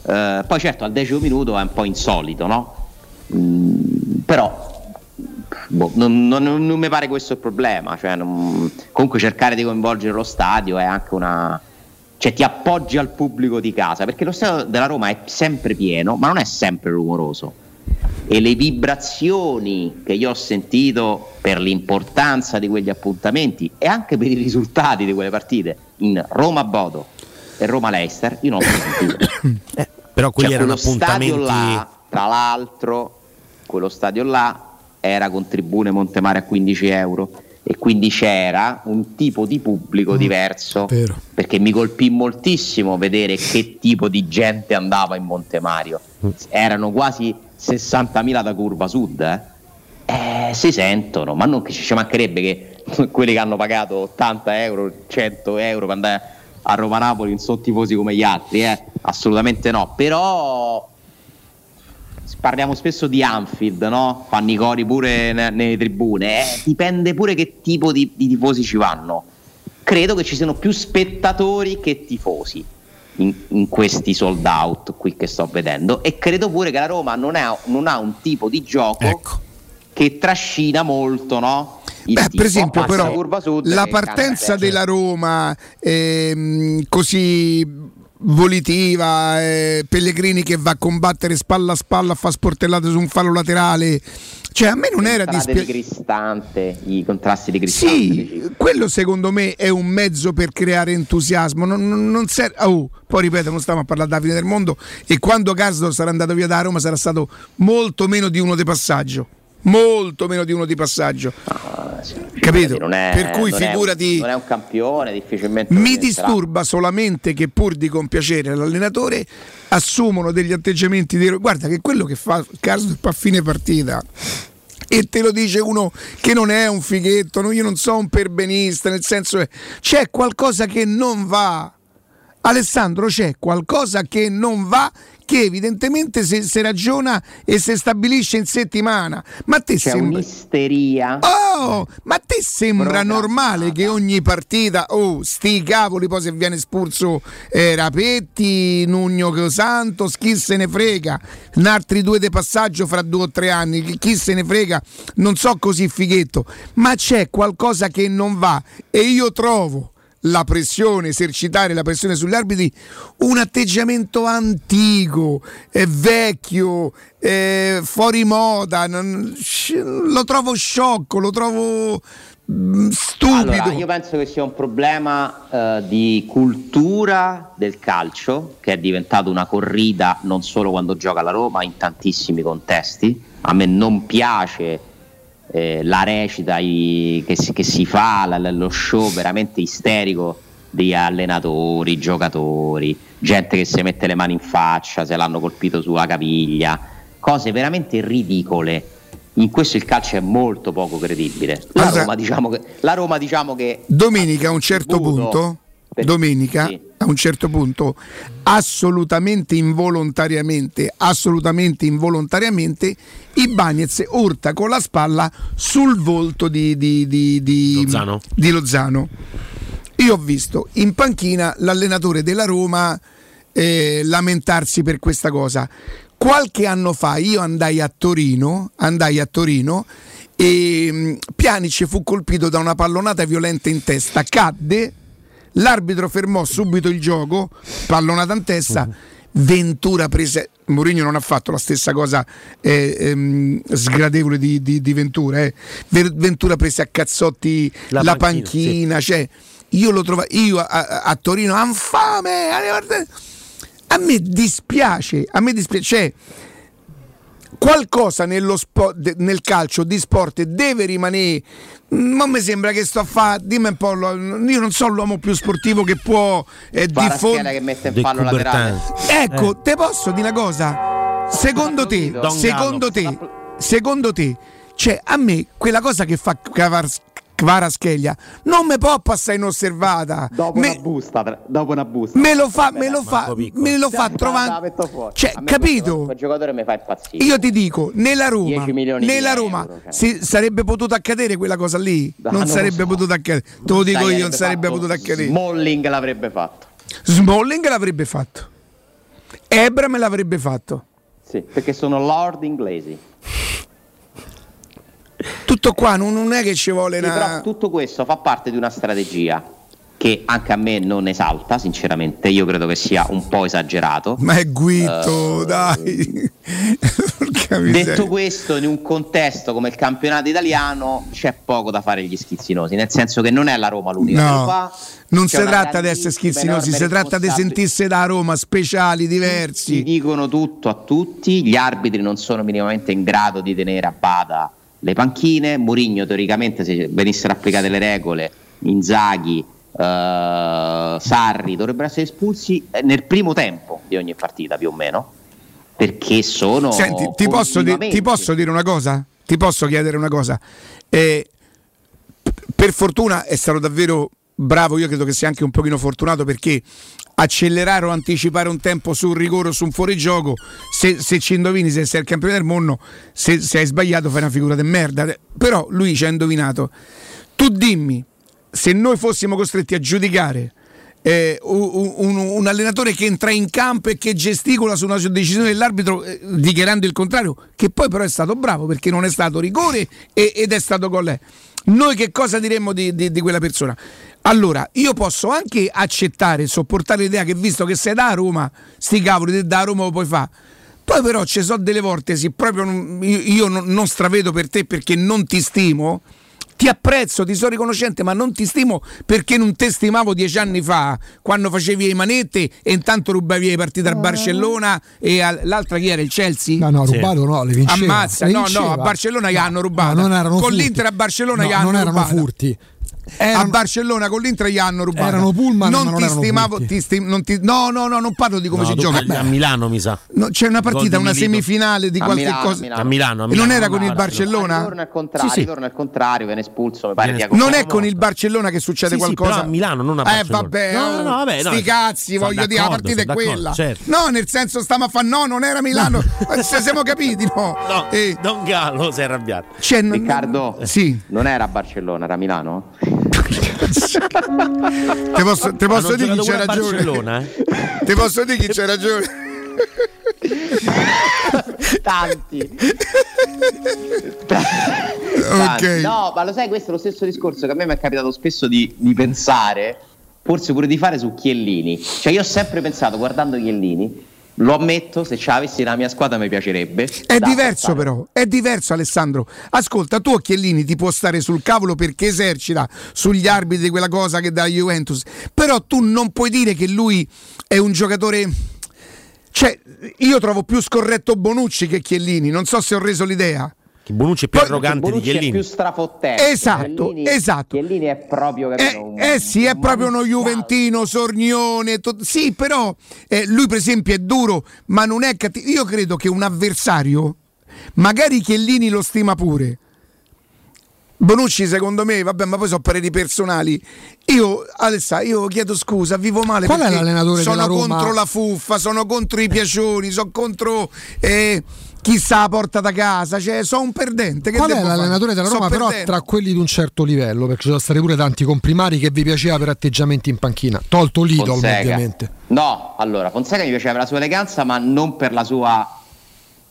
Poi certo al 10° minuto è un po' insolito, no? Però non mi pare questo il problema, cioè, comunque cercare di coinvolgere lo stadio è anche una... Cioè ti appoggi al pubblico di casa, perché lo stadio della Roma è sempre pieno, ma non è sempre rumoroso. E le vibrazioni che io ho sentito per l'importanza di quegli appuntamenti e anche per i risultati di quelle partite in Roma-Bodo e Roma-Leicester, io non l'ho sentito. Però quelli erano appuntamenti... Quello stadio là, tra l'altro, quello stadio là era con tribune Montemare a €15. E quindi c'era un tipo di pubblico diverso, perché mi colpì moltissimo vedere che tipo di gente andava in Montemario. Erano quasi 60.000 da curva sud, si sentono, ma non che ci mancherebbe che quelli che hanno pagato €80, €100 per andare a Roma-Napoli non sono tifosi come gli altri, assolutamente no. Però parliamo spesso di Anfield, no? Fanno i cori pure nelle tribune, dipende pure che tipo di tifosi ci vanno. Credo che ci siano più spettatori che tifosi in questi sold out qui che sto vedendo, e credo pure che la Roma non ha un tipo di gioco che trascina molto, no? Beh, per esempio però la partenza della Roma così volitiva, Pellegrini che va a combattere spalla a spalla, fa sportellate su un fallo laterale, cioè a me non era dispiacevole i contrasti di Cristante. Sì, quello secondo me è un mezzo per creare entusiasmo, non serve. Poi ripeto, non stiamo a parlare della fine del mondo, e quando Gasdor sarà andato via da Roma sarà stato molto meno di uno di passaggio, capito? Per cui figurati, non è un campione, difficilmente mi disturba solamente che pur di compiacere l'allenatore assumono degli atteggiamenti di... Guarda che quello che fa Gasdor a fine partita, e te lo dice uno che non è un fighetto, io non sono un perbenista, nel senso che c'è qualcosa che non va, Alessandro, c'è qualcosa che non va, che evidentemente se ragiona e se stabilisce in settimana. Ma te c'è sembra un'isteria. Ma te sembra normale che ogni partita, sti cavoli, poi se viene espulso Rapetti, Nuno Santos, chi se ne frega, altri due di passaggio fra 2 o 3 anni, chi se ne frega, non so, così fighetto. Ma c'è qualcosa che non va, e io trovo esercitare la pressione sugli arbitri un atteggiamento antico, vecchio, fuori moda, lo trovo sciocco, lo trovo stupido. Allora, io penso che sia un problema di cultura del calcio, che è diventato una corrida non solo quando gioca la Roma, in tantissimi contesti. A me non piace la recita che si fa, lo show veramente isterico di allenatori, giocatori, gente che si mette le mani in faccia se l'hanno colpito sulla caviglia, cose veramente ridicole. In questo il calcio è molto poco credibile. La Roma diciamo che domenica, a un certo punto, sì, a un certo punto assolutamente involontariamente Ibañez urta con la spalla sul volto di Lozano. Io ho visto in panchina l'allenatore della Roma lamentarsi per questa cosa. Qualche anno fa io andai a Torino e Pjanic fu colpito da una pallonata violenta in testa, cadde. L'arbitro fermò subito il gioco, pallonata in testa, Ventura prese. Mourinho non ha fatto la stessa cosa sgradevole di Ventura. Ventura prese a cazzotti la panchina. Sì. Cioè, io lo trovo. Io a Torino infame. A me dispiace. Cioè, qualcosa nel calcio di sport deve rimanere. Non mi sembra che sto a fare, dimmi un po', io non sono l'uomo più sportivo che può diffondere, che mette in fallo laterale. Ecco, te posso dire una cosa? Secondo te, cioè a me quella cosa che fa Kvaratskhelia non me può passare inosservata. Dopo una busta. Me lo fa trovare. Cioè, capito? Quel giocatore mi fa impazzire. Io ti dico, nella Roma euro, cioè. Sarebbe potuto accadere quella cosa lì? Non sarebbe potuto accadere. Te lo dico io, non sarebbe potuto accadere. Smalling l'avrebbe fatto. Ebra me l'avrebbe fatto. Sì, perché sono lord inglesi. Tutto qua, non è che ci vuole però tutto questo fa parte di una strategia che anche a me non esalta, sinceramente. Io credo che sia un po' esagerato. Ma è Guido, dai. Detto questo, in un contesto come il campionato italiano c'è poco da fare gli schizzinosi, nel senso che non è la Roma l'unica che lo fa. Non si tratta di essere schizzinosi, si tratta di sentirsi da Roma speciali, diversi. Si dicono tutto a tutti, gli arbitri non sono minimamente in grado di tenere a bada le panchine. Mourinho teoricamente, se venissero applicate le regole, Inzaghi, Sarri dovrebbero essere espulsi nel primo tempo di ogni partita più o meno, perché sono... Senti, ti posso chiedere una cosa? Per fortuna è stato davvero bravo, io credo che sia anche un pochino fortunato, perché accelerare o anticipare un tempo sul rigore o su un fuorigioco, se ci indovini, se sei il campione del mondo, se hai sbagliato fai una figura di merda, però lui ci ha indovinato. Tu dimmi, se noi fossimo costretti a giudicare un allenatore che entra in campo e che gesticola su una decisione dell'arbitro dichiarando il contrario, che poi però è stato bravo perché non è stato rigore ed è stato gol. Noi che cosa diremmo di quella persona? Allora, io posso anche accettare, sopportare l'idea che visto che sei da Roma, sti cavoli, da Roma lo puoi fare. Poi però ci sono delle volte, sì, proprio io non stravedo per te perché non ti stimo, ti apprezzo, ti sono riconoscente, ma non ti stimo perché non te stimavo 10 anni fa, quando facevi le manette e intanto rubavi le partite al Barcellona e l'altra chi era? Il Chelsea? No, rubato no, le vinceva. Ammazza, le vinceva. No, a Barcellona gli hanno rubato. Con l'Inter a Barcellona gli hanno rubato. Non erano furti. A Barcellona con l'Inter gli hanno rubato. Erano pullman, non ma non ti stimavo, non parlo di come si gioca. A Milano mi sa. No, c'è una partita, una semifinale di qualche cosa. A Milano. Non era con il Barcellona? Torna al contrario, viene espulso, mi pare. Non è con il Barcellona che succede qualcosa. Però a Milano non a Barcellona. Vabbè, sti cazzi, voglio dire, la partita è quella. No, nel senso stiamo a fare non era Milano. Se siamo capiti, no. Don Gallo si è arrabbiato. Riccardo, non era a Barcellona, era a Milano. Te posso dire chi c'ha ragione, te posso dire chi c'ha ragione. Tanti. Okay. No, ma lo sai, questo è lo stesso discorso che a me mi è capitato spesso di pensare, forse pure di fare, su Chiellini. Cioè io ho sempre pensato, guardando Chiellini, lo ammetto, se ce l'avessi nella mia squadra mi piacerebbe. È diverso, però, è diverso, Alessandro. Ascolta, tu Chiellini ti può stare sul cavolo perché esercita sugli arbitri quella cosa che dà Juventus, però tu non puoi dire che lui è un giocatore. Cioè, io trovo più scorretto Bonucci che Chiellini, non so se ho reso l'idea. Bonucci è più arrogante di Chiellini, è più strafottente. Esatto. Chiellini è proprio è proprio uno juventino, sornione, sì, però lui per esempio è duro, ma non è cattivo. Io credo che un avversario, magari Chiellini lo stima pure. Bonucci secondo me, vabbè, ma poi sono pareri personali. Io, Alessà, io chiedo scusa, vivo male. Qual è l'allenatore della Roma? Sono contro la fuffa, sono contro i piacioni, sono contro chissà la porta da casa, cioè sono un perdente. Qual è l'allenatore della Roma però tra quelli di un certo livello, perché ci sono stati pure tanti comprimari che vi piaceva per atteggiamenti in panchina, tolto l'idolo ovviamente. No, allora Fonseca mi piaceva per la sua eleganza, ma non per la sua,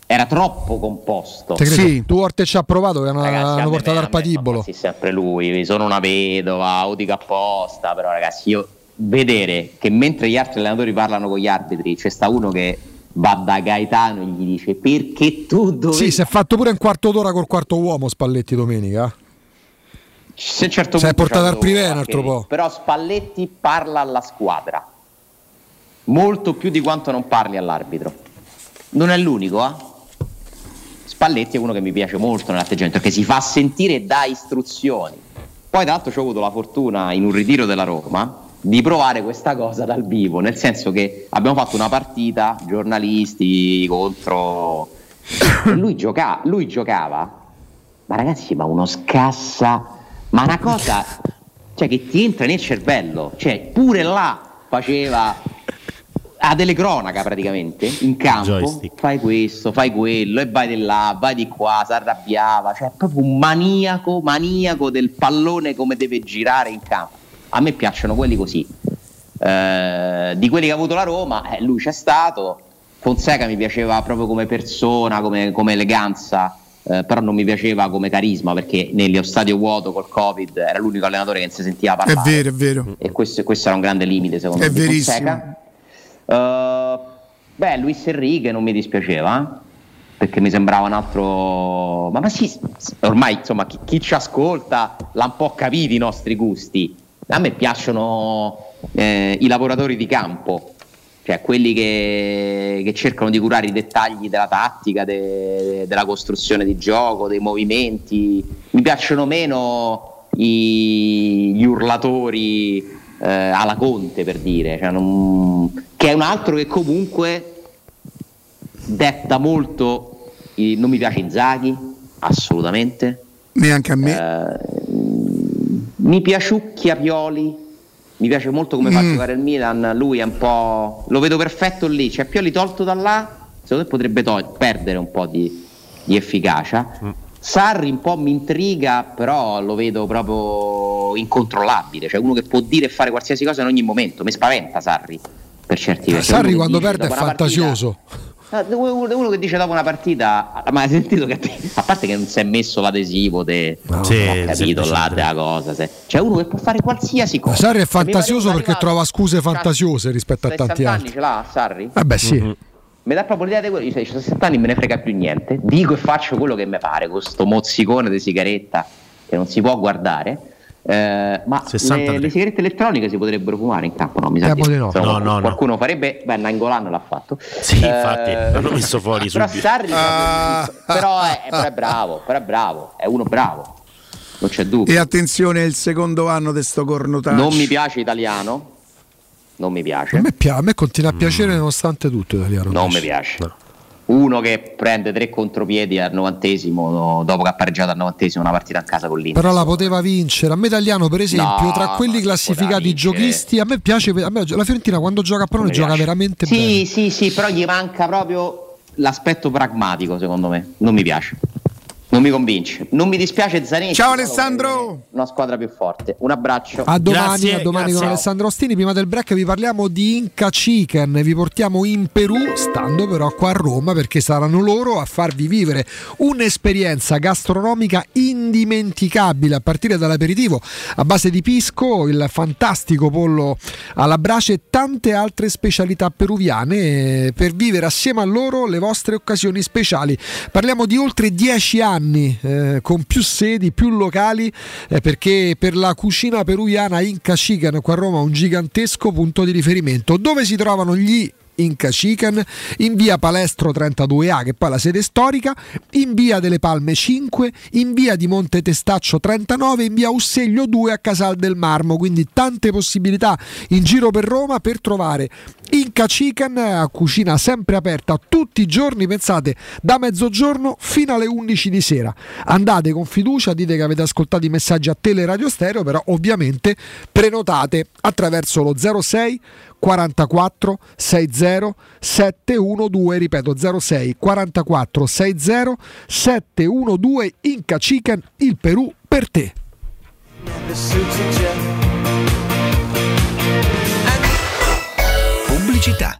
era troppo composto. Sì, tu Orte ci ha provato, che hanno portato al patibolo. Sì, sempre lui, sono una vedova, o dico apposta, però ragazzi, io vedere che mentre gli altri allenatori parlano con gli arbitri, c'è sta uno che va da Gaetano e gli dice perché tu dovevi... Sì, si è fatto pure un quarto d'ora col quarto uomo Spalletti domenica. Se certo si è portato al Privé un altro po'. Però Spalletti parla alla squadra molto più di quanto non parli all'arbitro. Non è l'unico, Spalletti è uno che mi piace molto nell'atteggiamento, perché si fa sentire e dà istruzioni. Poi tra l'altro ci ho avuto la fortuna in un ritiro della Roma di provare questa cosa dal vivo, nel senso che abbiamo fatto una partita giornalisti contro lui giocava, ma ragazzi, ma uno scassa, ma una cosa, cioè, che ti entra nel cervello, cioè pure là faceva a telecronaca praticamente in campo, joystick. Fai questo, fai quello e vai di là, vai di qua, si arrabbiava, cioè proprio un maniaco del pallone, come deve girare in campo. A me piacciono quelli così. Di quelli che ha avuto la Roma, lui c'è stato. Fonseca mi piaceva proprio come persona, come eleganza, però non mi piaceva come carisma, perché nello stadio vuoto col Covid era l'unico allenatore che non si sentiva parlare. È vero. E questo era un grande limite, secondo me. È verissimo. Luis Enrique non mi dispiaceva, perché mi sembrava un altro. Ma sì, ormai insomma chi ci ascolta l'ha un po' capito i nostri gusti. A me piacciono i lavoratori di campo, cioè quelli che cercano di curare i dettagli della tattica, della costruzione di gioco, dei movimenti. Mi piacciono meno gli urlatori alla Conte, per dire, cioè che è un altro che comunque detta molto. Non mi piace Inzaghi, assolutamente. Neanche a me. Mi piaciucchia Pioli, mi piace molto come fa a giocare il Milan, lui è un po', lo vedo perfetto lì, cioè Pioli tolto da là, secondo me potrebbe perdere un po' di efficacia. Sarri un po' mi intriga, però lo vedo proprio tecnico incontrollabile, cioè uno che può dire e fare qualsiasi cosa in ogni momento. Mi spaventa Sarri per certi versi. Sarri quando perde è fantasioso. Uno che dice dopo una partita, ma hai sentito che a parte che non si è messo l'adesivo della cosa, cioè uno che può fare qualsiasi cosa. Sarri è fantasioso perché trova scuse fantasiose rispetto a tanti altri. 60 anni ce l'ha Sarri? Vabbè sì. Mm-hmm. Mi dà proprio l'idea di quello, dice 60 anni me ne frega più niente, dico e faccio quello che mi pare con sto mozzicone di sigaretta che non si può guardare. Ma le sigarette elettroniche si potrebbero fumare in campo? No, mi sa che no. Qualcuno farebbe. Beh, Nainggolan l'ha fatto. Sì, infatti, l'hanno messo fuori subito. Però Sarri però è bravo, è uno bravo, non c'è dubbio. E attenzione, è il secondo anno di sto cornotaccio. Non mi piace italiano, non mi piace. A me continua a piacere nonostante tutto italiano. Non mi piace. No. Uno che prende tre contropiedi al 90esimo dopo che ha pareggiato al 90esimo una partita a casa con l'Inter. Però la poteva vincere. A me italiano per esempio, no, tra quelli classificati giochisti, a me piace, la Fiorentina quando gioca a parole gioca veramente bene. Sì, però gli manca proprio l'aspetto pragmatico, secondo me. Non mi piace. Non mi convince. Non mi dispiace Zanetti. Ciao Alessandro. Una squadra più forte. Un abbraccio. A domani, grazie. Con Alessandro Ostini. Prima del break vi parliamo di Inca Chicken. Vi portiamo in Perù, stando però qua a Roma, perché saranno loro a farvi vivere un'esperienza gastronomica indimenticabile, a partire dall'aperitivo a base di pisco, il fantastico pollo alla brace e tante altre specialità peruviane, per vivere assieme a loro le vostre occasioni speciali. Parliamo di oltre 10 anni con più sedi, più locali, perché per la cucina peruviana Inca Chicken qua a Roma è un gigantesco punto di riferimento. Dove si trovano gli Inca Chicken? In via Palestro 32A, che è poi la sede storica, in via delle Palme 5, in via di Monte Testaccio 39, in via Usseglio 2 a Casal del Marmo. Quindi tante possibilità in giro per Roma per trovare Inca Chicken, a cucina sempre aperta tutti i giorni, pensate, da mezzogiorno fino alle 11 di sera. Andate con fiducia, dite che avete ascoltato i messaggi a Teleradio Stereo, però ovviamente prenotate attraverso lo 06 44 60 712, ripeto 06 44 60 712. Inca Chicken, il Perù per te. Pubblicità.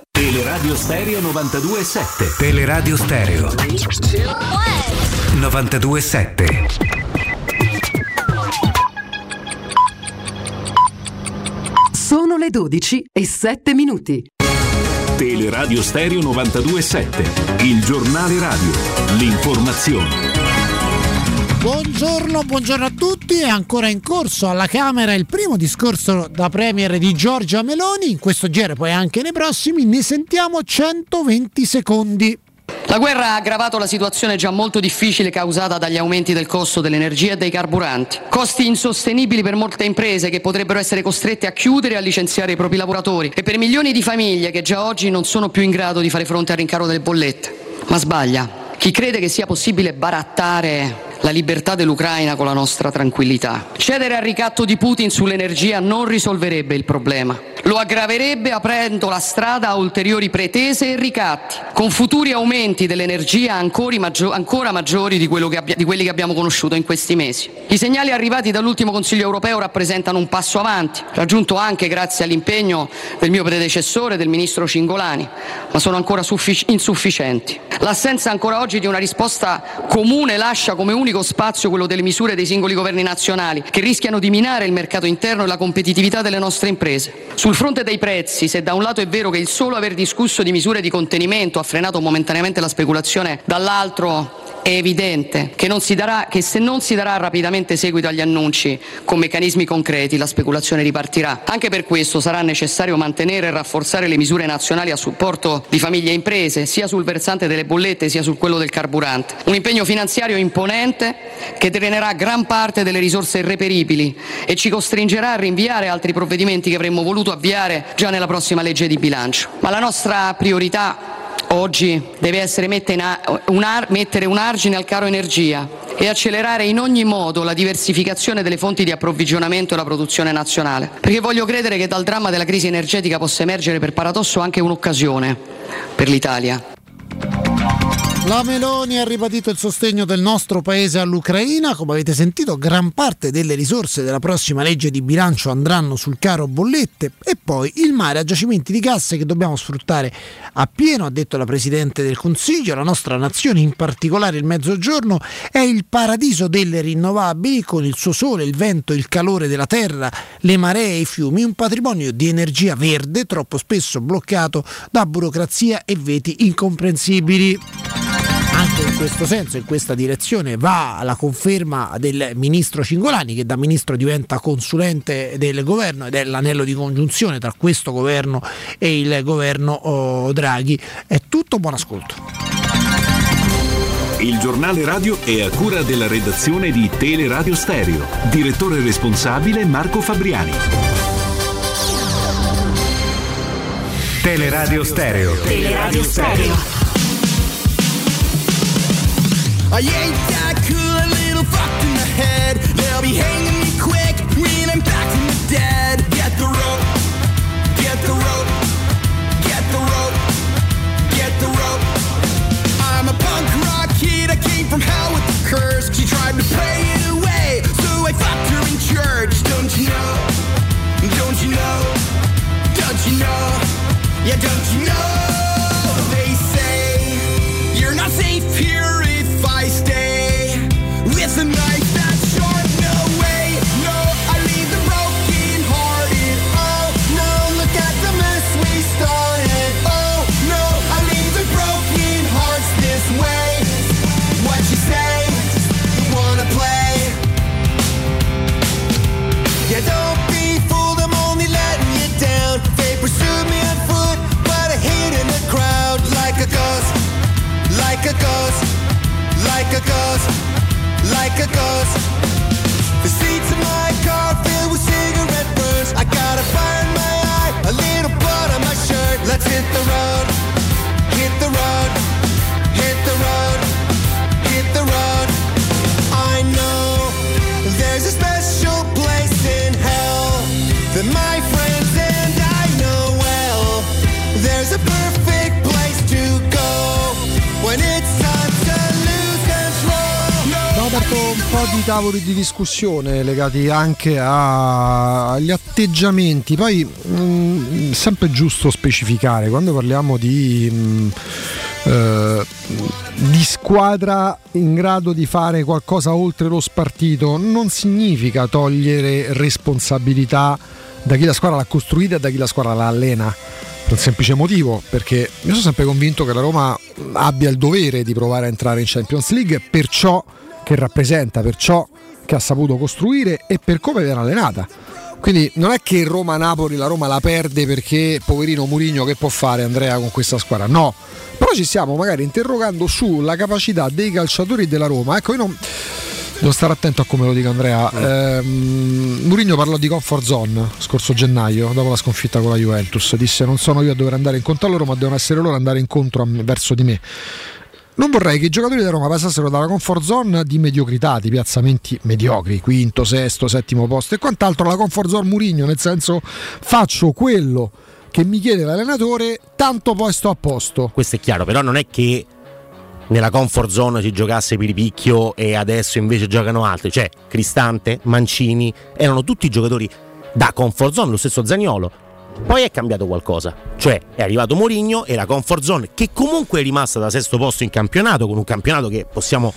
Teleradio Stereo 92.7. Teleradio Stereo 92.7. Sono le 12:07. Teleradio Stereo 92.7. Il giornale radio. L'informazione. Buongiorno a tutti. È ancora in corso alla Camera il primo discorso da Premier di Giorgia Meloni, in questo giro e poi anche nei prossimi. Ne sentiamo 120 secondi. La guerra ha aggravato la situazione già molto difficile causata dagli aumenti del costo dell'energia e dei carburanti. Costi insostenibili per molte imprese che potrebbero essere costrette a chiudere e a licenziare i propri lavoratori e per milioni di famiglie che già oggi non sono più in grado di fare fronte al rincaro delle bollette. Ma sbaglia chi crede che sia possibile barattare la libertà dell'Ucraina con la nostra tranquillità. Cedere al ricatto di Putin sull'energia non risolverebbe il problema. Lo aggraverebbe aprendo la strada a ulteriori pretese e ricatti, con futuri aumenti dell'energia ancora maggiori di quelli che abbiamo conosciuto in questi mesi. I segnali arrivati dall'ultimo Consiglio europeo rappresentano un passo avanti, raggiunto anche grazie all'impegno del mio predecessore, del ministro Cingolani, ma sono ancora insufficienti. L'assenza ancora oggi di una risposta comune lascia come unico spazio quello delle misure dei singoli governi nazionali, che rischiano di minare il mercato interno e la competitività delle nostre imprese. Sul fronte dei prezzi, se da un lato è vero che il solo aver discusso di misure di contenimento ha frenato momentaneamente la speculazione, dall'altro è evidente che se non si darà rapidamente seguito agli annunci con meccanismi concreti, la speculazione ripartirà. Anche per questo sarà necessario mantenere e rafforzare le misure nazionali a supporto di famiglie e imprese, sia sul versante delle bollette sia su quello del carburante. Un impegno finanziario imponente che drenerà gran parte delle risorse irreperibili e ci costringerà a rinviare altri provvedimenti che avremmo voluto avviare già nella prossima legge di bilancio. Ma la nostra priorità oggi deve essere mettere un argine al caro energia e accelerare in ogni modo la diversificazione delle fonti di approvvigionamento e la produzione nazionale, perché voglio credere che dal dramma della crisi energetica possa emergere per paradosso anche un'occasione per l'Italia. La Meloni ha ribadito il sostegno del nostro paese all'Ucraina. Come avete sentito, gran parte delle risorse della prossima legge di bilancio andranno sul caro bollette. E poi il mare ha giacimenti di gas che dobbiamo sfruttare appieno, ha detto la Presidente del Consiglio. La nostra nazione, in particolare il Mezzogiorno, è il paradiso delle rinnovabili, con il suo sole, il vento, il calore della terra, le maree e i fiumi, un patrimonio di energia verde troppo spesso bloccato da burocrazia e veti incomprensibili. Anche in questo senso, in questa direzione va la conferma del ministro Cingolani, che da ministro diventa consulente del governo ed è l'anello di congiunzione tra questo governo e il governo Draghi. È tutto, buon ascolto. Il giornale radio è a cura della redazione di Teleradio Stereo. Direttore responsabile Marco Fabriani. Teleradio Stereo. Teleradio Stereo. I ain't that cool, a little fucked in the head. They'll be hanging me quick when I'm back from the dead. Get the rope, get the rope, get the rope, get the rope. I'm a punk rock kid, I came from hell with the curse. She tried to pray it away, so I fucked her in church. Don't you know, don't you know, don't you know, yeah, don't you know. They say you're not safe here if I stay with a knife that's sharp. No way, no, I leave the broken hearted. Oh no, look at the mess we started. Oh no, I leave the broken hearts this way. What you say, you wanna play? Yeah, don't be fooled, I'm only letting you down. They pursued me on foot, but I hid in the crowd. Like a ghost, like a ghost, like a ghost, like a ghost. The seats in my car filled with cigarette burns. I got a fire in my eye, a little blood on my shirt. Let's hit the road, hit the road, hit the road, hit the road. I know there's a special place in hell that my friends and I know well. There's a perfect place to go when it's time to lose. Dopo un po' di tavoli di discussione legati anche agli atteggiamenti, poi è sempre giusto specificare, quando parliamo di squadra in grado di fare qualcosa oltre lo spartito, non significa togliere responsabilità da chi la squadra l'ha costruita e da chi la squadra la allena. Per un semplice motivo, perché io sono sempre convinto che la Roma abbia il dovere di provare a entrare in Champions League per ciò che rappresenta, per ciò che ha saputo costruire e per come viene allenata. Quindi non è che Roma-Napoli la Roma la perde perché poverino Mourinho, che può fare Andrea con questa squadra? No, però ci stiamo magari interrogando sulla capacità dei calciatori della Roma. Ecco, io non... devo stare attento a come lo dico, Andrea. Mourinho parlò di comfort zone scorso gennaio, dopo la sconfitta con la Juventus. Disse: non sono io a dover andare incontro a loro, ma devono essere loro ad andare incontro verso di me. Non vorrei che i giocatori della Roma passassero dalla comfort zone di mediocrità, di piazzamenti mediocri, quinto, sesto, settimo posto e quant'altro, alla comfort zone Mourinho, nel senso faccio quello che mi chiede l'allenatore, tanto poi sto a posto. Questo è chiaro, però non è che nella comfort zone si giocasse Piripicchio e adesso invece giocano altri, cioè Cristante, Mancini erano tutti giocatori da comfort zone, lo stesso Zaniolo. Poi è cambiato qualcosa, cioè è arrivato Mourinho e la comfort zone, che comunque è rimasta da sesto posto in campionato, con un campionato che possiamo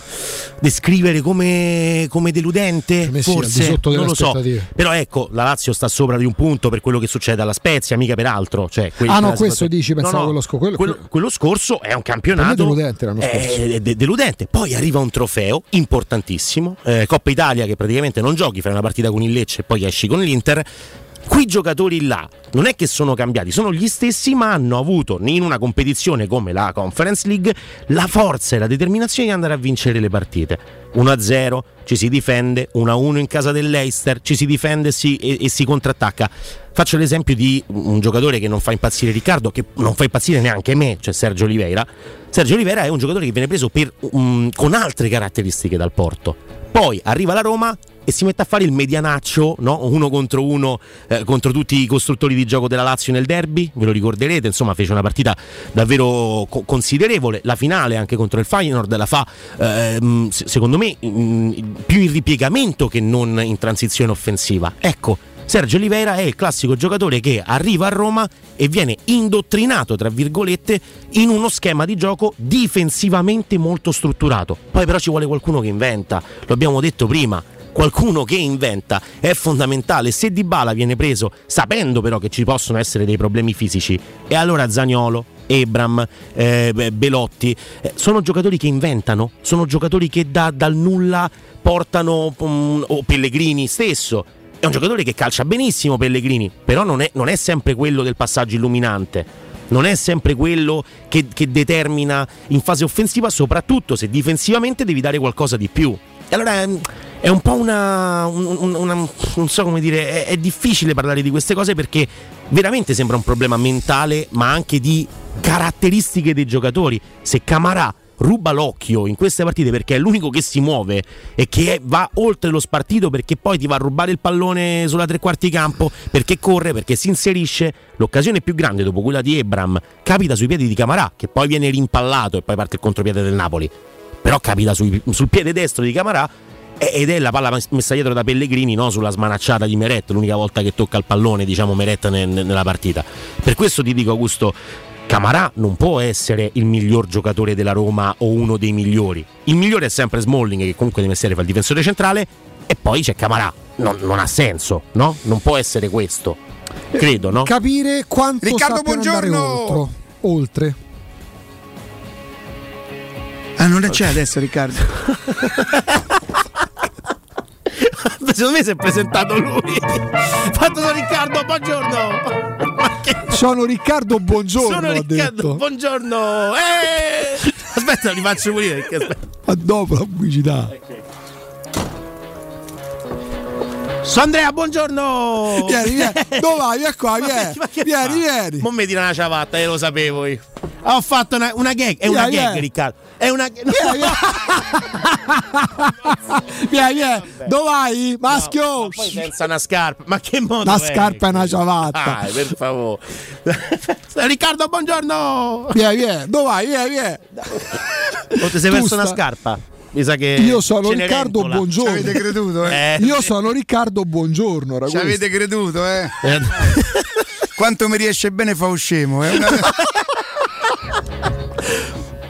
descrivere come deludente, forse, non lo so, però ecco, la Lazio sta sopra di un punto per quello che succede alla Spezia, mica per altro, cioè, questo dici, pensavo no, quello scorso è un campionato deludente, l'anno scorso. È deludente, poi arriva un trofeo importantissimo, Coppa Italia, che praticamente non giochi, fai una partita con il Lecce e poi esci con l'Inter. Quei giocatori là non è che sono cambiati, sono gli stessi, ma hanno avuto in una competizione come la Conference League la forza e la determinazione di andare a vincere le partite. 1-0 ci si difende, 1-1 in casa dell'Leicester ci si difende e si contrattacca. Faccio l'esempio di un giocatore che non fa impazzire Riccardo, che non fa impazzire neanche me, cioè Sergio Oliveira. Sergio Oliveira è un giocatore che viene preso con altre caratteristiche dal Porto, poi arriva la Roma e si mette a fare il medianaccio, no? Uno contro uno, contro tutti i costruttori di gioco della Lazio nel derby, ve lo ricorderete, insomma fece una partita davvero considerevole, la finale anche contro il Feyenoord la fa secondo me più in ripiegamento che non in transizione offensiva. Ecco, Sergio Oliveira è il classico giocatore che arriva a Roma e viene indottrinato, tra virgolette, in uno schema di gioco difensivamente molto strutturato. Poi però ci vuole qualcuno che inventa, lo abbiamo detto prima, qualcuno che inventa è fondamentale. Se Dybala viene preso sapendo però che ci possono essere dei problemi fisici, e allora Zaniolo, Ebram, Belotti sono giocatori che inventano, sono giocatori che dal nulla portano, o Pellegrini stesso. È un giocatore che calcia benissimo Pellegrini, però non è sempre quello del passaggio illuminante, non è sempre quello che determina in fase offensiva, soprattutto se difensivamente devi dare qualcosa di più. E allora è un po' una non so come dire, è difficile parlare di queste cose perché veramente sembra un problema mentale, ma anche di caratteristiche dei giocatori. Se Camarà ruba l'occhio in queste partite perché è l'unico che si muove e che va oltre lo spartito, perché poi ti va a rubare il pallone sulla tre quarti campo, perché corre, perché si inserisce, l'occasione più grande dopo quella di Ebram capita sui piedi di Camarà, che poi viene rimpallato e poi parte il contropiede del Napoli, però capita sul piede destro di Camarà ed è la palla messa dietro da Pellegrini, no? Sulla smanacciata di Meret, l'unica volta che tocca il pallone, diciamo, Meret nella partita. Per questo ti dico, Augusto, Camarà non può essere il miglior giocatore della Roma o uno dei migliori. Il migliore è sempre Smalling, che comunque di mestiere fa il difensore centrale, e poi c'è Camarà. Non ha senso, no? Non può essere questo, credo, no? Capire quanto Riccardo Buongiorno oltre. Ah, non c'è adesso Riccardo. Secondo me si è presentato lui. Fatto da Riccardo, buongiorno. Sono Riccardo Buongiorno. Sono Riccardo, detto. Buongiorno. Aspetta, li faccio pulire. A dopo la pubblicità. Okay. Sono Andrea, buongiorno. Vieni. Dove vai? Via qua, vieni. Non mi tira una ciabatta, io lo sapevo io. Ho fatto una gag, è una gag, Riccardo. È una gag. Vieni. Dove vai? Maschio. No, ma poi senza una scarpa. Ma che modo? La scarpa è una ciabatta. Dai, per favore. Riccardo, buongiorno. Vieni. Dove vai? Vieni. O ti sei perso una scarpa? Mi sa che io sono Riccardo Buongiorno. Ci avete creduto, eh? Io sono Riccardo Buongiorno, ragazzi. Ci avete creduto, eh? Quanto mi riesce bene fa uscemo, eh?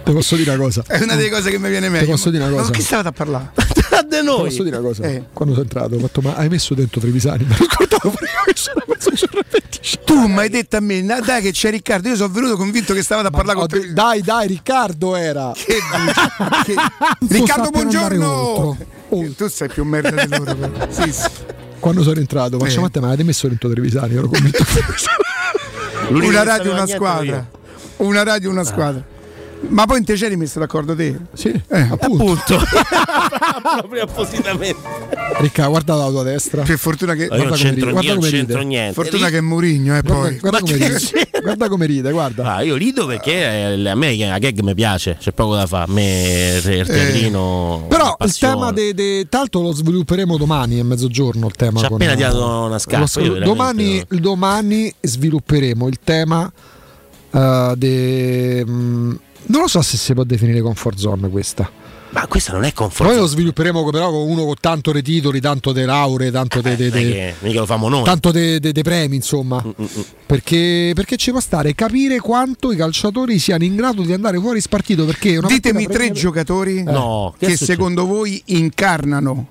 Te posso dire una cosa? È una delle cose che mi viene meglio. Te posso dire una cosa? Ma con chi stavate a parlare? Te posso dire una cosa? Quando sono entrato ho fatto: ma hai messo dentro Trevisani? Mi ricordavo prima che c'era messo dentro Trevisani. Tu mi hai detto a me: no, dai che c'è Riccardo. Io sono venuto convinto che stavate a parlare con Trevisani. Dai Riccardo era. Che dici? Riccardo Buongiorno. Tu sei più merda di loro. Però. Sì. Quando sono entrato, facciamo te, ma l'avete messo dentro Trevisani? Io ero convinto. Una radio, una squadra. Una radio, una squadra. Ma poi in te c'eri messo d'accordo te? Sì, appunto. Proprio appositamente. Ricca, guarda la tua destra. Per fortuna che non c'entro niente. Fortuna che è Mourinho, poi. Guarda come ride, guarda. Ah, io rido perché a me la gag mi piace, c'è poco da fare. A me il teatrino. Però il tema tanto lo svilupperemo domani a mezzogiorno, il tema. C'è appena tirato una scarpa. Domani svilupperemo il tema non lo so se si può definire comfort zone questa. Ma questa non è comfort zone. Poi lo svilupperemo però con uno con tanto dei titoli, tanto delle lauree, tanto mica lo famo noi. Tanto dei premi, insomma. Perché ci può stare capire quanto i calciatori siano in grado di andare fuori spartito, perché una ditemi tre giocatori che secondo voi incarnano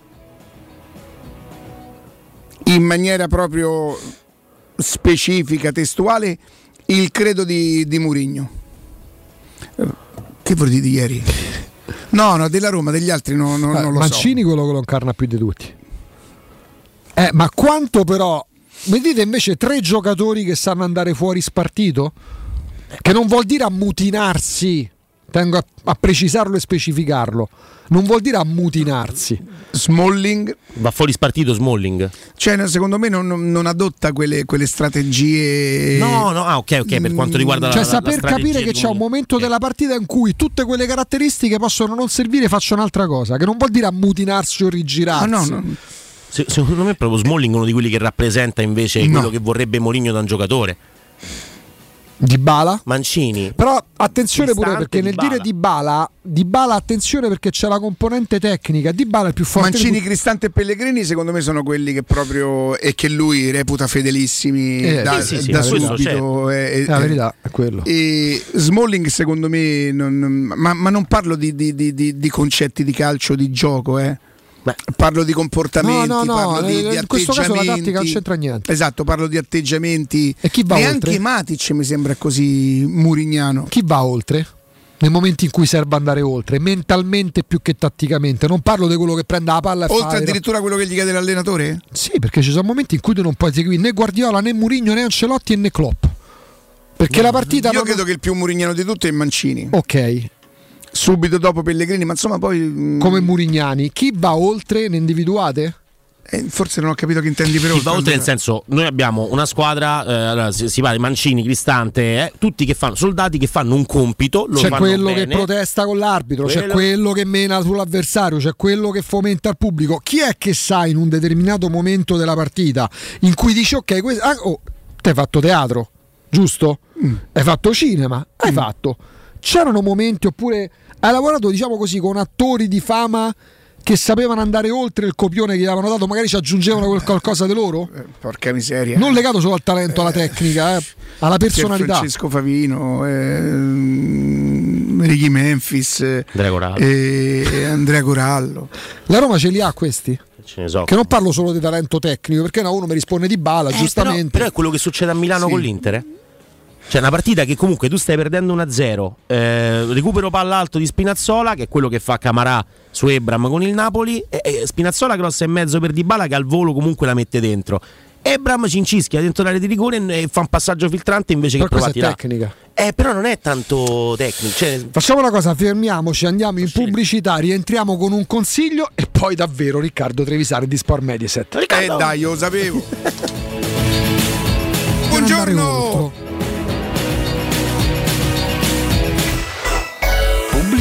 in maniera proprio specifica, testuale, il credo di Mourinho. Che vuol dire di ieri? No, della Roma, degli altri non lo so. Mancini quello che lo incarna più di tutti. Ma quanto però? Vedete invece tre giocatori che sanno andare fuori spartito? Che non vuol dire ammutinarsi. Tengo a precisarlo e specificarlo. Non vuol dire ammutinarsi. Smalling va fuori spartito. Smalling, cioè, secondo me non adotta quelle strategie. No. Ah, ok. Per quanto riguarda la saper capire che c'è un momento della partita in cui tutte quelle caratteristiche possono non servire, faccio un'altra cosa. Che non vuol dire ammutinarsi o rigirarsi. Ah, no. Secondo me è proprio Smalling uno di quelli che rappresenta invece quello che vorrebbe Mourinho da un giocatore. Dybala, Mancini. Però attenzione pure, perché nel dire Dybala, attenzione perché c'è la componente tecnica. Dybala è più forte. Mancini, Cristante e Pellegrini secondo me sono quelli che proprio, e che lui reputa fedelissimi da subito. La verità è quello. E Smalling secondo me ma non parlo di concetti di calcio, di gioco, Beh. Parlo di comportamenti, parlo di atteggiamenti. In questo caso la tattica non c'entra niente. Esatto, parlo di atteggiamenti. E chi va oltre? Anche Matic mi sembra così murignano. Chi va oltre? Nei momenti in cui serve andare oltre, mentalmente più che tatticamente. Non parlo di quello che prende la palla e oltre addirittura quello che gli chiede l'allenatore? Sì, perché ci sono momenti in cui tu non puoi seguire né Guardiola, né Mourinho, né Ancelotti e né Klopp. Perché la partita... Io credo che il più murignano di tutti è Mancini. Ok. Subito dopo Pellegrini, ma insomma poi... Come Murignani, chi va oltre ne individuate? Forse non ho capito che intendi per oltre. Chi va oltre nel senso, noi abbiamo una squadra, allora, si parla di Mancini, Cristante, tutti che fanno, soldati che fanno un compito, lo c'è fanno quello bene. Che protesta con l'arbitro, c'è quello che mena sull'avversario, c'è quello che fomenta il pubblico. Chi è che sa in un determinato momento della partita in cui dice ok, te hai fatto teatro, giusto? Hai fatto cinema, hai fatto... C'erano momenti, oppure hai lavorato, diciamo così, con attori di fama che sapevano andare oltre il copione che gli avevano dato, magari ci aggiungevano qualcosa di loro? Porca miseria. Non legato solo al talento, alla tecnica, alla personalità. Francesco Favino, Ricky Memphis, Andrea Corallo. La Roma ce li ha questi? Ce ne so. Che non parlo solo di talento tecnico, perché uno mi risponde Dybala, giustamente. Però è quello che succede a Milano con l'Inter, C'è una partita che comunque tu stai perdendo 1-0, recupero palla alto di Spinazzola, che è quello che fa Camarà su Ebram con il Napoli, e Spinazzola crossa in mezzo per Dybala che al volo comunque la mette dentro. Ebram ci incischia dentro l'area di rigore e fa un passaggio filtrante invece però che prova a tirare. Tecnica. Però non è tanto tecnico. Facciamo una cosa, fermiamoci, andiamo in pubblicità, rientriamo con un consiglio e poi davvero Riccardo Trevisani di Sport Mediaset. Dai, io lo sapevo. Buongiorno.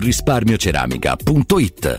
risparmioceramica.it.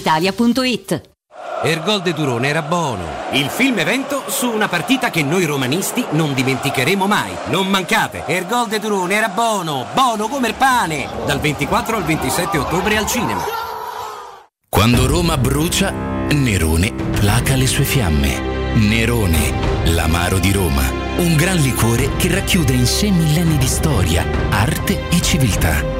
Italia.it. Il gol de Durone era buono. Il film evento su una partita che noi romanisti non dimenticheremo mai. Non mancate. Il gol de Durone era buono, buono come il pane. Dal 24 al 27 ottobre al cinema. Quando Roma brucia, Nerone placa le sue fiamme. Nerone, l'amaro di Roma. Un gran liquore che racchiude in sé millenni di storia, arte e civiltà.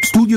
Studio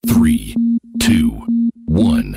3, 2, 1.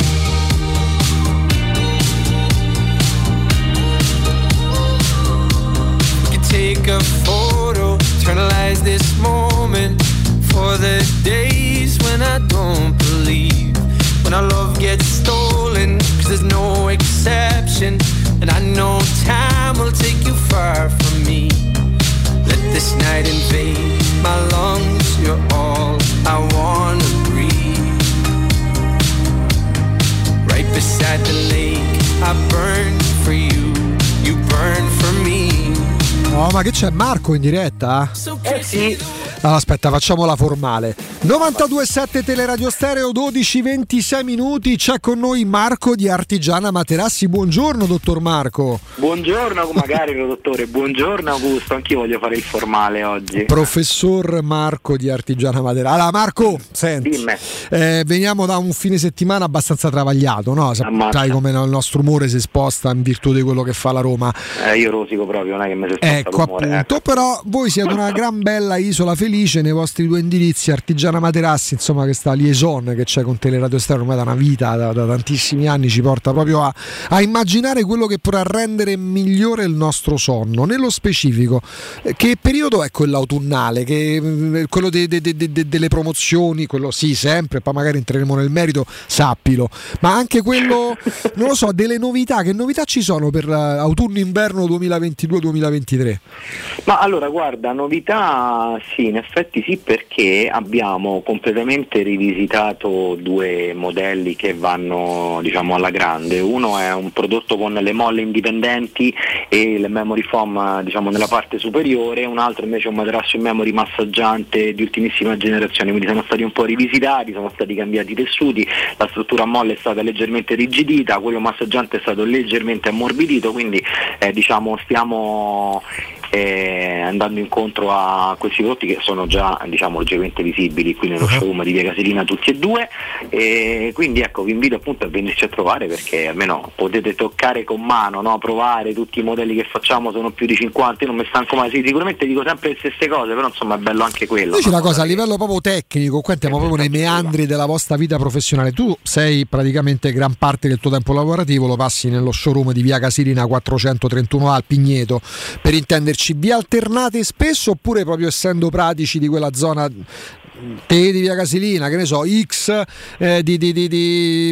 Take a photo, eternalize this moment for the days when I don't believe, when our love gets stolen, cause there's no exception, and I know time will take you far from me. Let this night invade my lungs, you're all I wanna breathe. Right beside the lake, I burn for you, you burn for me. Oh, ma che c'è, Marco in diretta? Sì. Allora, aspetta, facciamola formale. 92.7 Teleradio Stereo, 12.26 minuti. C'è con noi Marco di Artigiana Materassi. Buongiorno, dottor Marco. Buongiorno, magari, dottore. Buongiorno, Augusto. Anch'io voglio fare il formale oggi. Professor Marco di Artigiana Materassi. Allora, Marco, senti, veniamo da un fine settimana abbastanza travagliato, no? Sai come il nostro umore si sposta in virtù di quello che fa la Roma. Io rosico proprio, non è che mi si sposta. Ecco, appunto, però voi siete una gran bella isola felice nei vostri due indirizzi, Artigiana Materassi, insomma, questa liaison che c'è con Teleradio Stereo ormai da una vita, da tantissimi anni, ci porta proprio a immaginare quello che potrà rendere migliore il nostro sonno. Nello specifico, che periodo è quello autunnale, che quello delle promozioni, quello sì, sempre, poi magari entreremo nel merito, sappilo, ma anche quello, non lo so, delle novità, che novità ci sono per autunno-inverno 2022-2023? Ma allora, guarda, novità sì, in effetti sì, perché abbiamo completamente rivisitato due modelli che vanno, diciamo, alla grande. Uno è un prodotto con le molle indipendenti e il memory foam, diciamo, nella parte superiore, un altro invece è un materasso in memory massaggiante di ultimissima generazione, quindi sono stati un po' rivisitati, sono stati cambiati i tessuti, la struttura a molle è stata leggermente rigidita, quello massaggiante è stato leggermente ammorbidito, quindi diciamo stiamo andando incontro a questi prodotti che sono già, diciamo, leggermente visibili qui nello showroom di via Casilina tutti e due, e quindi ecco, vi invito appunto a venirci a trovare, perché almeno potete toccare con mano, no? Provare tutti i modelli che facciamo, sono più di 50, io non mi stanco mai, sì, sicuramente dico sempre le stesse cose, però insomma è bello anche quello. Dici una cosa a livello proprio tecnico, qua andiamo proprio nei meandri della vostra vita professionale. Tu sei praticamente, gran parte del tuo tempo lavorativo lo passi nello showroom di via Casilina 431A al Pigneto, per intenderci. Vi alternate spesso, oppure proprio essendo pratici di quella zona te di via Casilina, che ne so, X di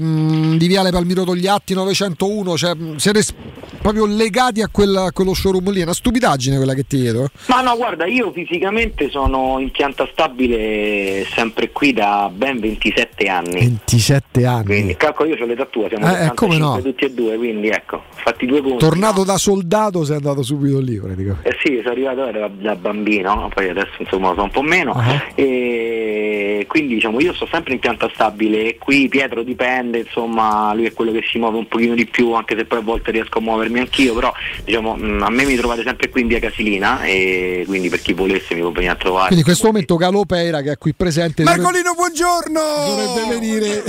viale Palmiro Togliatti 901, cioè siete proprio legati a quello showroom lì? È una stupidaggine quella che ti chiedo. Ma no, guarda, io fisicamente sono in pianta stabile sempre qui da ben 27 anni. 27 anni, quindi calcolo, io ho l'età tua, siamo 85, no? Tutti e due, quindi ecco, fatti due conti. Tornato, no? Da soldato sei andato subito lì praticamente. Sì, sono arrivato da bambino, poi adesso insomma sono un po' meno. E e quindi diciamo io sto sempre in pianta stabile, e qui Pietro dipende, insomma lui è quello che si muove un pochino di più, anche se poi a volte riesco a muovermi anch'io, però diciamo a me mi trovate sempre qui in via Casilina, e quindi per chi volesse mi può venire a trovare. Quindi in questo momento Galò Pera, che è qui presente, Marcolino buongiorno, dovrebbe venire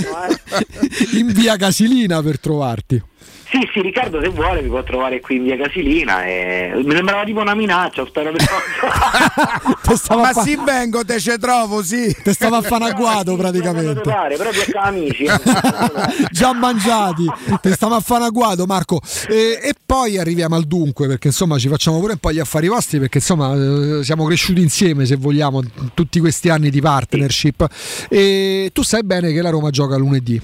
in via Casilina per trovarti. Sì, sì, Riccardo se vuole mi può trovare qui in via Casilina, e... mi sembrava tipo una minaccia, spero che ma sì, vengo, te ce trovo, sì. Te stava a fare un agguato praticamente. Pare, proprio amici. Già mangiati. Te stava a fare un agguato, Marco. E poi arriviamo al dunque, perché insomma ci facciamo pure un po' gli affari vostri, perché insomma siamo cresciuti insieme, se vogliamo, tutti questi anni di partnership. E tu sai bene che la Roma gioca lunedì.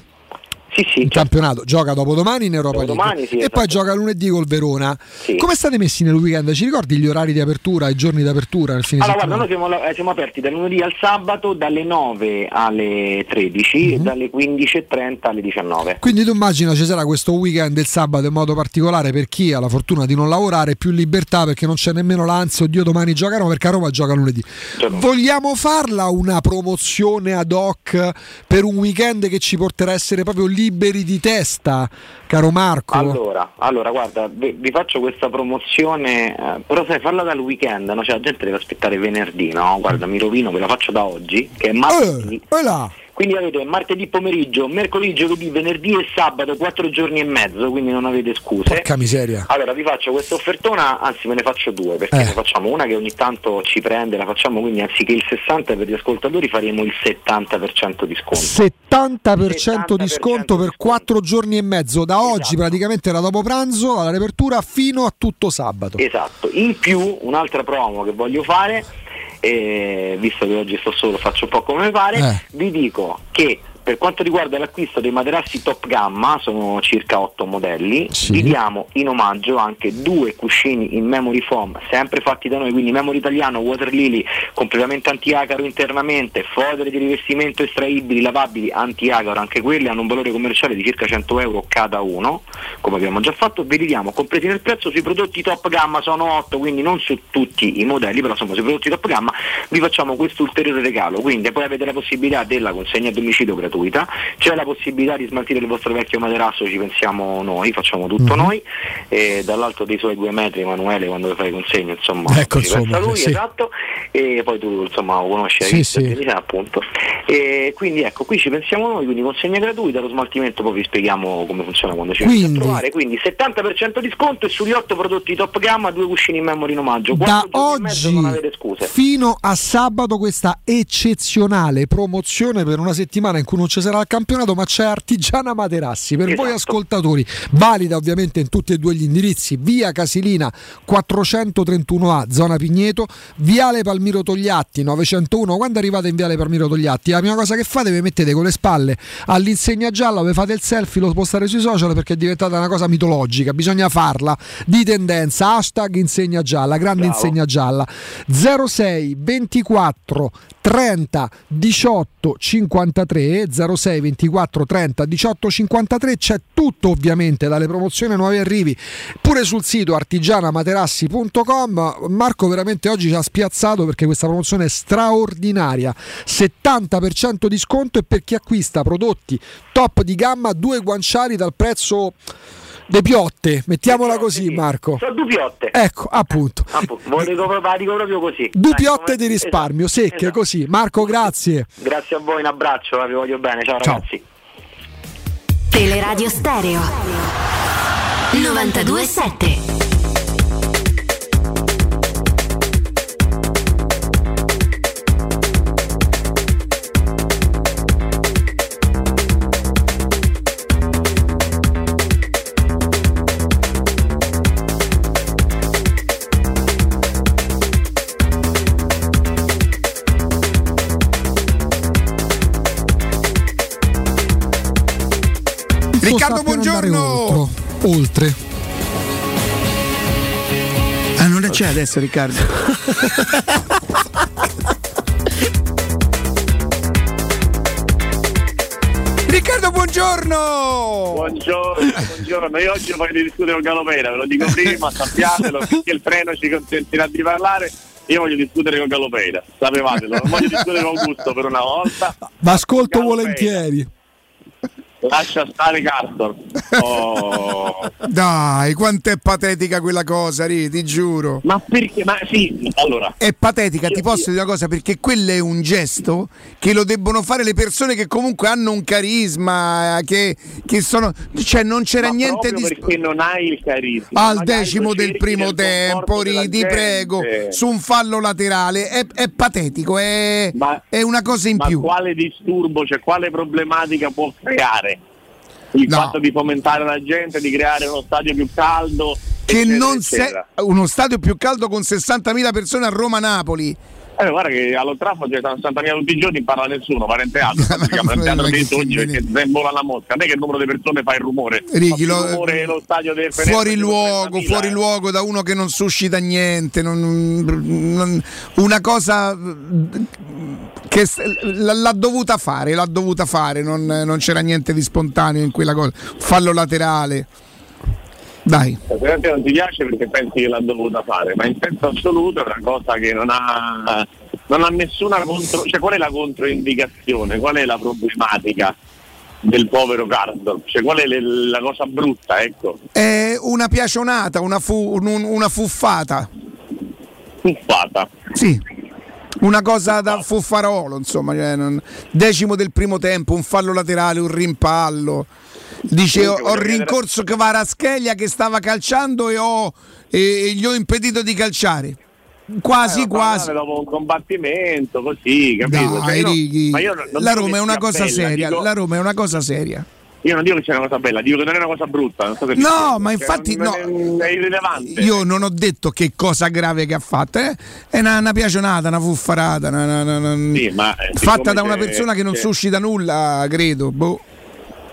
Sì, sì, il campionato, gioca dopodomani in Europa League, sì, e esatto. Poi gioca lunedì col Verona. Sì. Come state messi nel weekend? Ci ricordi gli orari di apertura, i giorni di apertura? Nel fine allora, settimana? Guarda, noi siamo aperti dal lunedì al sabato, dalle 9 alle 13 e dalle 15:30 alle 19. Quindi tu immagina ci sarà questo weekend del sabato in modo particolare per chi ha la fortuna di non lavorare, più libertà, perché non c'è nemmeno l'ansia, oddio domani giocano, perché a Roma gioca lunedì. Giorno. Vogliamo farla una promozione ad hoc per un weekend che ci porterà a essere proprio lì liberi di testa, caro Marco? Allora guarda, vi faccio questa promozione, però sai, farla dal weekend, no? Cioè la gente deve aspettare venerdì, no? Guarda, mi rovino, ve la faccio da oggi, che è martedì. Quindi avete martedì pomeriggio, mercoledì, giovedì, venerdì e sabato, 4 giorni e mezzo, quindi non avete scuse. Porca miseria. Allora vi faccio questa offertona, anzi ve ne faccio due, perché ne facciamo una che ogni tanto ci prende, la facciamo, quindi anziché il 60 per gli ascoltatori faremo il 70% di sconto. 70% di sconto per 4 giorni e mezzo, da esatto. Oggi praticamente, da dopo pranzo alla riapertura fino a tutto sabato. Esatto, in più un'altra promo che voglio fare. E visto che oggi sto solo, faccio un po' come mi pare. Vi dico che per quanto riguarda l'acquisto dei materassi top gamma, sono circa 8 modelli, sì. Vi diamo in omaggio anche 2 cuscini in memory foam, sempre fatti da noi, quindi memory italiano, water lily, completamente antiacaro internamente, fodere di rivestimento estraibili, lavabili, antiacaro, anche quelli hanno un valore commerciale di circa 100 euro cada uno, come abbiamo già fatto. Ve li diamo compresi nel prezzo. Sui prodotti top gamma sono 8, quindi non su tutti i modelli, però insomma sui prodotti top gamma vi facciamo questo ulteriore regalo, quindi poi avete la possibilità della consegna a domicilio gratuita. C'è la possibilità di smaltire il vostro vecchio materasso, ci pensiamo noi, facciamo tutto noi, e dall'alto dei suoi 2 metri Emanuele, quando le fai consegne, insomma, ecco, ci pensa lui, sì. Esatto, e poi tu insomma lo conosci, sì, sì. Appunto, e quindi ecco, qui ci pensiamo noi, quindi consegna gratuita, lo smaltimento poi vi spieghiamo come funziona quando ci venite a trovare, quindi 70% di sconto e sugli 8 prodotti top gamma, 2 cuscini in memory in omaggio, da oggi non avete scuse. Fino a sabato questa eccezionale promozione per una settimana in cui non ci sarà il campionato, ma c'è Artigiana Materassi per esatto. Voi ascoltatori, valida ovviamente in tutti e 2 gli indirizzi: via Casilina 431A zona Pigneto, viale Palmiro Togliatti 901. Quando arrivate in viale Palmiro Togliatti, la prima cosa che fate, vi mettete con le spalle all'insegna gialla, vi fate il selfie, lo postate sui social perché è diventata una cosa mitologica, bisogna farla di tendenza, hashtag insegna gialla, grande bravo. Insegna gialla. 06 24 30 18 53, 06 24 30 18 53, c'è tutto ovviamente, dalle promozioni ai nuovi arrivi, pure sul sito artigianamaterassi.com. Marco veramente oggi ci ha spiazzato, perché questa promozione è straordinaria, 70% di sconto e per chi acquista prodotti top di gamma 2 guanciali dal prezzo de piotte, mettiamola così, sì. Marco, sono 2 piotte, ecco appunto. Dico proprio così, 2 piotte di risparmio, esatto, secche, esatto. Così Marco, grazie a voi, un abbraccio, vi voglio bene, ciao. Ragazzi, Teleradio Stereo 92.7. Riccardo buongiorno. Oltre. Ah, non c'è adesso Riccardo. Riccardo buongiorno. Io oggi voglio discutere con Galò Pera, ve lo dico prima, sappiatelo, perché il treno ci consentirà di parlare. Io voglio discutere con Gallo Pereira, sapevatelo. Non voglio discutere con Augusto per una volta, ma ascolto Gallo volentieri. Lascia stare Castor. Oh. Dai, quanto è patetica quella cosa, Ri, ti giuro. Ma perché? Ma sì, allora. È patetica, ti posso dire una cosa, perché quello è un gesto che lo debbono fare le persone che comunque hanno un carisma, che sono, cioè non c'era niente di... perché non hai il carisma. Al decimo del primo tempo, Ri, ti prego, su un fallo laterale, è patetico, è una cosa in più. Ma quale disturbo, cioè quale problematica può creare? Il fatto di fomentare la gente, di creare uno stadio più caldo, che eccetera, non eccetera. Uno stadio più caldo con 60.000 persone a Roma-Napoli. Guarda che allo Trafford c'è 60.000 tutti i giorni, parla nessuno, parente alto, parente alto dei sogni, perché sembra la mosca. Non è che il numero di persone fa il rumore. Righi, lo stadio del fuori luogo, fuori luogo da uno che non suscita niente, una cosa che l'ha dovuta fare, non c'era niente di spontaneo in quella cosa. Fallo laterale. Dai. Sicuramente non ti piace perché pensi che l'ha dovuta fare, ma in senso assoluto è una cosa che non ha nessuna cioè qual è la controindicazione, qual è la problematica del povero Cardor, cioè qual è la cosa brutta, ecco? È una piacionata, una fuffata. Fuffata? Sì, una cosa da fuffarolo, insomma, decimo del primo tempo, un fallo laterale, un rimpallo. Dice: ho rincorso Kvaratskhelia che stava calciando e gli ho impedito di calciare. Quasi quasi. Dopo un combattimento, così, capito? Dai, Righi. Ma io non la Roma è una cosa bella, seria. Dico... La Roma è una cosa seria. Io non dico che c'è una cosa bella, dico che non è una cosa brutta. Non so se ma infatti è irrilevante. Io non ho detto che cosa grave che ha fatto. È una piacionata, una fuffarata. Sì, ma, fatta da una persona che non suscita nulla, credo. Boh.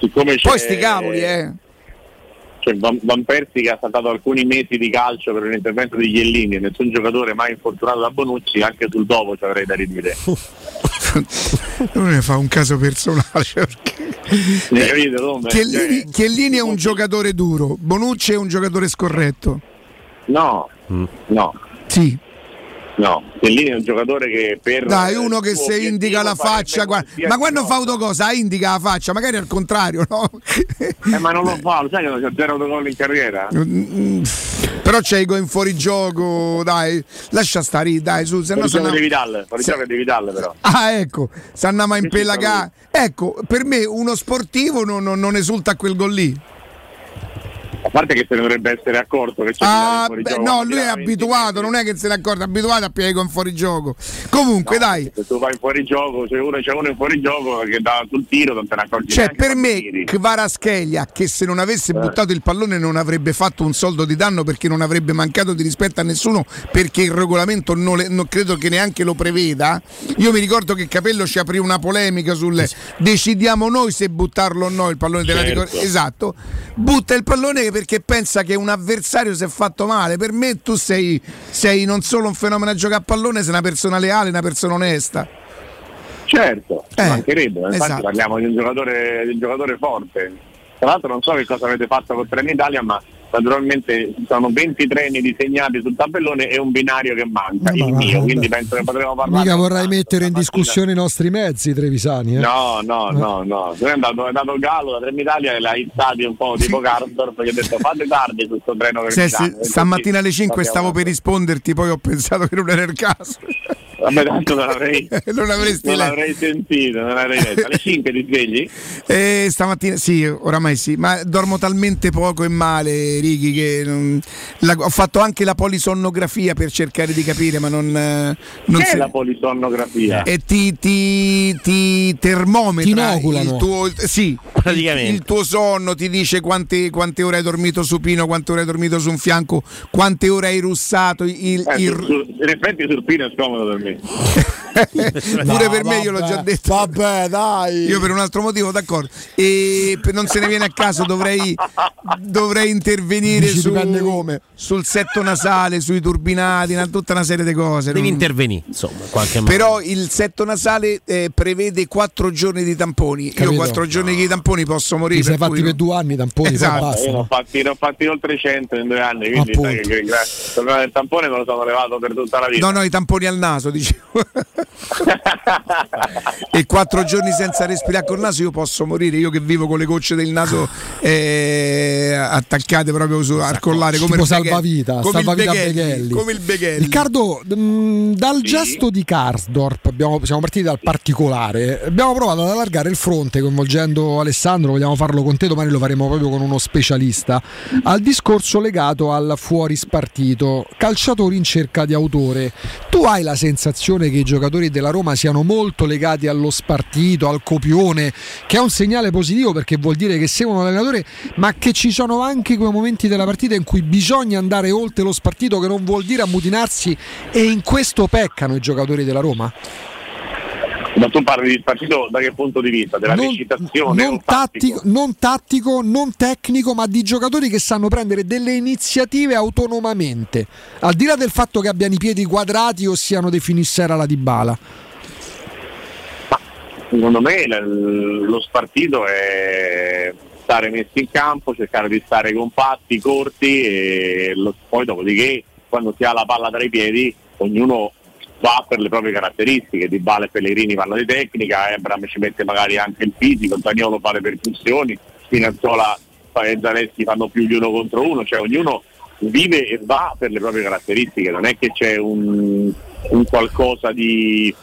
Siccome poi sti cavoli, cioè Van Persie che ha saltato alcuni mesi di calcio per un intervento di Chiellini e nessun giocatore mai infortunato da Bonucci, anche sul dopo ci avrei da ridire. Non ne fa un caso personale, Chiellini è un giocatore duro, Bonucci è un giocatore scorretto. Chiellini è un giocatore che per... Dai, uno che se indica la faccia, ma quando fa autocosa indica la faccia, magari al contrario, no? Ma non lo fa, lo sai che non c'è zero autogol in carriera? Però c'è in fuorigioco, dai, lascia stare, dai, su, se no sono fuorigioco di Vidal, però. Ah, ecco, s'anna ma in pelaga. Ecco, per me uno sportivo non esulta a quel gol lì. A parte che se ne dovrebbe essere accorto che c'è fuorigioco. No, lui è abituato, non è che se ne accorge, è abituato a piego in fuorigioco. Comunque, dai. Se tu vai in fuorigioco, c'è uno in fuorigioco che dà sul tiro, non te ne accorgi. Cioè, per me Kvaratskhelia, che se non avesse buttato il pallone non avrebbe fatto un soldo di danno, perché non avrebbe mancato di rispetto a nessuno, perché il regolamento non credo che neanche lo preveda. Io mi ricordo che Capello ci aprì una polemica sul decidiamo noi se buttarlo o no il pallone, esatto. Butta il pallone perché pensa che un avversario si è fatto male. Per me tu sei non solo un fenomeno a giocare a pallone, sei una persona leale, una persona onesta. Certo, mancherebbe, infatti esatto. Parliamo di un giocatore forte. Tra l'altro non so che cosa avete fatto con Trenitalia, ma naturalmente sono 20 treni disegnati sul tabellone e un binario che manca, mio, quindi penso che potremmo parlare. Mica vorrai mettere in discussione i nostri mezzi trevisani, No. È andato Gallo da Trenitalia e l'ha instati un po' tipo Cardor, perché ha detto fate tardi su sto treno trevisano. Stamattina alle 5 stavo per risponderti, poi ho pensato che non era il caso. Vabbè, tanto non l'avrei sentito, non l'avrei letto. Alle 5 ti svegli? Stamattina sì, oramai sì, ma dormo talmente poco e male, Righi, che ho fatto anche la polisonnografia per cercare di capire, ma non che è la polisonnografia? E ti termometra il tuo, sì, praticamente il tuo sonno, ti dice quante ore hai dormito su Pino, quante ore hai dormito su un fianco, quante ore hai russato. In effetti sul Pino è scomodo per me. Pure per me, io l'ho già detto. Vabbè, dai. Io per un altro motivo, d'accordo. E non se ne viene a caso, dovrei intervenire sul setto nasale, sui turbinati, tutta una serie di cose. Devi intervenire, insomma, in qualche modo. Però il setto nasale prevede 4 giorni di tamponi. Capito? Io 4 giorni di tamponi posso morire. Ti sei fatti per 2 anni tamponi, esatto. Io ne ho fatti oltre 100 in 2 anni, quindi sai che il problema del tampone me lo sono levato per tutta la vita. No, i tamponi al naso, dicevo. E 4 giorni senza respirare col naso, io posso morire. Io che vivo con le gocce del naso attaccate proprio al collare, come tipo salvavita, come il Beghelli. Riccardo, dal gesto di Karsdorp siamo partiti dal particolare. Abbiamo provato ad allargare il fronte coinvolgendo Alessandro. Vogliamo farlo con te, domani lo faremo proprio con uno specialista, al discorso legato al fuori spartito, calciatori in cerca di autore. Tu hai la sensazione che i giocatori della Roma siano molto legati allo spartito, al copione, che è un segnale positivo perché vuol dire che seguono l'allenatore, ma che ci sono anche quei momenti della partita in cui bisogna andare oltre lo spartito, che non vuol dire ammutinarsi, e in questo peccano i giocatori della Roma? Ma tu parli di spartito da che punto di vista? Della recitazione? Non tattico, non tecnico, ma di giocatori che sanno prendere delle iniziative autonomamente, al di là del fatto che abbiano i piedi quadrati o siano dei finissera alla Dybala. Secondo me lo spartito è stare messi in campo, cercare di stare compatti, corti, e poi dopodiché, quando si ha la palla tra i piedi, ognuno va per le proprie caratteristiche. Dybala e Pellegrini vanno di tecnica, Abraham ci mette magari anche il fisico, Zaniolo fa le percussioni, Spinazzola e Zanetti fanno più di 1 contro 1, cioè ognuno vive e va per le proprie caratteristiche, non è che c'è un qualcosa di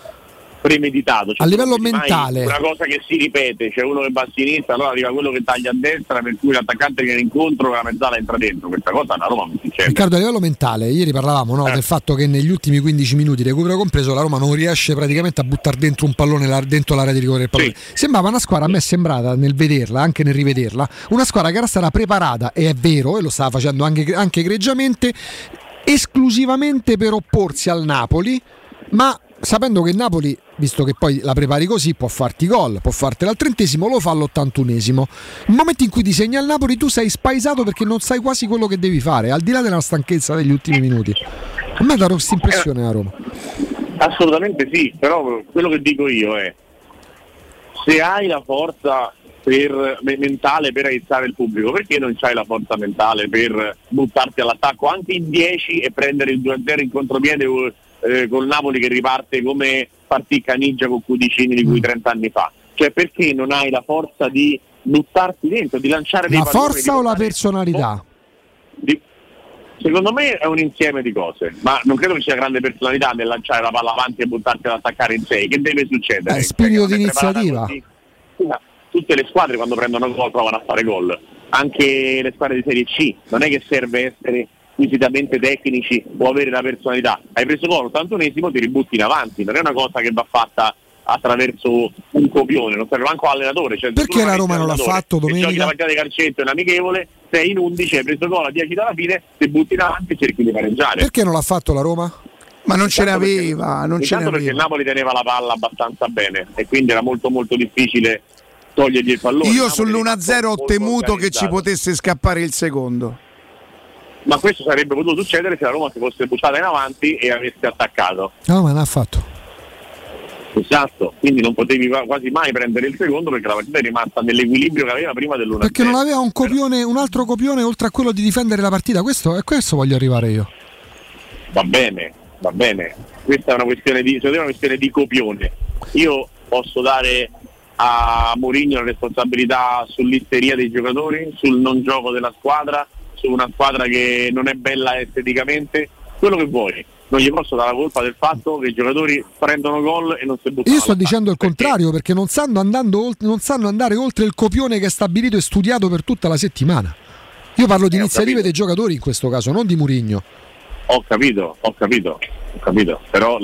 premeditato, cioè a livello mentale una cosa che si ripete, c'è uno che va a sinistra, allora arriva quello che taglia a destra, per cui l'attaccante viene incontro e la mezzala entra dentro. Questa cosa la Roma non si c'è. Riccardo, a livello mentale ieri parlavamo del fatto che negli ultimi 15 minuti, recupero compreso, la Roma non riesce praticamente a buttare dentro un pallone dentro l'area di rigore del pallone. Sì. Sembrava una squadra, a me è sembrata nel vederla, anche nel rivederla, una squadra che era stata preparata, e è vero, e lo stava facendo anche egregiamente, esclusivamente per opporsi al Napoli, ma sapendo che Napoli, visto che poi la prepari così, può farti gol, può fartela al 30°, lo fa all'81°. Nel momento in cui ti segna il Napoli tu sei spaesato perché non sai quasi quello che devi fare, al di là della stanchezza degli ultimi minuti. A me dà questa impressione la Roma. Assolutamente sì, però quello che dico io è: se hai la forza mentale per aizzare il pubblico, perché non c'hai la forza mentale per buttarti all'attacco anche in 10 e prendere il 2-0 in contropiede? Col Napoli che riparte come partì Caniggia con Cudicini di cui 30 anni fa, cioè perché non hai la forza di buttarti dentro, di lanciare dei palloni? La forza o la personalità? Secondo me è un insieme di cose, ma non credo che sia grande personalità nel lanciare la palla avanti e buttarti ad attaccare in 6. Che deve succedere? È spirito di iniziativa. Tutte le squadre quando prendono gol provano a fare gol, anche le squadre di Serie C. Non è che serve essere visitamente tecnici o avere la personalità. Hai preso gol all'81°, ti ributti in avanti, non è una cosa che va fatta attraverso un copione, non serve manco all'allenatore. Cioè, perché la Roma non l'ha fatto domenica? Giochi la partita di calcetto, è un'amichevole, sei in 11, hai preso gol a 10 dalla fine, ti butti in avanti e cerchi di pareggiare. Perché non l'ha fatto la Roma? Ma non ce l'aveva, non ce l'aveva. Perché il Napoli teneva la palla abbastanza bene e quindi era molto molto difficile togliergli il pallone. Io sull'1-0 ho temuto che ci potesse scappare il secondo. Ma questo sarebbe potuto succedere se la Roma si fosse buttata in avanti e avesse attaccato. No, ma non l'ha fatto. Esatto, quindi non potevi quasi mai prendere il secondo perché la partita è rimasta nell'equilibrio che aveva prima dell'1-0. Perché non aveva un copione, un altro copione oltre a quello di difendere la partita. Questo voglio arrivare io. Va bene. Questa è una questione di copione. Io posso dare a Mourinho la responsabilità sull'isteria dei giocatori, sul non gioco della squadra, su una squadra che non è bella esteticamente, quello che vuoi. Non gli posso dare la colpa del fatto che i giocatori prendono gol e non si buttano. Io sto dicendo il contrario, perché non sanno andare oltre il copione che è stabilito e studiato per tutta la settimana. Io parlo di iniziative dei giocatori in questo caso, non di Mourinho. Ho capito, però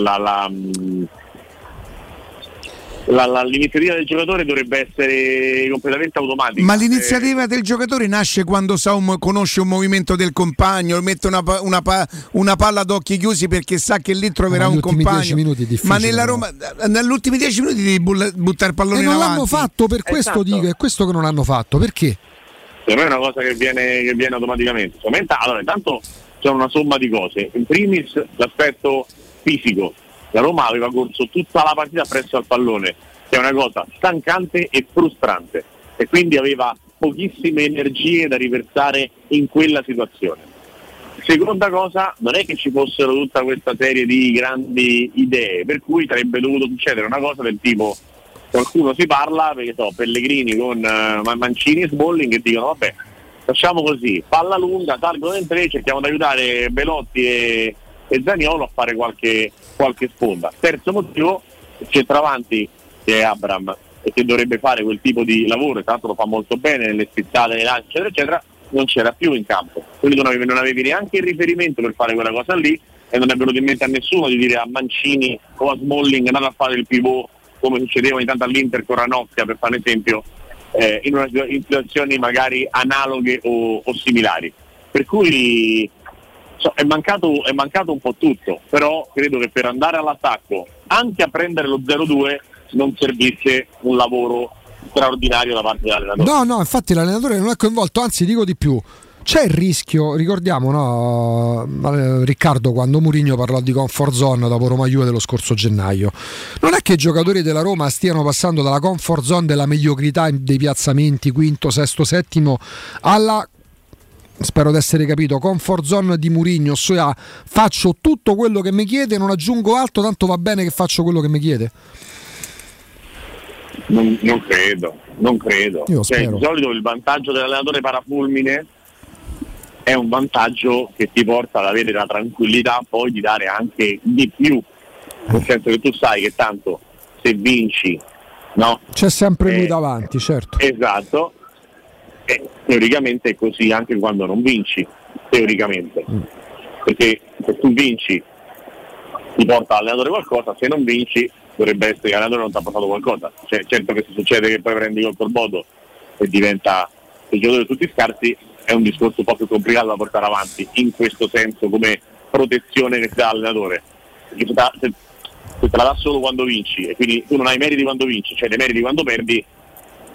la l'iniziativa del giocatore dovrebbe essere completamente automatica. Ma l'iniziativa del giocatore nasce quando sa conosce un movimento del compagno, mette una palla ad occhi chiusi perché sa che lì troverà un compagno. Ma nella Roma, negli ultimi 10 minuti devi buttare il pallone in avanti. Non l'hanno fatto, per questo dico, è questo che non hanno fatto, perché? Per me è una cosa che viene automaticamente. Allora, intanto c'è una somma di cose. In primis l'aspetto fisico. La Roma aveva corso tutta la partita presso al pallone, che è una cosa stancante e frustrante, e quindi aveva pochissime energie da riversare in quella situazione. Seconda cosa, non è che ci fossero tutta questa serie di grandi idee, per cui sarebbe dovuto succedere una cosa del tipo, qualcuno si parla, perché so, Pellegrini con Mancini e Smalling che dicono vabbè, facciamo così, palla lunga, salgono in tre, cerchiamo di aiutare Belotti e Zaniolo a fare qualche sponda. Terzo motivo, centravanti che è Abraham e che dovrebbe fare quel tipo di lavoro, tra l'altro lo fa molto bene nelle spizzate, nelle lance eccetera, non c'era più in campo, quindi non avevi neanche il riferimento per fare quella cosa lì, e non è venuto in mente a nessuno di dire a Mancini o a Smalling andare a fare il pivot come succedeva ogni tanto all'Inter con Ranocchia, per fare un esempio, in situazioni magari analoghe o similari, per cui è mancato un po' tutto, però credo che per andare all'attacco, anche a prendere lo 0-2, non servisse un lavoro straordinario da parte dell'allenatore. No, infatti l'allenatore non è coinvolto, anzi dico di più, c'è il rischio, ricordiamo, no, Riccardo, quando Mourinho parlò di comfort zone dopo Roma-Juve dello scorso gennaio, non è che i giocatori della Roma stiano passando dalla comfort zone della mediocrità dei piazzamenti, quinto, sesto, settimo, alla, spero di essere capito, comfort zone di Mourinho, cioè faccio tutto quello che mi chiede, non aggiungo altro, tanto va bene che faccio quello che mi chiede. Non credo. Cioè, di solito il vantaggio dell'allenatore parafulmine è un vantaggio che ti porta ad avere la tranquillità poi di dare anche di più, nel senso che tu sai che tanto se vinci, no, c'è sempre lui davanti, certo, esatto. Teoricamente è così anche quando non vinci, teoricamente, perché se tu vinci ti porta all'allenatore qualcosa, se non vinci dovrebbe essere che l'allenatore non ti ha portato qualcosa, cioè, certo che se succede che poi prendi gol col bodo e diventa il giocatore di tutti scarsi, è un discorso un po' più complicato da portare avanti in questo senso, come protezione che ti dà l'allenatore, perché se te la dà solo quando vinci e quindi tu non hai meriti quando vinci, cioè dei meriti quando perdi,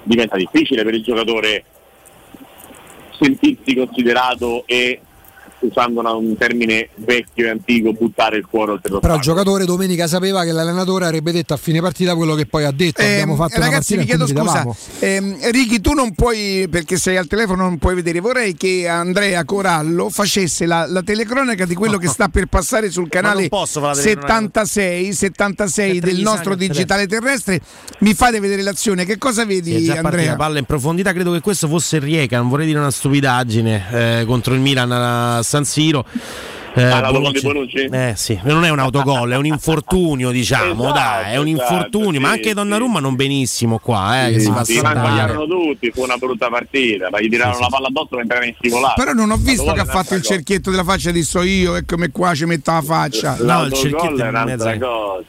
diventa difficile per il giocatore sentirsi considerato e, usando un termine vecchio e antico, buttare il cuore oltre lo spazio. Però il giocatore domenica sapeva che l'allenatore avrebbe detto a fine partita quello che poi ha detto. Abbiamo fatto, ragazzi, una partita, vi chiedo scusa, Ricky, tu non puoi, perché sei al telefono, non puoi vedere, vorrei che Andrea Corallo facesse la telecronaca di quello che sta per passare sul canale 76 del nostro digitale terrestre. Mi fate vedere l'azione, che cosa vedi, sì, Andrea? Palla in profondità, credo che questo fosse il Rijeka, non vorrei dire una stupidaggine, contro il Milan San Siro, Bonucci. Sì. Non è un autogol, è un infortunio, diciamo, esatto, dai, è un infortunio, sì, ma anche Donnarumma non benissimo qua, che si fa sbagliarono tutti, fu una brutta partita, ma gli tirarono la palla addosso mentre era in scivolata. Però non ho visto che ha fatto il cerchietto della faccia, disso io, e come qua ci metta la faccia. No, il cerchietto è un'altra cosa.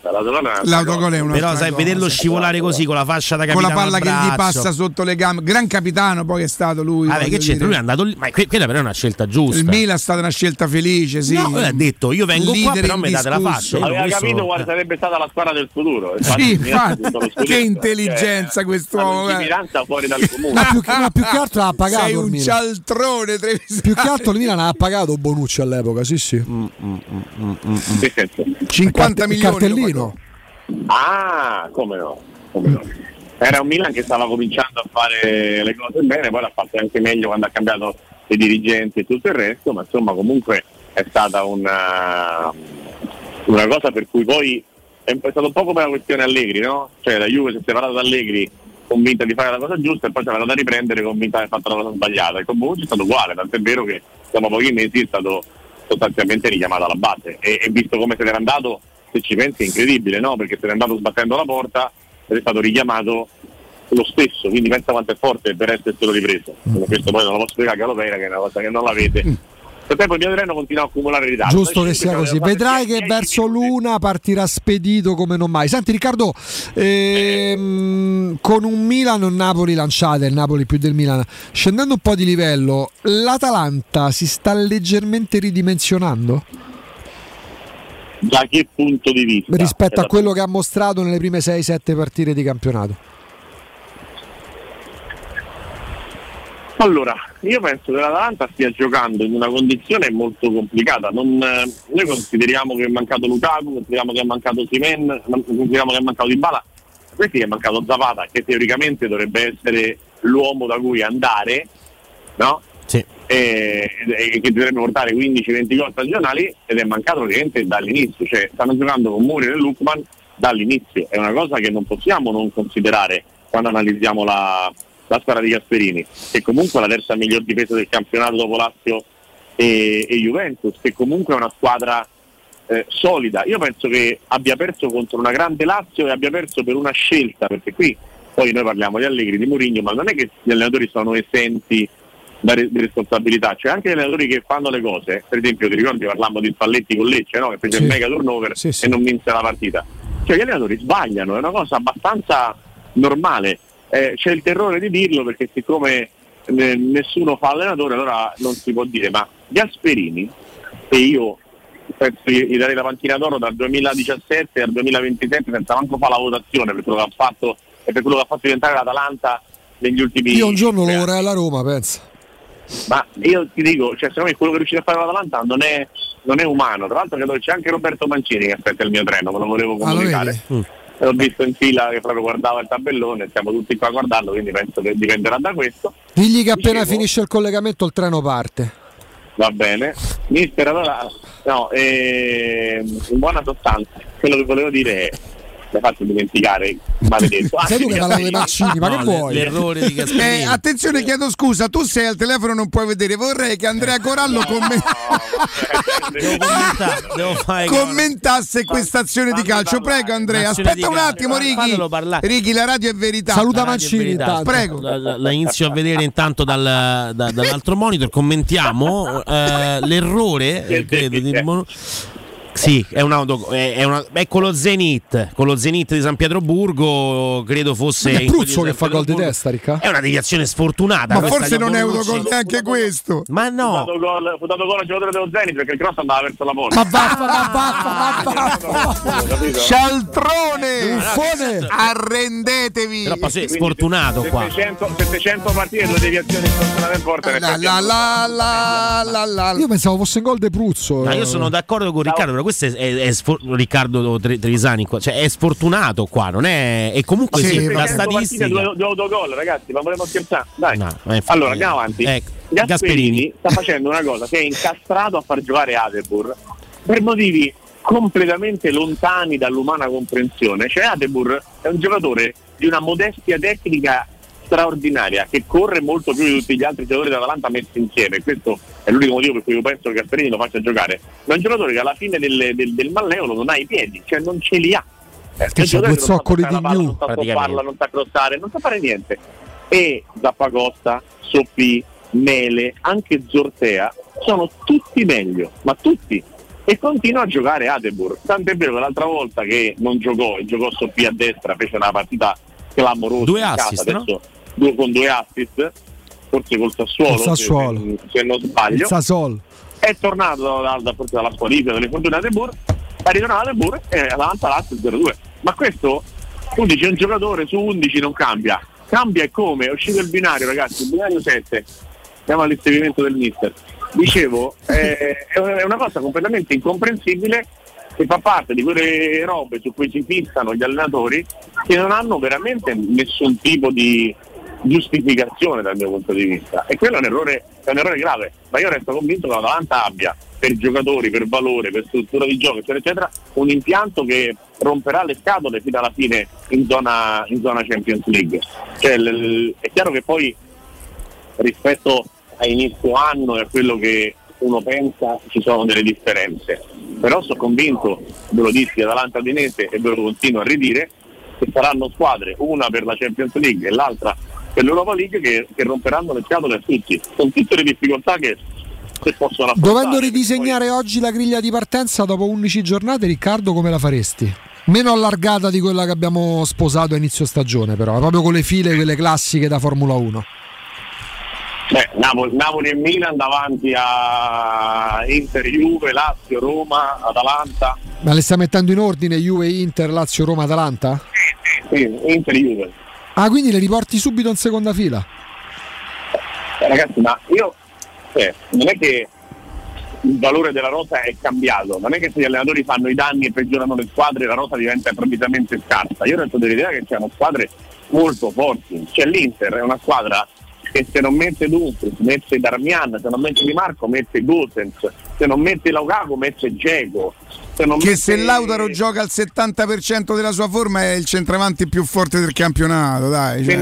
L'autogol è una cosa. Però sai, vederlo scivolare così con la fascia da capitano, con la palla che gli passa sotto le gambe, gran capitano poi è stato lui. Vabbè, che c'entra? Lui è andato lì, ma quella però è una scelta giusta. Il Milan è stata una scelta felice, sì. No, lui ha detto io vengo qua però me date la faccia. Aveva capito quale sarebbe stata la squadra del futuro, sì, che intelligenza, quest'uomo, fuori dal comune. Più che altro l'ha pagato, sei un cialtrone, più che altro il Milan ha pagato Bonucci all'epoca, sì. 50 milioni cartellino, come no. Era un Milan che stava cominciando a fare le cose bene, poi l'ha fatto anche meglio quando ha cambiato i dirigenti e tutto il resto, ma insomma comunque è stata una cosa per cui poi è stato un po' come la questione Allegri, no? Cioè la Juve si è separata da Allegri convinta di fare la cosa giusta e poi si è andata a riprendere convinta di aver fatto la cosa sbagliata, e con Bonucci è stato uguale, tant'è vero che dopo pochi mesi è stato sostanzialmente richiamato alla base, e visto come se n'era andato, se ci pensi è incredibile, no? Perché se n'è andato sbattendo la porta ed è stato richiamato lo stesso, quindi pensa quanto è forte per essere solo ripreso. Questo poi non lo posso spiegare a Galopeira, che è una cosa che non l'avete, nel tempo il mio treno continua a accumulare ritardo. Giusto che sia così, vedrai che verso l'una partirà spedito come non mai. Senti Riccardo, con un Milan-Napoli lanciate, il Napoli più del Milan, scendendo un po' di livello, l'Atalanta si sta leggermente ridimensionando? Da che punto di vista? Rispetto a quello che ha mostrato nelle prime 6-7 partite di campionato. Allora, io penso che l'Atalanta stia giocando in una condizione molto complicata. Noi consideriamo che è mancato Lukaku, consideriamo che è mancato Osimhen, consideriamo che è mancato Dybala, questi che è mancato Zapata, che teoricamente dovrebbe essere l'uomo da cui andare, no? Sì. E che dovrebbe portare 15-20 gol stagionali, ed è mancato praticamente dall'inizio, cioè stanno giocando con Muriel e Lookman dall'inizio, è una cosa che non possiamo non considerare quando analizziamo la squadra di Gasperini, che comunque è la terza miglior difesa del campionato dopo Lazio e Juventus, che comunque è una squadra solida. Io penso che abbia perso contro una grande Lazio e abbia perso per una scelta, perché qui poi noi parliamo di Allegri, di Mourinho, ma non è che gli allenatori sono esenti da responsabilità, cioè anche gli allenatori che fanno le cose, per esempio ti ricordi parlavamo di Spalletti con Lecce, no? Che fece il mega turnover e non vinse la partita, cioè gli allenatori sbagliano, è una cosa abbastanza normale. C'è il terrore di dirlo perché siccome nessuno fa allenatore allora non si può dire, ma Gasperini, e io penso gli darei la panchina d'oro dal 2017 al 2027 senza manco fare la votazione per quello che ha fatto e per quello che ha fatto diventare l'Atalanta negli ultimi io un giorno lo vorrei alla Roma, penso, ma io ti dico, cioè secondo me quello che riuscite a fare l'Atalanta non è umano. Tra l'altro c'è anche Roberto Mancini che aspetta il mio treno, me lo volevo comunicare. L'ho visto in fila che proprio guardava il tabellone, siamo tutti qua guardando, quindi penso che dipenderà da questo. Digli che appena finisce il collegamento il treno parte. Va bene, mister, allora no, in buona sostanza quello che volevo dire è l'ho fatto dimenticare, maledetto. Sei tu che parlavi dei Mancini, ma che vuoi? L'errore di Gasperini. Attenzione, chiedo scusa, tu sei al telefono, non puoi vedere. Vorrei che Andrea Corallo commentasse questa azione di calcio. Prego Andrea, aspetta un attimo Righi, la radio è verità. Saluta Mancini, prego. La inizio a vedere intanto dall'altro monitor, commentiamo l'errore, credo, di sì, è con lo Zenit di San Pietroburgo, credo fosse è Pruzzo che fa gol di testa, Ricca. È una deviazione sfortunata. Ma forse non è autogol neanche questo. Ma no. Fu dato gol al giocatore dello Zenit perché il cross andava verso la porta. Ma baffa. Cialtrone, buffone, arrendetevi. Troppo sfortunato qua. 700 partite, due deviazioni sfortunate in porta. Io pensavo fosse un gol di Pruzzo. Ma io sono d'accordo con Riccardo. Questo Riccardo Trevisani, cioè è sfortunato qua, non è, e comunque sì, la statistica due autogol, ragazzi, ma volevo scherzare, dai. No, allora andiamo avanti. Gasperini sta facendo una cosa che è incastrato a far giocare Adebur per motivi completamente lontani dall'umana comprensione, cioè Adebur è un giocatore di una modestia tecnica straordinaria che corre molto più di tutti gli altri giocatori dell'Atalanta messi insieme, questo è l'unico motivo per cui io penso che Gasperini lo faccia giocare, ma è un giocatore che alla fine del malleolo non ha i piedi, cioè non ce li ha, che c'è due zoccoli di palla, non sa topparla, non sa crossare, non sa fare niente, e Zappacosta, Soppi, Mele, anche Zortea sono tutti meglio, ma tutti, e continua a giocare Adebur, tant'è vero che l'altra volta che non giocò e giocò Soppi a destra fece una partita clamorosa, due assist, casa, adesso, no? Con due assist, forse col Sassuolo. Se non sbaglio, Sassuolo è tornato forse dalla squalifica delle fortune Adebur, è ritornato Adebur e l'Atalanta l'assist 0-2, ma questo 11 è un giocatore su 11, non cambia, e come è uscito il binario, ragazzi, il binario 7, andiamo all'inseguimento del mister, dicevo è una cosa completamente incomprensibile che fa parte di quelle robe su cui si fissano gli allenatori che non hanno veramente nessun tipo di giustificazione dal mio punto di vista, e quello è un errore grave, ma io resto convinto che l'Atalanta abbia per giocatori, per valore, per struttura di gioco eccetera eccetera un impianto che romperà le scatole fino alla fine in zona Champions League, cioè, è chiaro che poi rispetto a inizio anno e a quello che uno pensa ci sono delle differenze, però sono convinto, ve lo dissi Atalanta Udinese e ve lo continuo a ridire, che saranno squadre, una per la Champions League e l'altra per l'Europa League, che romperanno le scatole a tutti, con tutte le difficoltà che che possono affrontare. Dovendo ridisegnare oggi la griglia di partenza dopo 11 giornate, Riccardo, come la faresti? Meno allargata di quella che abbiamo sposato a inizio stagione, però proprio con le file quelle classiche da Formula 1. Napoli e Milan davanti a Inter, Juve, Lazio, Roma, Atalanta. Ma le sta mettendo in ordine Juve, Inter, Lazio, Roma, Atalanta? Sì, Inter, Juve. Ah, quindi le riporti subito in seconda fila? Ragazzi, ma io non è che il valore della rosa è cambiato, non è che se gli allenatori fanno i danni e peggiorano le squadre la rosa diventa improvvisamente scarsa. Io penso dell'idea che c'erano squadre molto forti, c'è l'Inter, è una squadra che se non mette Dumfries mette Darmian, se non mette Di Marco mette Gosens, se non mette Lukaku mette Dzeko, se Lautaro gioca al 70% della sua forma è il centravanti più forte del campionato, dai, cioè.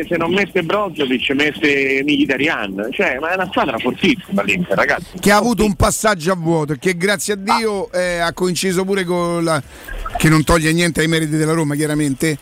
Se non mette Brozovic mette Mkhitaryan, cioè, ma è una squadra fortissima l'Inter, ragazzi, che ha avuto un passaggio a vuoto che grazie a Dio ha coinciso pure con la, che non toglie niente ai meriti della Roma chiaramente,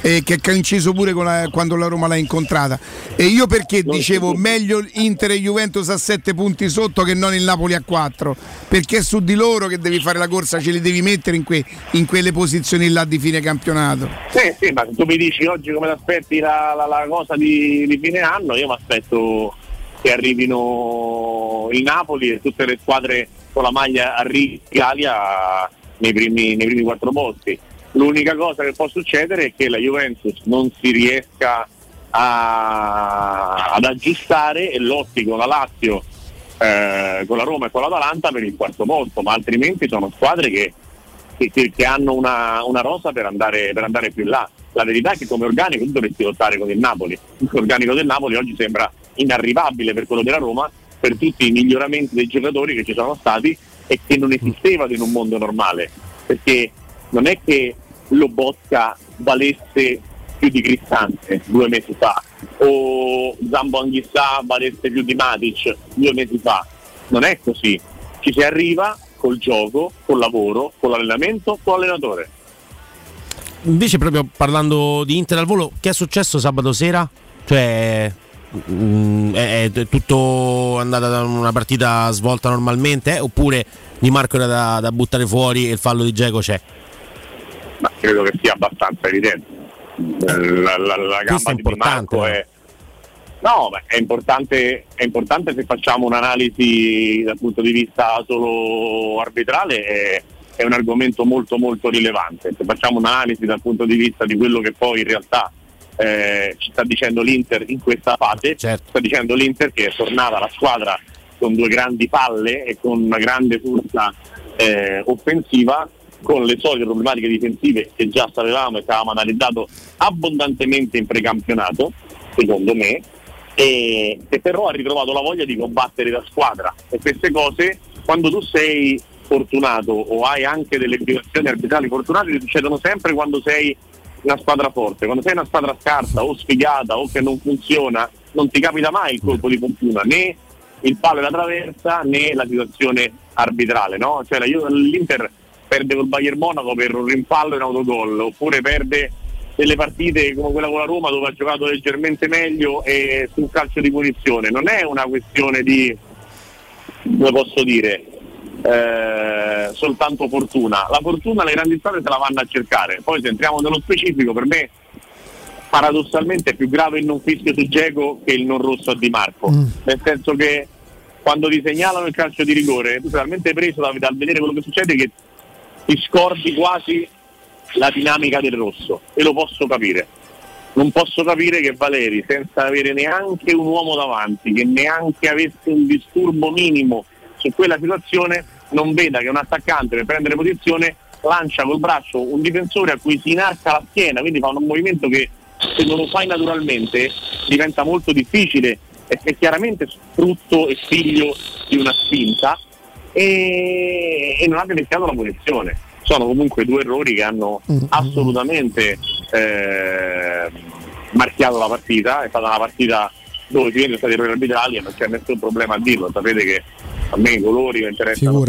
che ha inciso pure con la, quando la Roma l'ha incontrata. E io perché dicevo meglio Inter e Juventus a 7 punti sotto che non il Napoli a 4, perché è su di loro che devi fare la corsa, ce li devi mettere in quelle posizioni là di fine campionato. Sì, ma se tu mi dici oggi come ti aspetti la cosa di fine anno, io mi aspetto che arrivino il Napoli e tutte le squadre con la maglia Italia nei primi 4 posti. L'unica cosa che può succedere è che la Juventus non si riesca ad aggiustare e lotti con la Lazio, con la Roma e con l'Atalanta per il quarto posto, ma altrimenti sono squadre che hanno una rosa per andare più in là. La verità è che come organico tu dovresti lottare con il Napoli, l'organico del Napoli oggi sembra inarrivabile per quello della Roma, per tutti i miglioramenti dei giocatori che ci sono stati e che non esistevano in un mondo normale, perché non è che Lobotka valesse più di Cristante 2 mesi fa o Zambo-Anghissà valesse più di Matic 2 mesi fa, non è così, ci si arriva col gioco, col lavoro, con l'allenamento, con l'allenatore. Invece proprio parlando di Inter al volo, che è successo sabato sera? Cioè è tutto andata da una partita svolta normalmente, oppure Di Marco era da buttare fuori e il fallo di Dzeko c'è? Ma credo che sia abbastanza evidente. La gamba di Marco è importante se facciamo un'analisi dal punto di vista solo arbitrale, è un argomento molto molto rilevante. Se facciamo un'analisi dal punto di vista di quello che poi in realtà ci sta dicendo l'Inter in questa fase, certo. Sta dicendo l'Inter che è tornata la squadra con 2 grandi palle e con una grande forza offensiva, con le solite problematiche difensive che già sapevamo e avevamo analizzato abbondantemente in precampionato, secondo me, e però ha ritrovato la voglia di combattere la squadra. E queste cose, quando tu sei fortunato o hai anche delle situazioni arbitrali fortunate, ti succedono sempre quando sei una squadra forte. Quando sei una squadra scarsa o sfigata o che non funziona, non ti capita mai il colpo di fortuna, né il palo e la traversa, né la situazione arbitrale, no? Cioè l'Inter perde col Bayern Monaco per un rimpallo e un autogol, oppure perde delle partite come quella con la Roma dove ha giocato leggermente meglio e sul calcio di punizione. Non è una questione di, come posso dire, soltanto fortuna. La fortuna le grandi squadre se la vanno a cercare. Poi se entriamo nello specifico, per me paradossalmente è più grave il non fischio su Dzeko che il non rosso a Di Marco, nel senso che quando ti segnalano il calcio di rigore tu sei talmente preso dal vedere quello che succede che ti scordi quasi la dinamica del rosso, e lo posso capire. Non posso capire che Valeri, senza avere neanche un uomo davanti, che neanche avesse un disturbo minimo su quella situazione, non veda che un attaccante per prendere posizione lancia col braccio un difensore a cui si inarca la schiena, quindi fa un movimento che se non lo fai naturalmente diventa molto difficile, e che chiaramente frutto e figlio di una spinta, e non abbia rischiato la punizione. Sono comunque 2 errori che hanno assolutamente marchiato la partita. È stata una partita dove ci sono stati errori arbitrali e non c'è nessun problema a dirlo. Sapete che a me i colori mi interessano.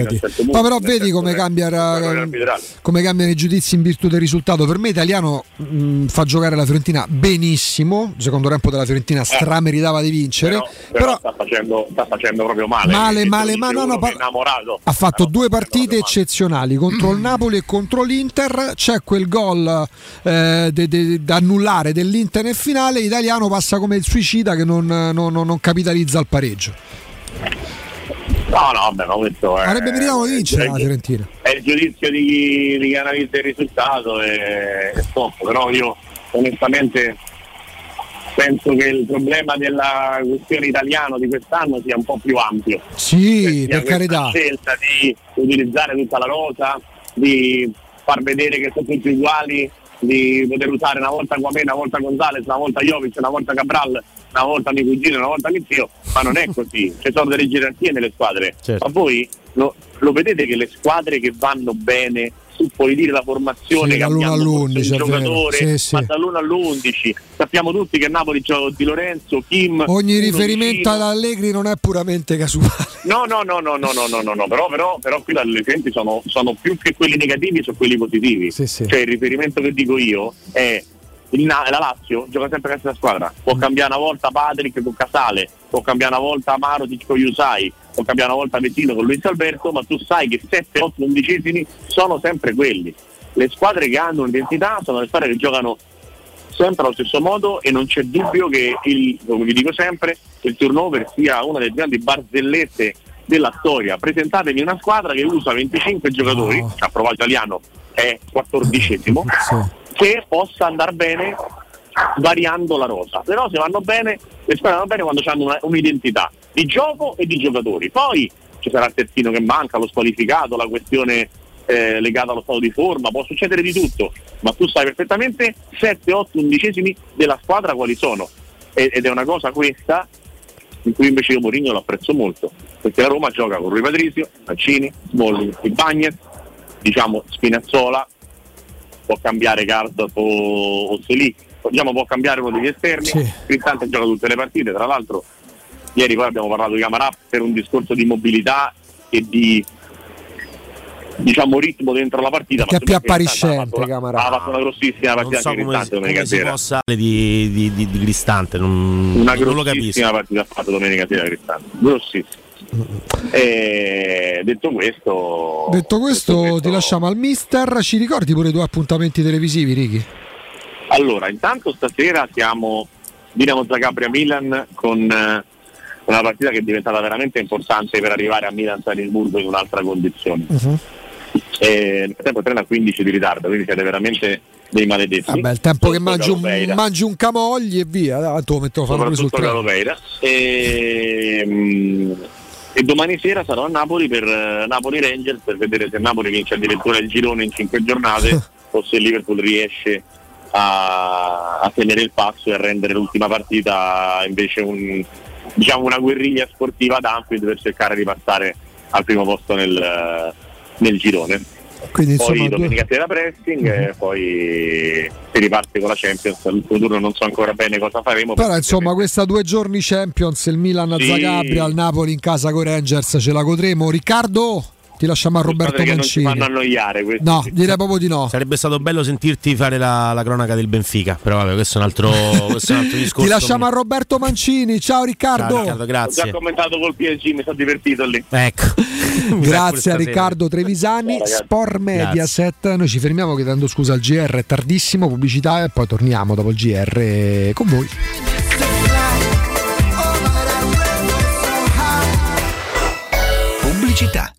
Ma però vedi come cambiano i giudizi in virtù del risultato. Per me Italiano fa giocare la Fiorentina benissimo, il secondo tempo della Fiorentina strameritava di vincere, però sta facendo proprio male, ha fatto due partite eccezionali contro il Napoli e contro l'Inter. C'è quel gol da annullare dell'Inter nel finale, Italiano passa come il suicida che non capitalizza il pareggio. No, vabbè, ma questo avrebbe meritato di vincere la Fiorentina. È il giudizio di chi analizza il risultato e stop, però io onestamente penso che il problema della questione Italiano di quest'anno sia un po' più ampio. Sì, per carità. La scelta di utilizzare tutta la rosa, di far vedere che sono tutti uguali, di poter usare una volta Guamè, una volta Gonzalez, una volta Jovic, una volta Cabral, una volta mio cugino, una volta mio zio, ma non è così, ci sono delle gerarchie nelle squadre, certo. Ma voi lo vedete che le squadre che vanno bene, tu puoi dire la formazione cambiando il giocatore, ma dall'1 all'11 sappiamo tutti che Napoli gioca Di Lorenzo, Kim, ogni riferimento ad Allegri non è puramente casuale. No, però qui gli esempi sono più che quelli negativi, sono quelli positivi. Cioè il riferimento che dico io è la Lazio gioca sempre con questa squadra, può cambiare una volta Patrick con Casale, può cambiare una volta Amaro con Iusai, può cambiare una volta Vettino con Luis Alberto, ma tu sai che 7, 8, 11 sono sempre quelli. Le squadre che hanno un'identità sono le squadre che giocano sempre allo stesso modo e non c'è dubbio che come vi dico sempre, il turnover sia una delle grandi barzellette della storia. Presentatemi una squadra che usa 25 giocatori, a proposito Italiano è 14esimo, che possa andare bene variando la rosa. Però se vanno bene, le squadre vanno bene quando hanno un'identità di gioco e di giocatori. Poi ci sarà il terzino che manca, lo squalificato, la questione legata allo stato di forma, può succedere di tutto, ma tu sai perfettamente 7, 8, 11esimi della squadra quali sono. Ed è una cosa questa in cui invece io Mourinho lo apprezzo molto, perché la Roma gioca con Rui Patrizio, Mancini, Smalling, Ibañez, diciamo Spinazzola, può cambiare Gardot o Selic, diciamo può cambiare uno degli esterni, Cristante gioca tutte le partite, tra l'altro ieri poi abbiamo parlato di Camarà per un discorso di mobilità e di diciamo ritmo dentro la partita, perché ma più appariscente Camarà ha fatto una grossissima partita, non so come si possa parlare di Cristante, una grossissima partita ha fatto domenica sera Cristante, grossissima. Detto questo ti lasciamo al mister. Ci ricordi pure i tuoi appuntamenti televisivi, Ricky? Allora, intanto stasera siamo Dinamo Zagabria Milan con una partita che è diventata veramente importante per arrivare a Milan Salisburgo in un'altra condizione. Nel tempo 3-15 di ritardo, quindi siete veramente dei maledetti. Vabbè, il tempo che mangi un camogli e via, tanto lo metto a fare sul treno. E domani sera sarò a Napoli per Napoli Rangers per vedere se Napoli vince addirittura il girone in 5 giornate o se Liverpool riesce a tenere il passo e a rendere l'ultima partita invece una guerriglia sportiva ad Anfield per cercare di passare al primo posto nel girone. Quindi, poi domenica sera pressing e poi si riparte con la Champions. L'ultimo turno non so ancora bene cosa faremo, però insomma questa 2 giorni Champions, il Milan a Zagabria, il Napoli in casa con Rangers, ce la godremo. Riccardo, ti lasciamo a Roberto Mancini. Non ci fanno annoiare questi. No, direi proprio di no. Sarebbe stato bello sentirti fare la cronaca del Benfica, però vabbè, questo è un altro discorso. Ti lasciamo a Roberto Mancini. Ciao Riccardo. Ciao Riccardo, grazie. Ho già commentato col PSG, mi sono divertito lì. Ecco. Grazie a Riccardo Trevisani, Sport Mediaset. Noi ci fermiamo chiedendo scusa al GR, è tardissimo, pubblicità e poi torniamo dopo il GR con voi. Pubblicità.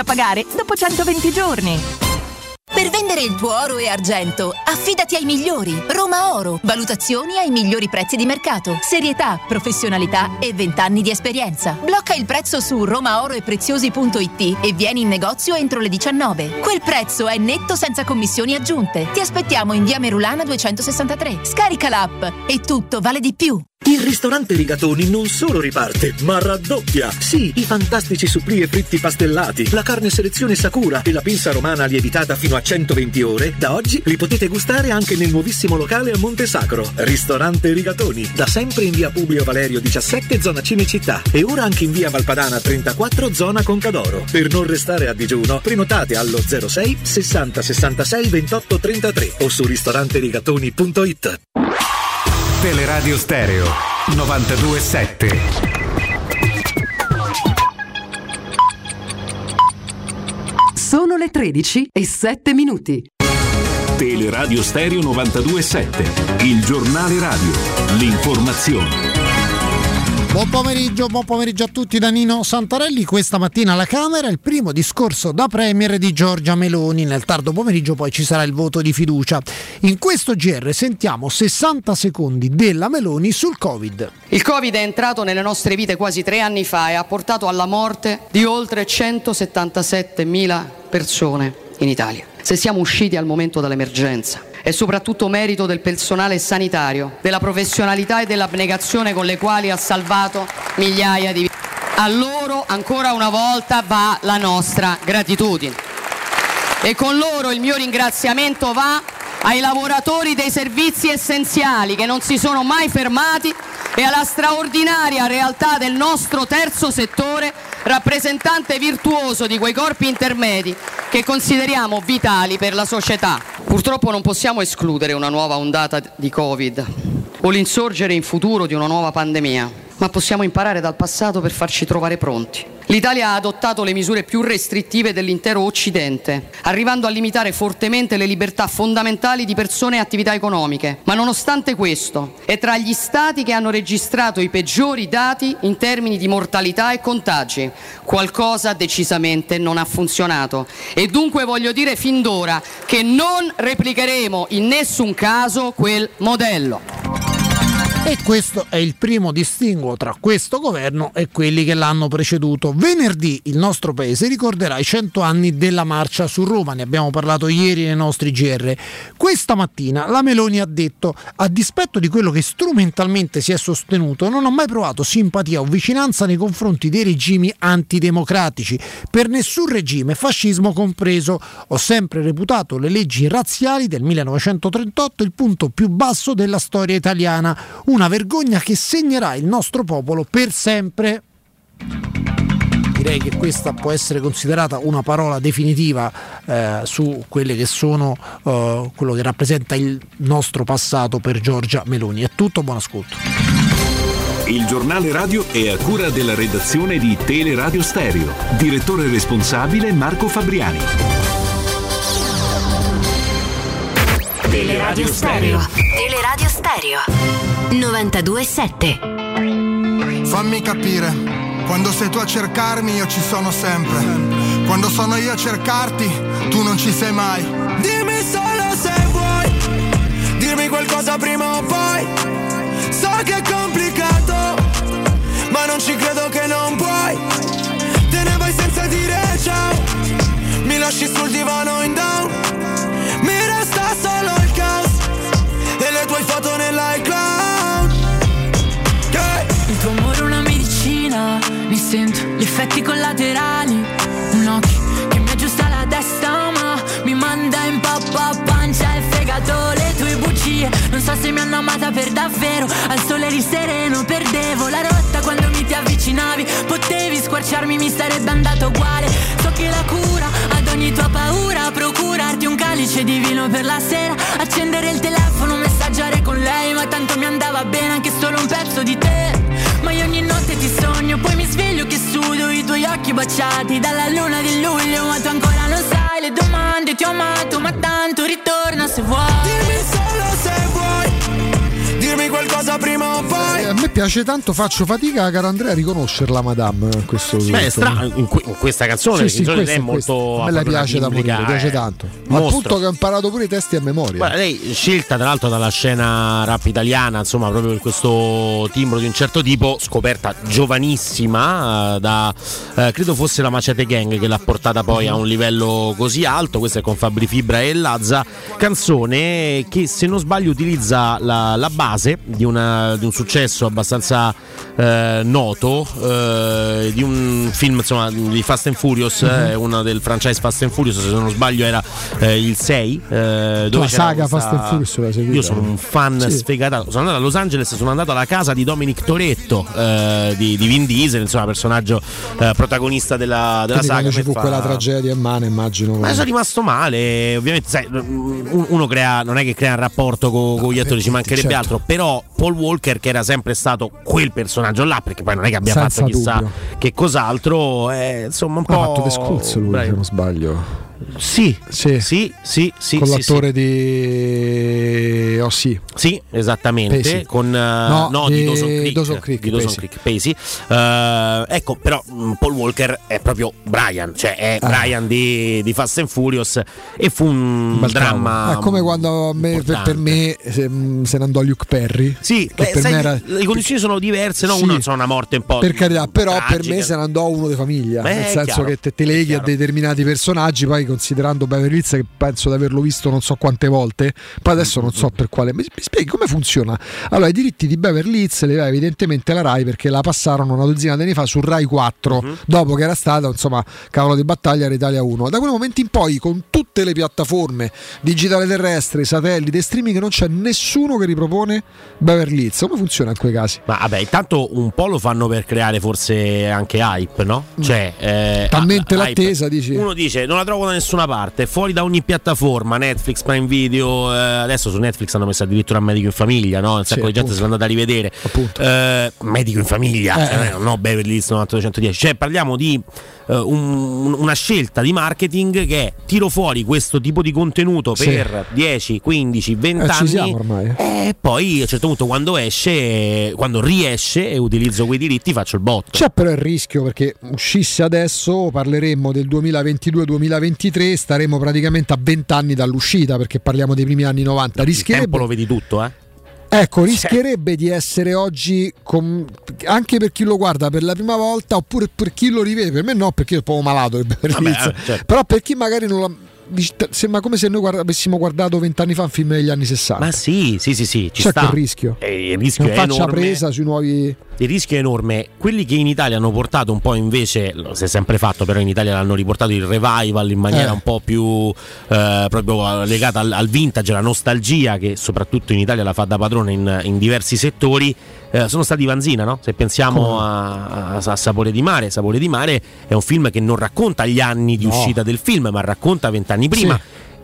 a pagare dopo 120 giorni. Per vendere il tuo oro e argento, affidati ai migliori. Roma Oro. Valutazioni ai migliori prezzi di mercato. Serietà, professionalità e 20 anni di esperienza. Blocca il prezzo su romaoroepreziosi.it e vieni in negozio entro le 19. Quel prezzo è netto senza commissioni aggiunte. Ti aspettiamo in via Merulana 263. Scarica l'app e tutto vale di più. Il ristorante Rigatoni non solo riparte, ma raddoppia! Sì, i fantastici supplì e fritti pastellati, la carne selezione Sakura e la pinza romana lievitata fino a 120 ore, da oggi li potete gustare anche nel nuovissimo locale a Montesacro. Ristorante Rigatoni, da sempre in via Publio Valerio 17, zona Cinecittà, e ora anche in via Valpadana 34, zona Concadoro. Per non restare a digiuno, prenotate allo 06 60 66 28 33 o su ristoranterigatoni.it. Teleradio Stereo 92.7. Sono le 13:07. Teleradio Stereo 92.7, il giornale radio, l'informazione. Buon pomeriggio a tutti da Nino Santarelli. Questa mattina alla Camera il primo discorso da Premier di Giorgia Meloni. Nel tardo pomeriggio poi ci sarà il voto di fiducia. In questo GR sentiamo 60 secondi della Meloni sul Covid. Il Covid è entrato nelle nostre vite quasi 3 anni fa e ha portato alla morte di oltre 177.000 persone in Italia. Se siamo usciti al momento dall'emergenza è soprattutto merito del personale sanitario, della professionalità e dell'abnegazione con le quali ha salvato migliaia di vite. A loro ancora una volta va la nostra gratitudine e con loro il mio ringraziamento va ai lavoratori dei servizi essenziali che non si sono mai fermati e alla straordinaria realtà del nostro terzo settore, rappresentante virtuoso di quei corpi intermedi che consideriamo vitali per la società. Purtroppo non possiamo escludere una nuova ondata di Covid o l'insorgere in futuro di una nuova pandemia, ma possiamo imparare dal passato per farci trovare pronti. L'Italia ha adottato le misure più restrittive dell'intero Occidente, arrivando a limitare fortemente le libertà fondamentali di persone e attività economiche, ma nonostante questo è tra gli Stati che hanno registrato i peggiori dati in termini di mortalità e contagi. Qualcosa decisamente non ha funzionato e dunque voglio dire fin d'ora che non replicheremo in nessun caso quel modello. E questo è il primo distinguo tra questo governo e quelli che l'hanno preceduto. Venerdì il nostro paese ricorderà i 100 anni della marcia su Roma, ne abbiamo parlato ieri nei nostri GR. Questa mattina la Meloni ha detto: a dispetto di quello che strumentalmente si è sostenuto, non ho mai provato simpatia o vicinanza nei confronti dei regimi antidemocratici, per nessun regime, fascismo compreso. Ho sempre reputato le leggi razziali del 1938 il punto più basso della storia italiana, una vergogna che segnerà il nostro popolo per sempre. Direi che questa può essere considerata una parola definitiva su quelle che sono quello che rappresenta il nostro passato per Giorgia Meloni. È tutto, buon ascolto. Il giornale radio è a cura della redazione di Teleradio Stereo. Direttore responsabile Marco Fabriani. Teleradio Stereo. Teleradio Stereo. 92.7. Fammi capire, quando sei tu a cercarmi io ci sono sempre, quando sono io a cercarti tu non ci sei mai. Dimmi solo se vuoi, dirmi qualcosa prima o poi, so che è complicato, ma non ci credo che non puoi. Te ne vai senza dire ciao, mi lasci sul divano in down, mi resta solo il caos e le tue foto nell'iCloud. Il tuo amore è una medicina, ne sento gli effetti collaterali. Un occhio che mi aggiusta la testa ma mi manda in pappa, pancia e fegato. Le tue bugie non so se mi hanno amata per davvero. Al sole eri sereno, perdevo la rotta quando mi ti avvicinavi. Potevi squarciarmi, mi sarebbe andato uguale. So che la cura ad ogni tua paura, procurarti un calice di vino per la sera, accendere il telefono, messaggiare con lei. Ma tanto mi andava bene anche solo un pezzo di te. Ma io ogni notte ti sogno, poi mi sveglio che sudo i tuoi occhi baciati dalla luna di luglio. Ma tu ancora non sai le domande, ti ho amato ma tanto, ritorna se vuoi. Dimmi solo se vuoi, dirmi qualcosa prima o poi. A me piace tanto, faccio fatica, caro Andrea, a riconoscerla Madame in questo. Beh, è strano, in questa canzone, sì, la canzone è molto. A me piace da morire, mi piace tanto. Ma al punto che ho imparato pure i testi a memoria. Guarda, lei scelta tra l'altro dalla scena rap italiana, insomma, proprio per questo timbro di un certo tipo, scoperta giovanissima da credo fosse la Machete Gang che l'ha portata poi a un livello così alto. Questa è con Fabri Fibra e Lazza, canzone che se non sbaglio utilizza la base di un successo abbastanza noto di un film, insomma, di Fast and Furious, una del franchise Fast and Furious, se non sbaglio era il 6, dove la saga questa... Fast and Furious l'hai seguita? Io sono un fan, sì, sfegatato. Sono andato a Los Angeles, sono andato alla casa di Dominic Toretto, di Vin Diesel, insomma, personaggio protagonista della saga. Quando ci fu quella tragedia immane, immagino. Ma sono rimasto male, ovviamente, sai, uno crea, non è che crea un rapporto con gli attori, ci mancherebbe, certo, altro. Però Paul Walker, che era sempre stato quel personaggio là, perché poi non è che abbia senza fatto chissà dubbio che cos'altro, insomma un po'. Ha fatto The Sculls lui, se non sbaglio. Sì, con l'attore di Ossi. Sì, esattamente, Pacey. Con di Dawson Creek, Pacey. Ecco, però Paul Walker è proprio Brian, cioè è Brian di Fast and Furious, e fu un dramma. È come quando per me se ne andò Luke Perry. Sì, le condizioni sono diverse, no? Sì, uno sono una morte un po' per carità, però tragica. Per me se ne andò uno di famiglia, nel senso, chiaro, che te leghi a determinati personaggi, poi considerando Beverly Hills, che penso di averlo visto non so quante volte, poi adesso non so per quale. Mi spieghi come funziona? Allora, i diritti di Beverly Hills li aveva evidentemente la Rai, perché la passarono una dozzina di anni fa su Rai 4, dopo che era stata, insomma, cavolo di battaglia Italia 1. Da quel momento in poi, con tutte le piattaforme digitale terrestre, satellite e streaming, non c'è nessuno che ripropone Beverly Hills. Come funziona in quei casi? Ma vabbè, intanto un po' lo fanno per creare forse anche hype, no? Cioè, talmente l'attesa, hype. Dici? Uno dice non la trovo da nessuna parte, fuori da ogni piattaforma, Netflix, Prime Video, adesso su Netflix hanno messo addirittura Medico in Famiglia, no? Un sacco di gente se l'è andata a rivedere, Medico in Famiglia, no, Beverly Hills 90210. Cioè, parliamo di una scelta di marketing che è: tiro fuori questo tipo di contenuto per 10, 15, 20 anni, e poi a un certo punto quando esce, quando riesce e utilizzo quei diritti, faccio il botto. C'è però il rischio, perché uscisse adesso parleremmo del 2022-2023, staremo praticamente a 20 anni dall'uscita, perché parliamo dei primi anni 90. Rischierebbe... Il tempo lo vedi tutto, eh? Ecco, rischierebbe di essere oggi anche per chi lo guarda per la prima volta, oppure per chi lo rivede. Per me no, perché io sono malato, però per chi magari non l'ha... Sembra come se noi avessimo guardato 20 anni fa un film degli anni 60. Ma sì, ci sta. C'è il rischio. Il rischio non è faccia enorme. Presa sui nuovi... Il rischio è enorme. Quelli che in Italia hanno portato un po', invece, si è sempre fatto, però in Italia l'hanno riportato il revival in maniera un po' più proprio legata al vintage, alla nostalgia, che soprattutto in Italia la fa da padrone in diversi settori. Sono stati Vanzina, no? Se pensiamo a Sapore di Mare è un film che non racconta gli anni di uscita del film, ma racconta 20 anni prima.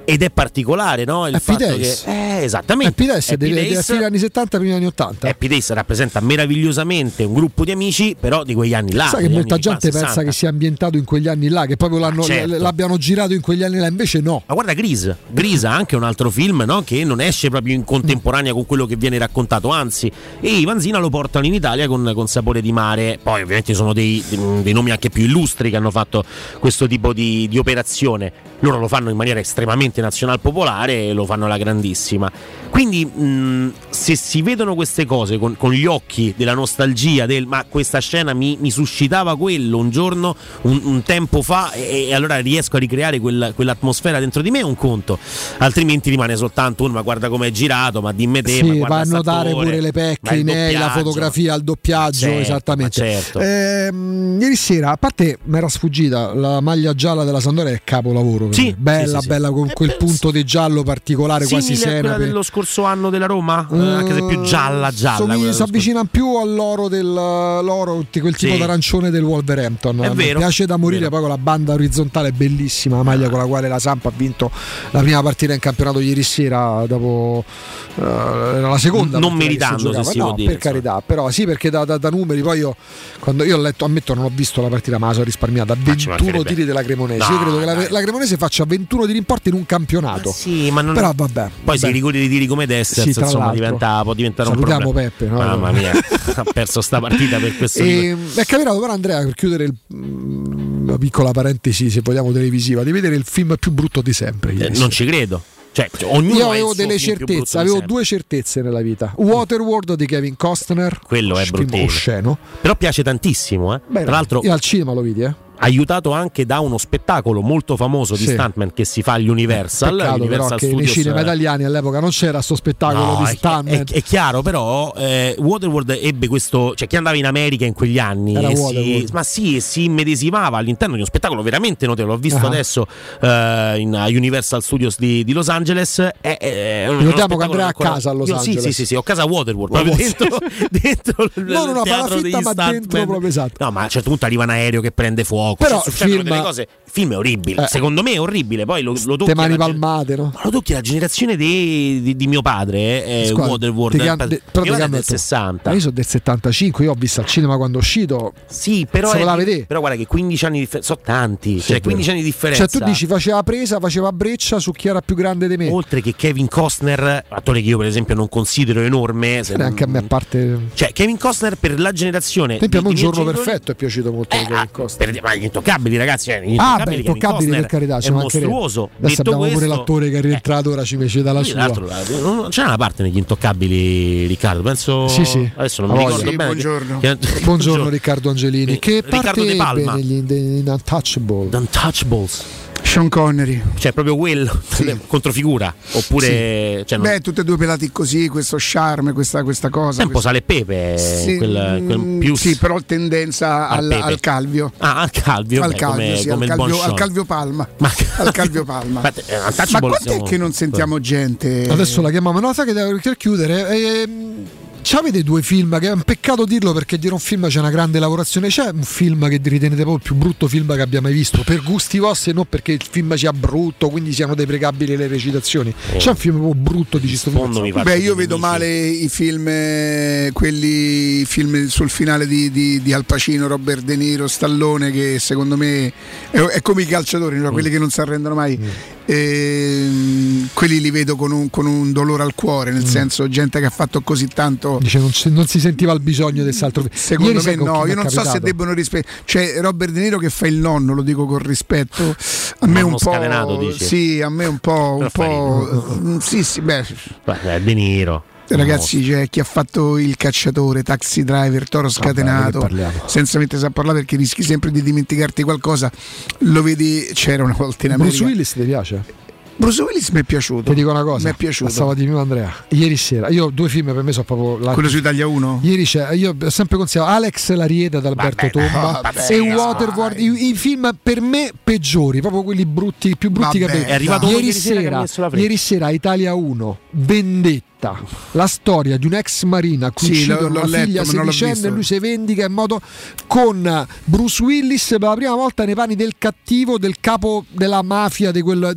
Ed è particolare, no? Il Happy fatto Days. Che esattamente Happy Days, fine anni 70, primi anni 80. Happy Days rappresenta meravigliosamente un gruppo di amici, però di quegli anni là. Sai che molta gente pensa che sia ambientato in quegli anni là, che proprio l'abbiano girato in quegli anni là, invece no. Ma guarda Grease ha anche un altro film, no? Che non esce proprio in contemporanea con quello che viene raccontato, anzi, e i Vanzina lo portano in Italia con Sapore di Mare. Poi ovviamente sono dei nomi anche più illustri che hanno fatto questo tipo di operazione. Loro lo fanno in maniera estremamente nazional popolare, lo fanno alla grandissima. Quindi se si vedono queste cose con gli occhi della nostalgia, ma questa scena mi suscitava quello un giorno, un tempo fa, e allora riesco a ricreare quell'atmosfera dentro di me, è un conto. Altrimenti rimane soltanto ma guarda com'è girato, ma dimmi te, ma va a notare pure le pecche, la fotografia, il doppiaggio, esattamente. Ieri sera, a parte mi era sfuggita, la maglia gialla della Sampdoria è capolavoro, bella con quel punto di giallo particolare, quasi senape, quella dello scorso anno della Roma, anche se più gialla si avvicina più all'oro di quel tipo d'arancione del Wolverhampton. È vero, mi piace da morire, poi con la banda orizzontale bellissima, la maglia con la quale la Samp ha vinto la prima partita in campionato ieri sera, dopo la seconda non meritando, se si può dire, per carità, però sì, perché da numeri, poi quando io ho letto, ammetto non ho visto la partita, ma la sono risparmiata, 21 tiri della Cremonese. Io credo che la Cremonese faccia 21 tiri in porta in un campionato, però vabbè. Poi se i rigori li tiri come destra, insomma, può diventare un problema. Peppe, no? Mamma mia, ha perso sta partita per questo. È capitato però, Andrea, per chiudere una piccola parentesi, se vogliamo, televisiva, di vedere il film più brutto di sempre. Non ci credo. Cioè, io avevo delle certezze, avevo due certezze nella vita: Waterworld di Kevin Costner, quello è bruttissimo, però piace tantissimo. Beh, tra l'altro io al cinema lo vidi, aiutato anche da uno spettacolo molto famoso di stuntman che si fa all'Universal. Peccato, Universal però, che nei cinema italiani all'epoca non c'era sto spettacolo di stuntman. È chiaro, però Waterworld ebbe questo, cioè chi andava in America in quegli anni si immedesimava all'interno di uno spettacolo veramente notevole. L'ho visto adesso a Universal Studios di Los Angeles. Notiamo che andrà a casa a Los Angeles. Sì, ho casa Waterworld proprio dentro il teatro degli stuntman. No, ma a un certo punto arriva un aereo che prende fuoco. Però succedono delle cose. Il film è orribile, secondo me è orribile. Poi lo tocchi mani palmate, no? Ma lo tocchi la generazione di mio padre, Waterworld. Però del 60. Ma io sono del 75, io ho visto al cinema quando è uscito. Sì, però guarda che 15 anni sono tanti, sì, cioè 15 anni di differenza. Cioè tu dici faceva breccia su chi era più grande di me. Oltre che Kevin Costner, attore che io per esempio non considero enorme, neanche a me, a parte. Cioè Kevin Costner per la generazione. Per esempio Un giorno perfetto è piaciuto molto Kevin Costner. Ma gli intoccabili, ragazzi, intoccabili per carità, è mostruoso. Adesso abbiamo pure l'attore che è rientrato ora, ci fece dalla sua. Non c'è una parte negli intoccabili, Riccardo, penso. Sì. Adesso non mi ricordo bene. Buongiorno Riccardo Angelini, che parte ebbe negli Untouchables. Sean Connery, cioè proprio quello, sì. Controfigura, oppure sì. Cioè, non... beh, tutti e due pelati così, questo charme, questa cosa, un po' sale e pepe, sì, quel più sì, però tendenza al calvio, al calvio Palma, al calvio Palma. Ma quant'è che non sentiamo gente? Adesso la chiamiamo, no, sai che devo chiudere. C'avete due film, che è un peccato dirlo perché dire un film c'è una grande lavorazione. C'è un film che ritenete proprio il più brutto film che abbia mai visto, per gusti vostri e non perché il film sia brutto, quindi siano deprecabili le recitazioni. C'è un film proprio brutto di questo film? Beh, io vedo male i film, quelli film sul finale di Al Pacino, Robert De Niro, Stallone, che secondo me è come i calciatori, no? Quelli che non si arrendono mai. Quelli li vedo con un dolore al cuore, nel senso, gente che ha fatto così tanto, dice, non si sentiva il bisogno del salto. Secondo me no, io non so se debbono rispettare, cioè Robert De Niro che fa il nonno, lo dico con rispetto, a me un po', dice. Sì, a me un po' sì, beh, De Niro. Ragazzi, cioè, chi ha fatto il cacciatore, Taxi Driver, Toro Scatenato, senza mettersi a parlare perché rischi sempre di dimenticarti qualcosa. Lo vedi, c'era una volta in America. Bruce Willis ti piace? Bruce Willis mi è piaciuto. Ti dico una cosa, mi è piaciuto. Stavo di mio Andrea ieri sera. Io due film per me sono proprio quello su Italia 1. Ieri c'è, io sempre consiglio Alex l'Ariete ad Alberto Tomba e Waterworld, i film per me peggiori, proprio quelli brutti, più brutti che è arrivato ieri sera Italia 1, Vendetta. La storia di un ex marina crucido, sì, una figlia sedicenne, lui si vendica in modo, con Bruce Willis per la prima volta nei panni del cattivo, del capo della mafia di quella...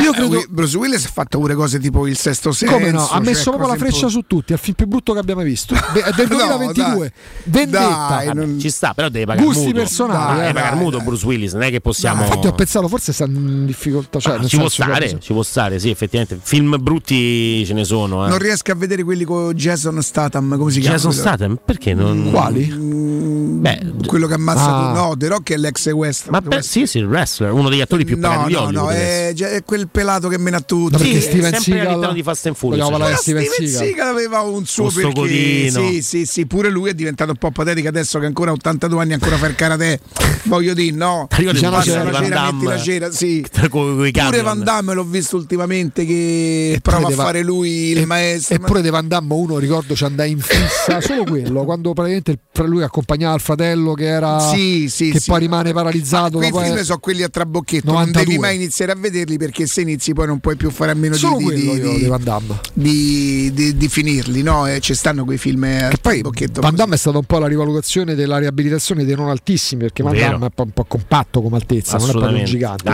Io credo Bruce Willis ha fatto pure cose tipo Il Sesto Senso. Come no? Ha messo proprio la freccia su tutti, è il film più brutto che abbiamo mai visto. Del 2022. Vendetta. Dai, non... ci sta, però deve pagare gusti muto. Personali. Deve pagare muto Bruce Willis, non è che possiamo. Infatti ho pensato forse sta in difficoltà, cioè, ci può stare, sì, effettivamente film brutti ce ne sono. Non riesco a vedere quelli con Jason Statham, come si chiama? Jason Statham? Perché non. Quali? Quello che ammazza tu. No, The Rock è l'ex wrestler. Sì, il wrestler, uno degli attori più pagati di Hollywood. No, è quel pelato che mena tutto. Sì, perché Steven Seagal all'interno di Fast and Furious. Steven Seagal aveva un suo perché. Sì, pure lui è diventato un po' patetico adesso che ancora 82 anni ancora fa il karate. Voglio dire, no. Passa la cera, metti la cera, sì. Pure Van Damme l'ho visto ultimamente che prova a fare lui il maestro. Eppure De Van Damme uno, ricordo, ci andai in fissa solo quello, quando praticamente lui accompagnava il fratello che era poi rimane paralizzato. Quei film sono quelli a trabocchetto, 92. Non devi mai iniziare a vederli perché se inizi poi non puoi più fare a meno di finirli, no? Ci stanno quei film a trabocchetto. Van Damme è stata un po' la rivalutazione della riabilitazione dei non altissimi, perché Van Damme è un po' compatto come altezza, non è proprio un gigante,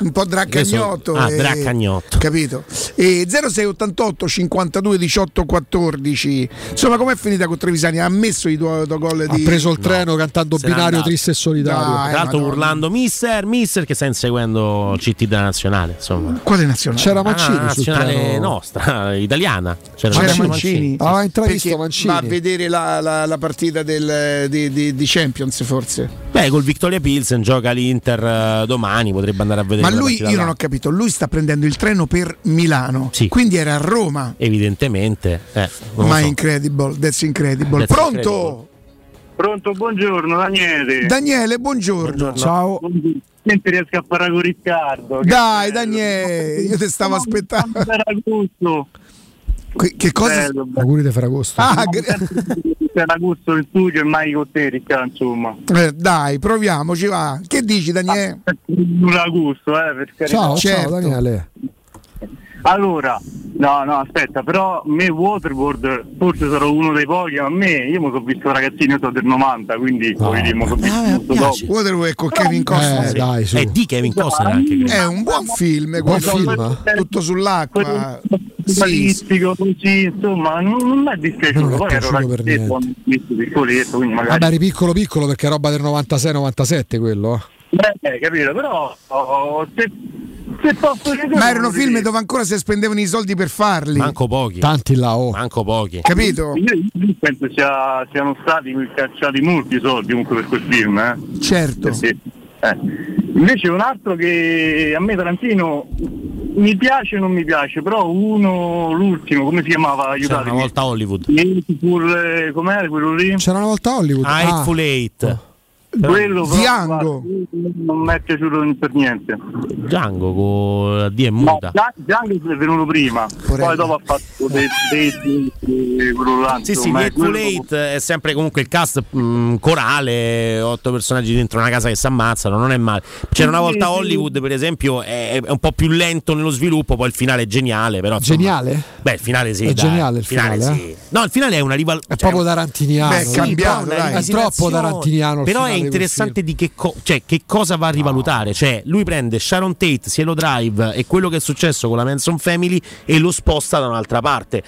un po' draccagnoto, capito? E 0688 52 18 14. Insomma, com'è finita con Trevisani? Ha messo i tuoi gol di... Ha preso il treno cantando binario triste e solitario. Tra l'altro urlando mister che sta inseguendo il CT della nazionale, insomma. Quale nazionale? C'era Mancini, nazionale nostra, italiana. C'era Mancini. Ah, intravisto Mancini. Va a vedere la partita di Champions, forse. Col Victoria Pilsen gioca l'Inter domani, potrebbe andare a vedere. Ma lui, io non ho capito, lui sta prendendo il treno per Milano. Sì. Quindi era a Roma, evidentemente. Ma incredible. Pronto, buongiorno Daniele, buongiorno. Ciao. Niente, riesco a parlare con Riccardo. Dai Daniele, io ti stavo aspettando. Ferragosto. Che cosa? Auguri di Ferragosto. Ferragosto in studio e mai con te, Riccardo, insomma. Dai, proviamoci, va. Che dici Daniele? Ferragosto, per ciao Daniele. Allora, no, aspetta, però me Waterworld forse sarò uno dei pochi, ma io mi sono visto ragazzino, io sono del 90, quindi mi sono visto molto dopo. Waterworld con Kevin Costner, dai, su. È di Kevin Costner anche. È un buon film, tutto sull'acqua. Balistico, così, insomma, non mi è dispiaciuto. Poi ero ragazzetto, piccoletto, quindi magari... Vabbè, piccolo perché è roba del 96-97 quello. Capito, però... Ma erano film dove ancora si spendevano i soldi per farli. Manco pochi. Capito? Io penso siano stati cacciati molti soldi comunque per quel film. Certo. Invece un altro che a me Tarantino mi piace o non mi piace, però l'ultimo, come si chiamava? Aiutatemi. C'era una volta Hollywood. Com'era quello lì? C'era una volta Hollywood. Hateful Eight. quello Django non mi è piaciuto per niente. Django con la D è muta. No, Django è venuto prima, Porelli. Poi dopo ha fatto dei sì sì, Culate è sempre comunque il cast corale, 8 personaggi dentro una casa che si ammazzano, non è male. C'era una volta Hollywood, per esempio, è un po' più lento nello sviluppo, poi il finale è geniale, però insomma, geniale? Beh, il finale sì, è geniale il finale sì. No, il finale è una rival è cioè, proprio tarantiniano. Beh, è cambiato, è troppo tarantiniano. Però è interessante di che cosa va a rivalutare. Cioè, lui prende Sharon Tate, Cielo Drive e quello che è successo con la Manson Family e lo sposta da un'altra parte.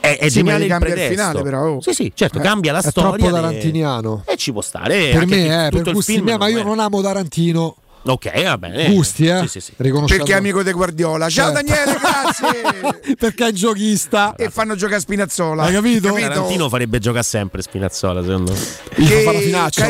È sì, geniale il pretesto. Il finale, però, sì, sì, certo, cambia la storia. È troppo tarantiniano. E ci può stare. Per me, per gusti miei, ma io non amo Tarantino. Ok, va bene. Gusti, sì, sì, sì. Perché è amico di Guardiola. Ciao Daniele, grazie. Perché è giochista e fanno giocare Spinazzola. Hai capito? Tarantino farebbe giocare sempre Spinazzola, secondo me. Io fa la finaccia.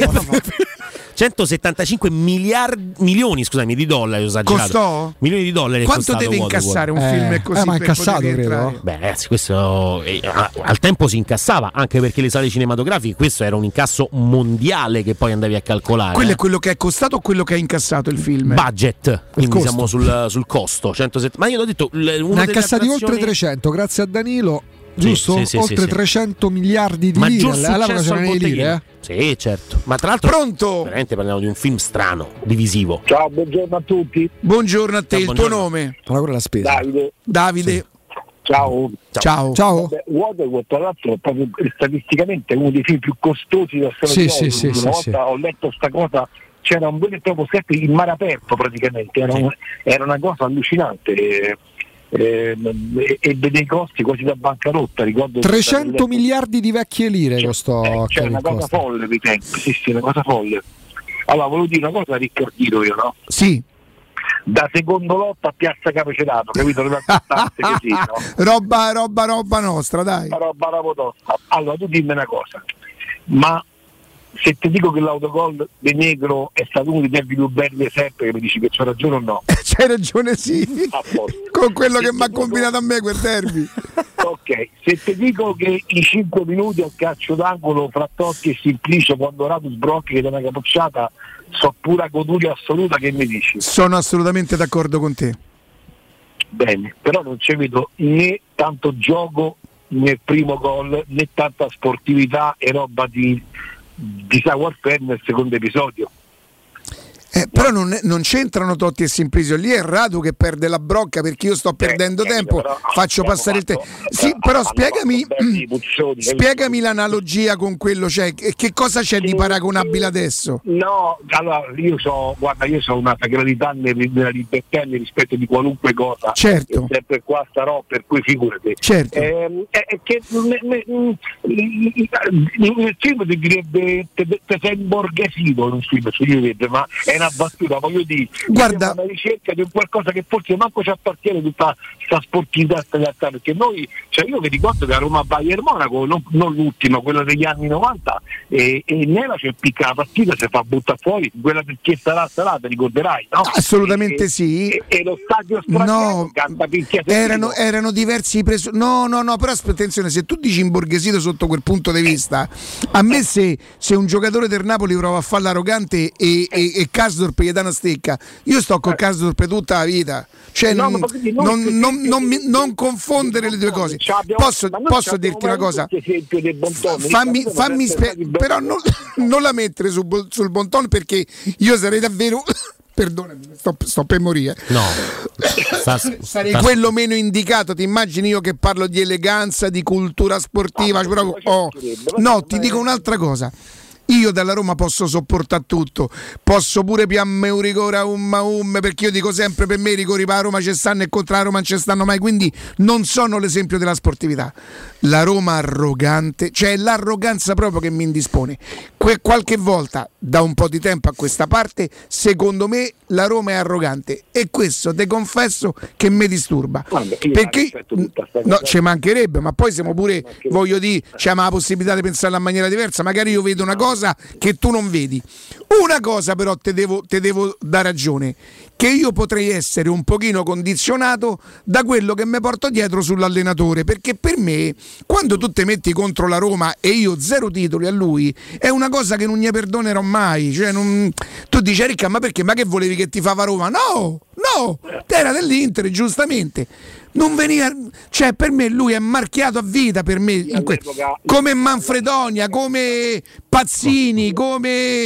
175 milioni, scusami, di dollari costò? Milioni di dollari. Quanto deve incassare un film così? Ma incassato, credo. Beh, ragazzi, questo al tempo si incassava, anche perché le sale cinematografiche, questo era un incasso mondiale che poi andavi a calcolare. Quello è quello che è costato o quello che ha incassato il film? Budget, quindi siamo sul costo. 170, ma io l'ho detto, ne ha incassati oltre 300, grazie a Danilo. Giusto? Sì, sì, oltre 300 miliardi di lire. Allora c'erano le lire, Sì, certo. Ma tra l'altro pronto? Veramente parliamo di un film strano, divisivo. Ciao, buongiorno a tutti. Buongiorno a te, ciao, il tuo nome? Allora la spesa. Davide. Sì. Ciao. Ciao. Vabbè, Waterworld, tra l'altro, proprio statisticamente è uno dei film più costosi della storia. Sì, ho letto sta cosa. C'era un vero e proprio set in mare aperto praticamente. Era una cosa allucinante. Ebbe dei costi quasi da bancarotta, ricordo 300 miliardi di vecchie lire. C'è una cosa folle dei tempi, sì, una cosa folle. Allora volevo dire una cosa, Riccardino, io no? Sì. Da secondo lotto a Piazza Capocelato, capito? Così, no? roba nostra, dai. Roba tosta. Allora tu dimmi una cosa, ma se ti dico che l'autogol De Negro è stato uno dei derby più belli sempre, che mi dici che c'ho ragione o no? C'hai ragione, sì. Con quello se che mi ha combinato a me quel derby. Ok, se ti dico che i 5 minuti al calcio d'angolo fra Totti e Simplicio, quando Radus Brocchi che dà una capocciata, so pura goduria assoluta, che mi dici? Sono assolutamente d'accordo con te. Bene, però non ci vedo né tanto gioco nel primo gol, né tanta sportività e roba di Sour Pen nel secondo episodio. Però non c'entrano Totti e Simplicio, lì è Radu che perde la brocca, perché io sto perdendo tempo, faccio passare il tempo. Sì, però spiegami l'analogia con quello, cioè che cosa c'è di paragonabile adesso? No, allora io so una sacralità nella libertà e nel rispetto di qualunque cosa. Certo. Sempre qua starò, per cui figurati. Certo. Che nel film ti direbbe te sei borghesino in un film, si direbbe, ma è una battuta, voglio dire, guarda, una ricerca di qualcosa che forse manco ci appartiene, tutta sta sportività, in realtà, perché noi, cioè io vi ricordo che a Roma Bayern Monaco, non l'ultima, quella degli anni 90, e Nela c'è picca la partita, si fa buttare fuori, quella che sarà, te ricorderai, no? Assolutamente sì. E lo stadio straniero, erano diversi preso. No, però attenzione, se tu dici imborghesito sotto quel punto di vista, a me se un giocatore del Napoli prova a fare l'arrogante e Kasdorp gli dà una stecca, io sto con Kasdorp tutta la vita, cioè non confondere le due cose. Posso dirti una cosa, fammi però non la mettere sul Bonton, perché io sarei davvero perdonami, sto per morire. No. Sarei quello meno indicato. Ti immagini io che parlo di eleganza, di cultura sportiva, però, no, ti dico un'altra cosa. Io dalla Roma posso sopportare tutto, posso pure piamme un rigore a perché io dico sempre, per me i rigori per la Roma ci stanno e contro la Roma non ci stanno mai, quindi non sono l'esempio della sportività. La Roma arrogante, cioè l'arroganza proprio che mi indispone. Qualche volta, da un po' di tempo a questa parte, secondo me la Roma è arrogante, e questo te confesso che mi disturba. Guarda, perché no, ci mancherebbe, ma poi siamo pure, voglio dire, c'è la possibilità di pensarla in maniera diversa, magari io vedo una cosa cosa che tu non vedi. Una cosa però te devo dare ragione, che io potrei essere un pochino condizionato da quello che mi porto dietro sull'allenatore, perché per me quando tu te metti contro la Roma e io 0 titoli a lui è una cosa che non gli perdonerò mai, cioè non... tu dici Ricca, ma perché? Ma che volevi che ti fava Roma? No, era dell'Inter, giustamente non veniva, cioè per me lui è marchiato a vita, per me come Manfredonia, come Pazzini, come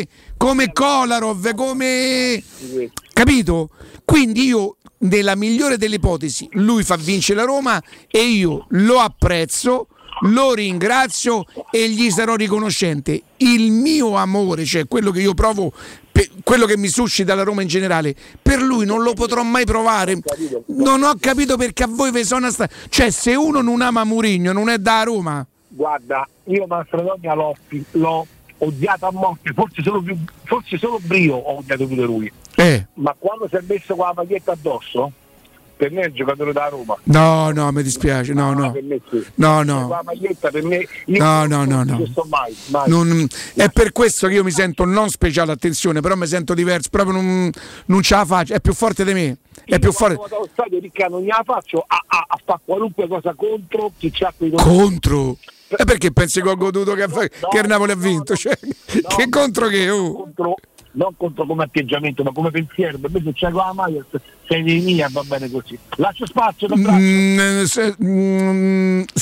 Kolarov, come, capito? Quindi io nella migliore delle ipotesi lui fa vincere la Roma e io lo apprezzo, lo ringrazio e gli sarò riconoscente. Il mio amore, cioè quello che io provo, quello che mi suscita la Roma in generale, per lui non lo potrò mai provare. Non ho capito perché a voi ve sono stati, cioè se uno non ama Mourinho non è da Roma. Guarda, io Manfredonia l'ho odiato a morte, forse solo Brio ho odiato più di lui. Ma quando si è messo con la maglietta addosso, per me è il giocatore da Roma. No, mi dispiace. No. La maglietta per me. No. Mai. Non, è per questo che io mi sento non speciale, attenzione, però mi sento diverso. Proprio non ce la faccio. È più forte di me. È più forte. Quando vado allo stadio, Ricca, non gliela faccio a fare qualunque cosa contro chi c'ha qui. Contro? E perché pensi che ho goduto che il Napoli ha vinto? Che contro che? Contro. Non contro come atteggiamento, ma come pensiero. Per me se c'è la maglia sei dei mia, va bene così. Lascio spazio,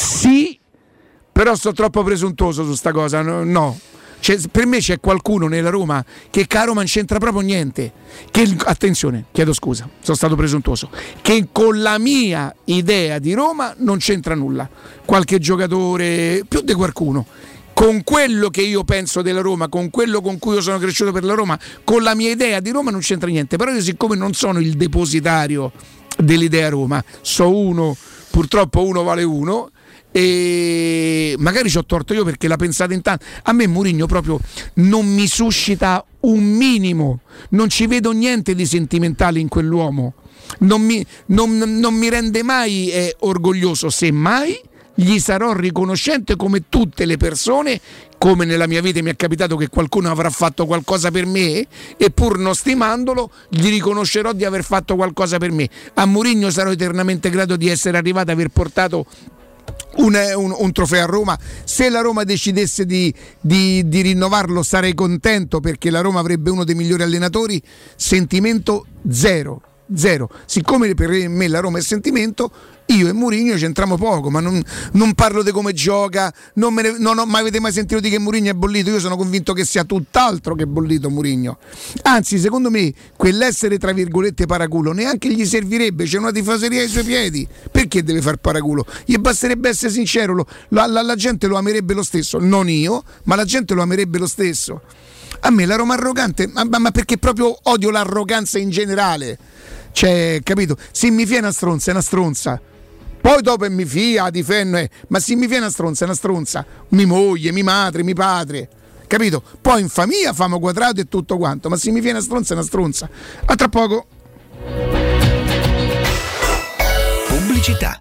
sì, però sono troppo presuntuoso su sta cosa. No. Cioè, per me c'è qualcuno nella Roma che a Roma non c'entra proprio niente, attenzione, chiedo scusa, sono stato presuntuoso, che con la mia idea di Roma non c'entra nulla, qualche giocatore, più di qualcuno. Con quello che io penso della Roma, con quello con cui io sono cresciuto per la Roma, con la mia idea di Roma non c'entra niente. Però io, siccome non sono il depositario dell'idea Roma, so uno, purtroppo uno vale uno, e magari ci ho torto io perché la pensate in tanto. A me Mourinho proprio non mi suscita un minimo, non ci vedo niente di sentimentale in quell'uomo, non mi rende mai orgoglioso, semmai gli sarò riconoscente come tutte le persone, come nella mia vita mi è capitato che qualcuno avrà fatto qualcosa per me e pur non stimandolo gli riconoscerò di aver fatto qualcosa per me. A Mourinho sarò eternamente grato di essere arrivato, aver portato un trofeo a Roma. Se la Roma decidesse di rinnovarlo sarei contento, perché la Roma avrebbe uno dei migliori allenatori. Sentimento zero. Siccome per me la Roma è sentimento, io e Mourinho c'entriamo poco, ma non parlo di come gioca, non avete mai sentito di che Mourinho è bollito? Io sono convinto che sia tutt'altro che bollito Mourinho, anzi secondo me quell'essere tra virgolette paraculo neanche gli servirebbe, c'è una tifoseria ai suoi piedi, perché deve far paraculo? Gli basterebbe essere sincero, la gente lo amerebbe lo stesso, non io, ma la gente lo amerebbe lo stesso. A me la Roma arrogante, ma perché proprio odio l'arroganza in generale, cioè, capito? Se mi fia una stronza è una stronza, poi dopo mi fia, difendo, ma se mi fia una stronza è una stronza, mi moglie, mi madre, mi padre, capito? Poi in famiglia famo quadrato e tutto quanto, ma se mi fia una stronza è una stronza. A tra poco. Pubblicità.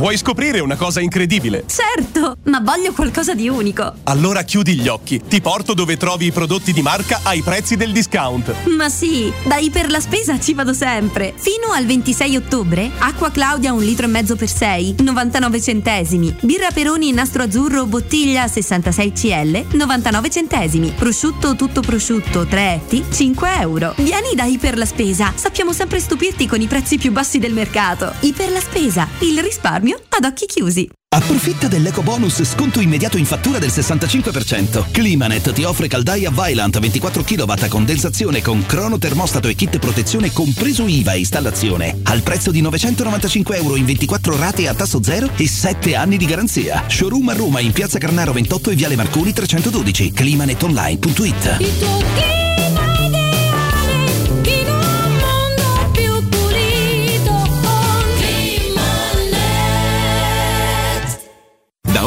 Vuoi scoprire una cosa incredibile? Certo, ma voglio qualcosa di unico. Allora chiudi gli occhi, ti porto dove trovi i prodotti di marca ai prezzi del discount. Ma sì, da Iper la Spesa ci vado sempre. Fino al 26 ottobre, acqua Claudia 1,5 litri per 6, 99 centesimi. Birra Peroni nastro azzurro bottiglia 66 cl, 99 centesimi. Prosciutto tutto prosciutto 3 etti, 5 euro. Vieni da Iper la Spesa, sappiamo sempre stupirti con i prezzi più bassi del mercato. Iper la Spesa, il risparmio ad occhi chiusi. Approfitta dell'ecobonus sconto immediato in fattura del 65%. Climanet ti offre caldaia Vaillant 24 kW a condensazione con crono termostato e kit protezione compreso IVA e installazione al prezzo di €995 in 24 rate a tasso zero e 7 anni di garanzia. Showroom a Roma in Piazza Carnaro 28 e Viale Marconi 312. Climanetonline.it. Il tuo clima ideale in un mondo più pulito con Climanet. Da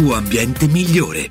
tuo ambiente migliore.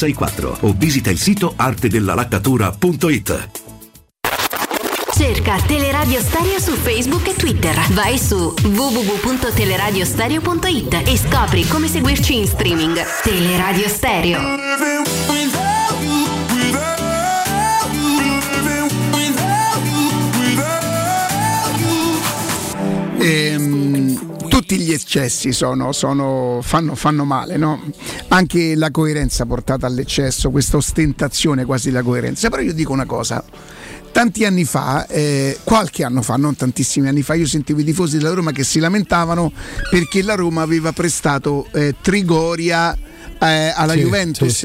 64, o visita il sito artedellalaccatura.it. Cerca Teleradio Stereo su Facebook e Twitter. Vai su www.teleradiostereo.it e scopri come seguirci in streaming. Teleradio Stereo. Tutti gli eccessi fanno male, no? Anche la coerenza portata all'eccesso, questa ostentazione quasi la coerenza. Però io dico una cosa, tanti anni fa, qualche anno fa, non tantissimi anni fa, io sentivo i tifosi della Roma che si lamentavano perché la Roma aveva prestato Trigoria alla Juventus,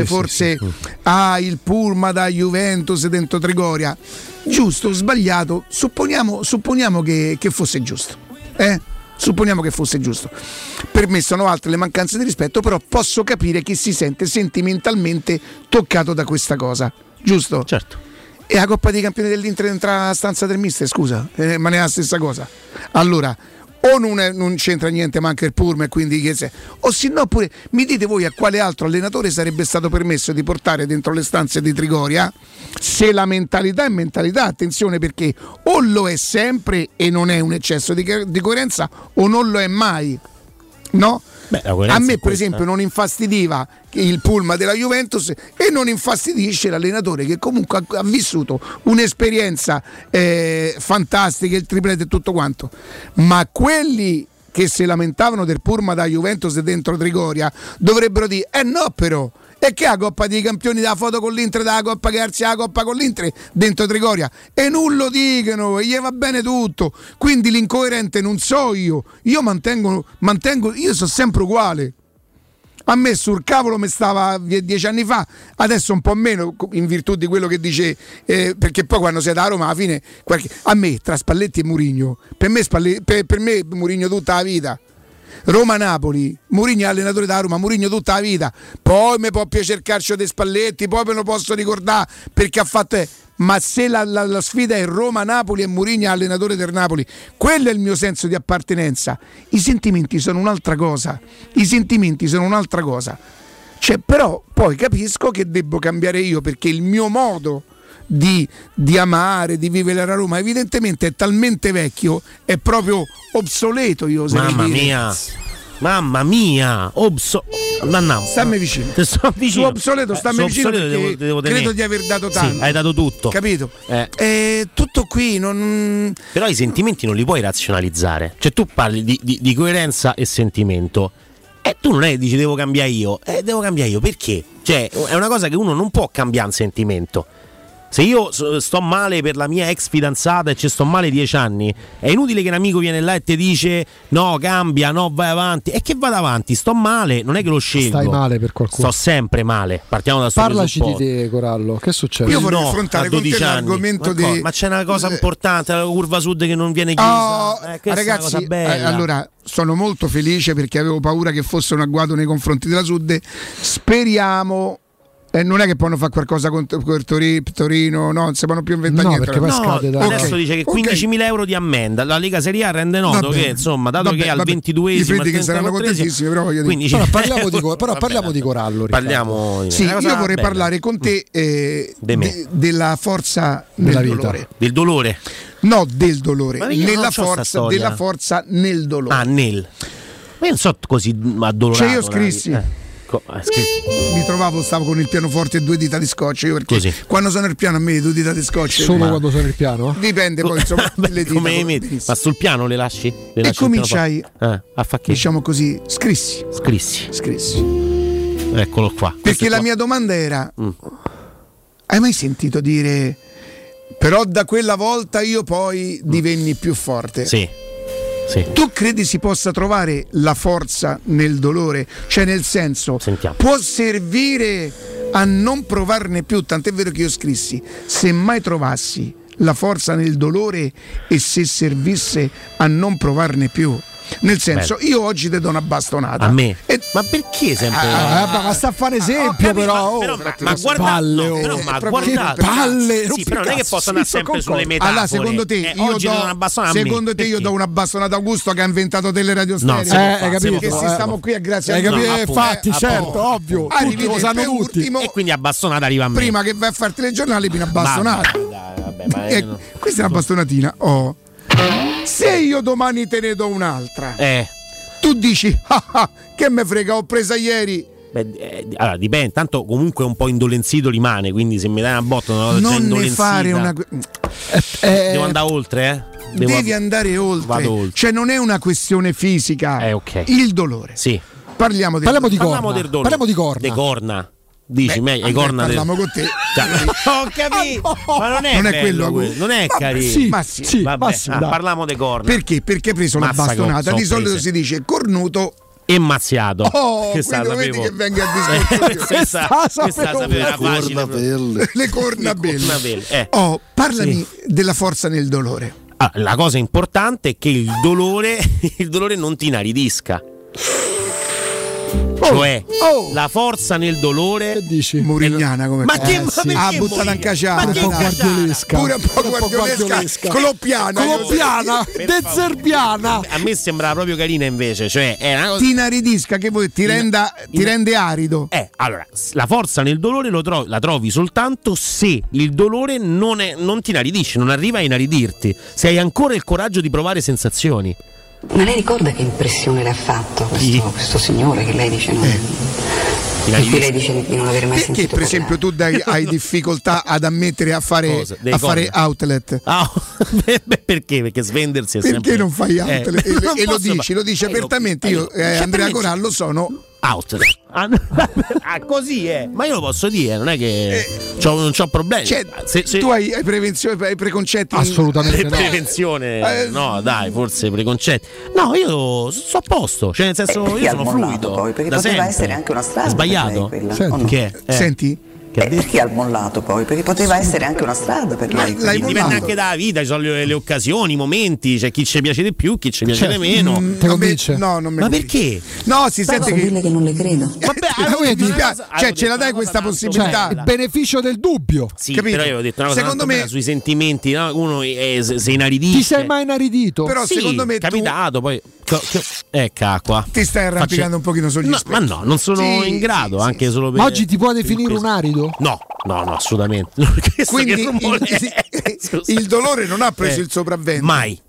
il Purma da Juventus dentro Trigoria. Giusto o sbagliato? Supponiamo che fosse giusto, Supponiamo che fosse giusto. Per me sono altre le mancanze di rispetto, però posso capire chi si sente sentimentalmente toccato da questa cosa, giusto? Certo. E la Coppa dei Campioni dell'Inter entra a stanza del mister, scusa, ma ne è la stessa cosa. Allora, o non c'entra niente, ma anche il Purme, quindi o se no pure mi dite voi a quale altro allenatore sarebbe stato permesso di portare dentro le stanze di Trigoria, se la mentalità è mentalità, attenzione, perché o lo è sempre e non è un eccesso di coerenza, o non lo è mai, no? Beh, a me per esempio non infastidiva il Pulma della Juventus e non infastidisce l'allenatore che comunque ha vissuto un'esperienza fantastica, il triplete e tutto quanto, ma quelli che si lamentavano del Pulma da Juventus dentro Trigoria dovrebbero dire no, però è che la Coppa dei Campioni della foto con l'Inter, della Coppa Garzi, la Coppa con l'Inter dentro Trigoria, e nullo dicono, e gli va bene tutto, quindi l'incoerente non so io mantengo, io sono sempre uguale. A me sul cavolo mi stava 10 anni fa, adesso un po' meno in virtù di quello che dice, perché poi quando sei da Roma alla fine a me tra Spalletti e Mourinho, per me Mourinho tutta la vita. Roma-Napoli, Mourinho è allenatore da Roma, Mourinho tutta la vita, poi mi può piacere il calcio di Spalletti, poi me lo posso ricordare perché ha fatto, ma se la sfida è Roma-Napoli e Mourinho è allenatore del Napoli, quello è il mio senso di appartenenza. I sentimenti sono un'altra cosa, cioè, però poi capisco che devo cambiare io, perché il mio modo di amare, di vivere la Roma evidentemente è talmente vecchio, è proprio obsoleto, io oserei dire. Mamma mia, stammi vicino. Su obsoleto stammi vicino, devo credo di aver dato tanto. Sì, hai dato tutto. Capito? Tutto qui. Però i sentimenti non li puoi razionalizzare. Cioè tu parli di coerenza e sentimento. Tu non è che dici devo cambiare io, perché? Cioè è una cosa che uno non può cambiare un sentimento. Se io sto male per la mia ex fidanzata e ci sto male 10 anni, è inutile che un amico viene là e ti dice no, cambia, no, vai avanti. E che vado avanti? Sto male, non è che lo scelgo. Stai male per qualcuno. Sto sempre male. Partiamo da parlaci di te, Corallo, che succede? Io vorrei affrontare con te l'argomento di... Ma c'è una cosa importante, la curva sud che non viene chiusa. Ragazzi, è una cosa bella. Allora, sono molto felice perché avevo paura che fosse un agguato nei confronti della sud. Speriamo... non è che possono fare qualcosa con Torino, no, non si possono più inventare niente. Perché scade da... Adesso dice che 15.000 euro di ammenda. La Lega Serie A rende noto che, insomma, dato che al 22esimo, che saranno contentissimi, però voglio dire. Parliamo di Corallo. Parliamo. Sì, io vorrei parlare con te della forza nel dolore. Del dolore? No, del dolore. Della forza nel dolore. Ma io non so così addolorato. Cioè io scrissi. Mi trovavo, stavo con il pianoforte e 2 dita di scotch. Io perché così. Quando sono il piano a me 2 dita di scotch. Solo quando sono il piano? Dipende poi insomma. Beh, dita. Ma sul piano le lasci? E cominciai a fare che? Diciamo così, scrissi. Eccolo qua. Perché la mia domanda era: hai mai sentito dire però da quella volta io poi divenni più forte? Sì. Sì. Tu credi si possa trovare la forza nel dolore? Cioè nel senso, sentiamo, può servire a non provarne più? Tant'è vero che io scrissi: se mai trovassi la forza nel dolore e se servisse a non provarne più. Nel senso, io oggi ti do una bastonata a me. Ma perché sempre? Basta fare esempio, però. Ma guarda, palle. Sì, però non è che posso andare sempre sulle metafore. Allora, secondo te, io do una bastonata a Augusto che ha inventato delle radio stereo? Capito? Che si stiamo qui a grazie a Dio. Infatti, certo, ovvio. Arrivi lo sanno tutti. E quindi a bastonata arriva a me. Prima che vai a farti le giornali, vieni a bastonata. Questa è una bastonatina. Oh. Se io domani te ne do un'altra, tu dici che me frega, ho presa ieri. Allora dipende, tanto comunque un po' indolenzito rimane, quindi se mi dai una botta non ne fare una... devo andare oltre, eh? Devi andare oltre. Cioè non è una questione fisica, okay. Il dolore, sì. Parliamo di corna. Dici, meglio, parliamo con te. Ho capito, ma non è quello, non è carino. Sì, vabbè, parliamo di corna. Perché preso la bastonata? Di solito si dice cornuto e mazziato. Vedi che venga a discussione. Le cornabelle. Parlami della forza nel dolore. La cosa importante è che il dolore non ti inaridisca. Cioè la forza nel dolore, che dici? Murignana come ma buttata in caciara, ma un po' guardiolesca, pure un po' guardiolesca. Coloppiana De Zerbiana. A me sembrava proprio carina invece, cioè è una cosa... ti inaridisca, che vuoi, ti rende arido. Allora la forza nel dolore la trovi soltanto se il dolore non ti inaridisce, non arriva a inaridirti, se hai ancora il coraggio di provare sensazioni. Ma lei ricorda che impressione le ha fatto questo signore che lei dice di non aver mai sentito? Perché per esempio tu hai difficoltà ad ammettere a fare outlet? Perché svendersi è sempre... non fai outlet? E lo dici apertamente. Io Andrea Corallo sono outlet. Così è. Ma io lo posso dire, non è che non c'ho problemi. Cioè, se tu hai prevenzione, hai preconcetti? Assolutamente no. Prevenzione, no, dai, forse preconcetti. No, io sto a posto, cioè nel senso io sono fluido. Poi, perché poteva essere anche una strada. Sbagliato. Senti? Perché al mollato poi? Perché poteva essere anche una strada per lei. Dipende anche dalla vita, ci sono le occasioni, i momenti, c'è chi ci piace di più, chi ci piace di meno. Perché? No, si sente che... Dirle che non le credo. Vabbè, ce la dai questa possibilità, il beneficio del dubbio. Sì, capito? Però io ho detto una cosa, secondo me sui sentimenti, no? Uno si inaridisce. Ti sei mai inaridito? Però sì, secondo me è capitato poi. Cacqua. Ti stai arrampicando un pochino sugli specchi. Ma no, non sono in grado, anche solo per... Oggi ti può definire un arido? No, assolutamente. Quindi il dolore non ha preso il sopravvento. Mai.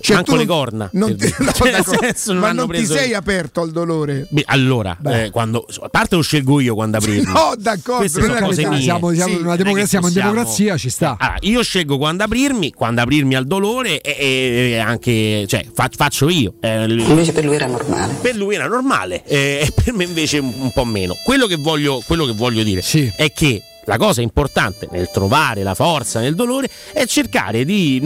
Cioè, manco le corna. Non ti sei aperto al dolore. Beh, allora, quando a parte lo scelgo io quando aprirmi. No, d'accordo. Siamo in democrazia, ci sta. Allora, io scelgo quando aprirmi al dolore e anche, cioè, faccio io. Invece per lui era normale. E per me invece un po' meno. Quello che voglio dire è che la cosa importante nel trovare la forza nel dolore è cercare di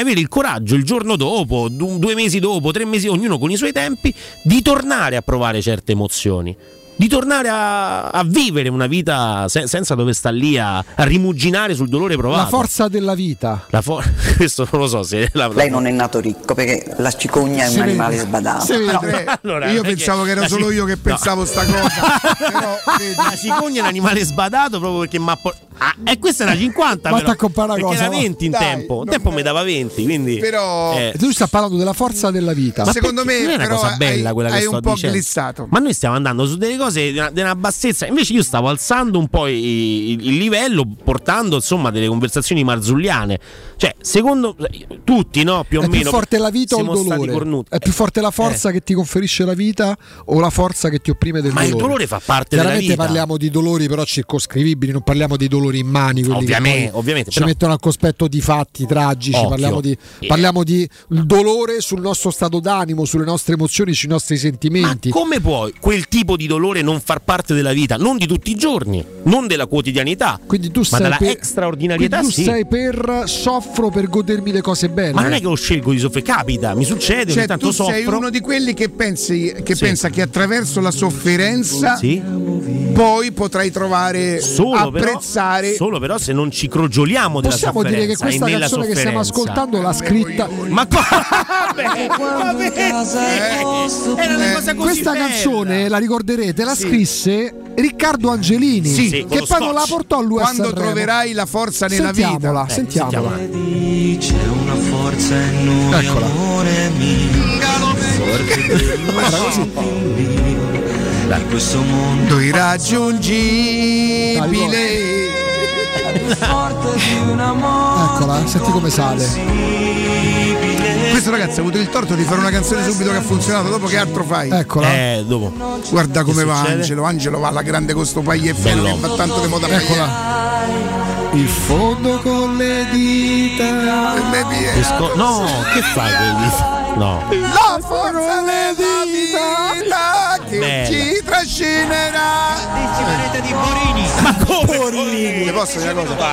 avere il coraggio il giorno dopo, 2 mesi dopo, 3 mesi, ognuno con i suoi tempi, di tornare a provare certe emozioni, di tornare a vivere una vita senza dover stare lì a rimuginare sul dolore provato. La forza della vita. Questo non lo so se lei non è nato ricco, perché la cicogna è un animale sbadato. No, allora, io pensavo che era solo io che pensavo sta cosa. Però, la cicogna è un animale sbadato proprio perché questa era 50, ma però, perché cosa, era 20 in tempo. Un tempo mi dava 20, quindi però tu stai parlando della forza della vita. Ma secondo me non è una cosa bella quella che sto dicendo. È un po' glissato. Ma noi stiamo andando su delle cose di una bassezza. Invece io stavo alzando un po' il livello, portando insomma delle conversazioni marzulliane. Cioè, secondo tutti, no, più o meno, più forte la vita o il dolore? È più forte la forza che ti conferisce la vita o la forza che ti opprime del dolore? Ma il dolore fa parte della vita. Chiaramente parliamo di dolori però circoscrivibili, non parliamo di dolori in mani, ovviamente ci mettono al cospetto di fatti tragici. Parliamo di dolore sul nostro stato d'animo, sulle nostre emozioni, sui nostri sentimenti. Ma come puoi quel tipo di dolore non far parte della vita, non di tutti i giorni, non della quotidianità, quindi tu ma della straordinarietà? Tu sei per soffro per godermi le cose belle, ma non è che lo scelgo di soffrire, capita, mi succede, ogni tanto tu soffro. Sei uno di quelli che pensa che attraverso la sofferenza poi potrai trovare apprezzare, se non ci crogioliamo della sofferenza. Possiamo dire che questa canzone che stiamo ascoltando l'ha scritta questa canzone la ricorderete, la scrisse Riccardo Angelini, che poi non la portò a lui a Sanremo. Quando troverai la forza nella vita, sentiamola. C'è una forza in noi, amore mio, da questo mondo irraggiungibile. Eccola, senti come sale. Questo ragazzo ha avuto il torto di fare una canzone subito che ha funzionato. Dopo che altro fai? Eccola. Dopo. Guarda come va Angelo. Angelo va alla grande con sto paglieffino che fa tanto di moda. Eccola. Il fondo con le dita. No, che fai con le dita? No. La forza le dita che ci trascinerà. Parete di Borini. Ma come? Borini. Posso dire una cosa?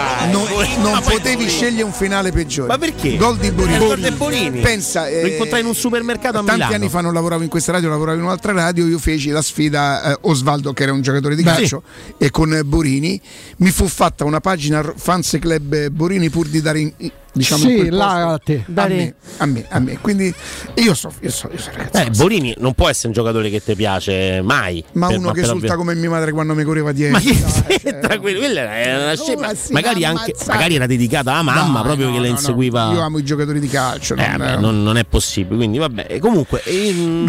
Non potevi scegliere un finale peggiore. Ma perché? Gol di Borini. Pensa, lo incontrai in un supermercato a Milano. Tanti anni fa non lavoravo in questa radio, lavoravo in un'altra radio. Io feci la sfida Osvaldo, che era un giocatore di calcio, e con Borini mi fu fatta una pagina Fans Club Borini pur di dare in diciamo sì, l'arte a me. Quindi io so ragazzi, Borini non può essere un giocatore che ti piace mai, ma per, uno ma che esulta come mia madre quando mi correva dietro, ma quella era una scema, sì, magari anche magari era dedicata alla mamma, no, proprio no, che la inseguiva. Io amo i giocatori di calcio, non è possibile, quindi vabbè, comunque il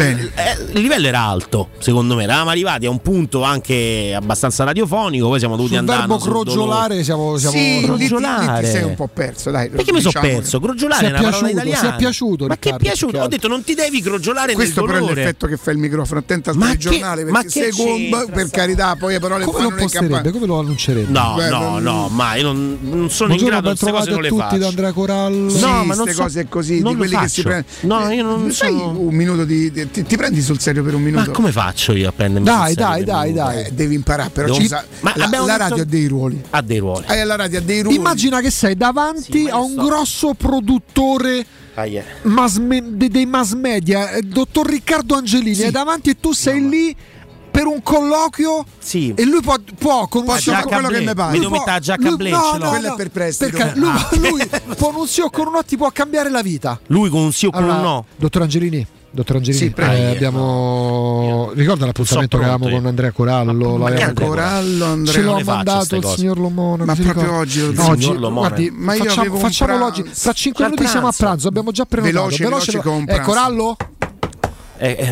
livello era alto, secondo me eravamo arrivati a un punto anche abbastanza radiofonico, poi siamo dovuti andare verbo crogiolare, siamo sì, crogiolare ti sei un po' perso, dai, perché mi sono perso, crogiolare è una parola italiana. Si è piaciuto, Riccardo, ma che è piaciuto? Ho detto non ti devi crogiolare nel dolore. Questo però è l'effetto che fa il microfono, attenta al telegiornale, perché se bomba, per carità, poi le parole fanno nel campanello. Come lo annuncerebbe? No, ma io non sono in grado di queste cose, non le faccio. Tutti da Andrea Corallo. Sì, no, ma non queste cose così, di quelli che si prende. No, io non sono un minuto di ti prendi sul serio per un minuto. Ma come faccio io a prendermi sul serio? Dai, devi imparare, però la radio ha dei ruoli. La radio ha dei ruoli. Immagina che sei davanti a un grosso produttore dei mass media, dottor Riccardo Angelini, sì, è davanti e tu sei lì per un colloquio, sì, e lui può fare quello che mi pare. Mi devo mettere la giacca a Blech, no? Quello è per prestito. Lui con un sì o con un no ti può cambiare la vita. Lui con un sì o con un no. Dottor Angelini, sì, abbiamo ricorda l'appuntamento che avevamo con Andrea Corallo, ce l'ho mandato il signor Lomone, ma proprio oggi guardi, ma io facciamolo oggi, tra 5 minuti siamo a pranzo, abbiamo già prenotato, veloce Corallo.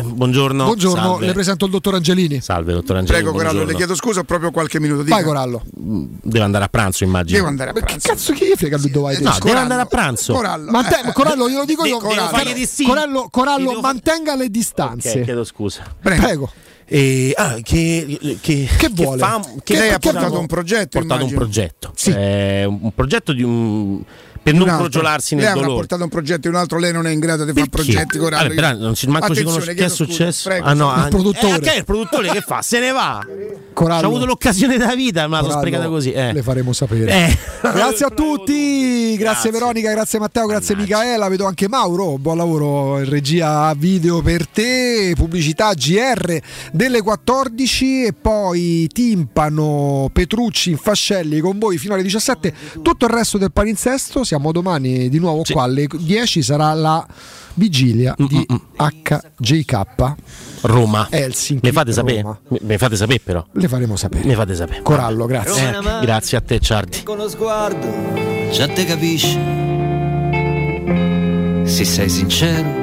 Buongiorno. Salve. Le presento il dottor Angelini. Salve, dottor Angelini. Prego, Corallo, le chiedo scusa, proprio qualche minuto. Vai, Corallo. Deve andare a pranzo, immagino. Devo andare a pranzo. Che cazzo, chi gli frega lui dove vai? No, deve andare a pranzo. Corallo. Corallo, glielo dico io. Corallo, mantenga le distanze. Okay, chiedo scusa. Prego. Che vuole? Che lei ha portato un progetto. Sì. Un progetto di un. Per non crogiolarsi nel dolore. Lei ha portato un progetto e un altro, lei non è in grado di fare progetti con altri. Non si manco ci conosce. Che è successo? Prego, il produttore. Il produttore che fa? Se ne va. Corallo. Ho avuto l'occasione della vita, ma l'ho sprecata così. Le faremo sapere. Grazie a tutti. Grazie Veronica, grazie Matteo, grazie Micaela. Vedo anche Mauro. Buon lavoro in regia video per te. Pubblicità GR delle 14 e poi timpano Petrucci, Fascelli con voi fino alle 17. Tutto il resto del palinsesto. Siamo domani di nuovo qua alle 10, sarà la vigilia di HJK Roma Helsinki. Le fate sapere? Me fate sapere però. Le faremo sapere. Me fate sapere. Corallo, grazie. Grazie a te Ciardi. Con lo sguardo già te capisci. Se sei sincero.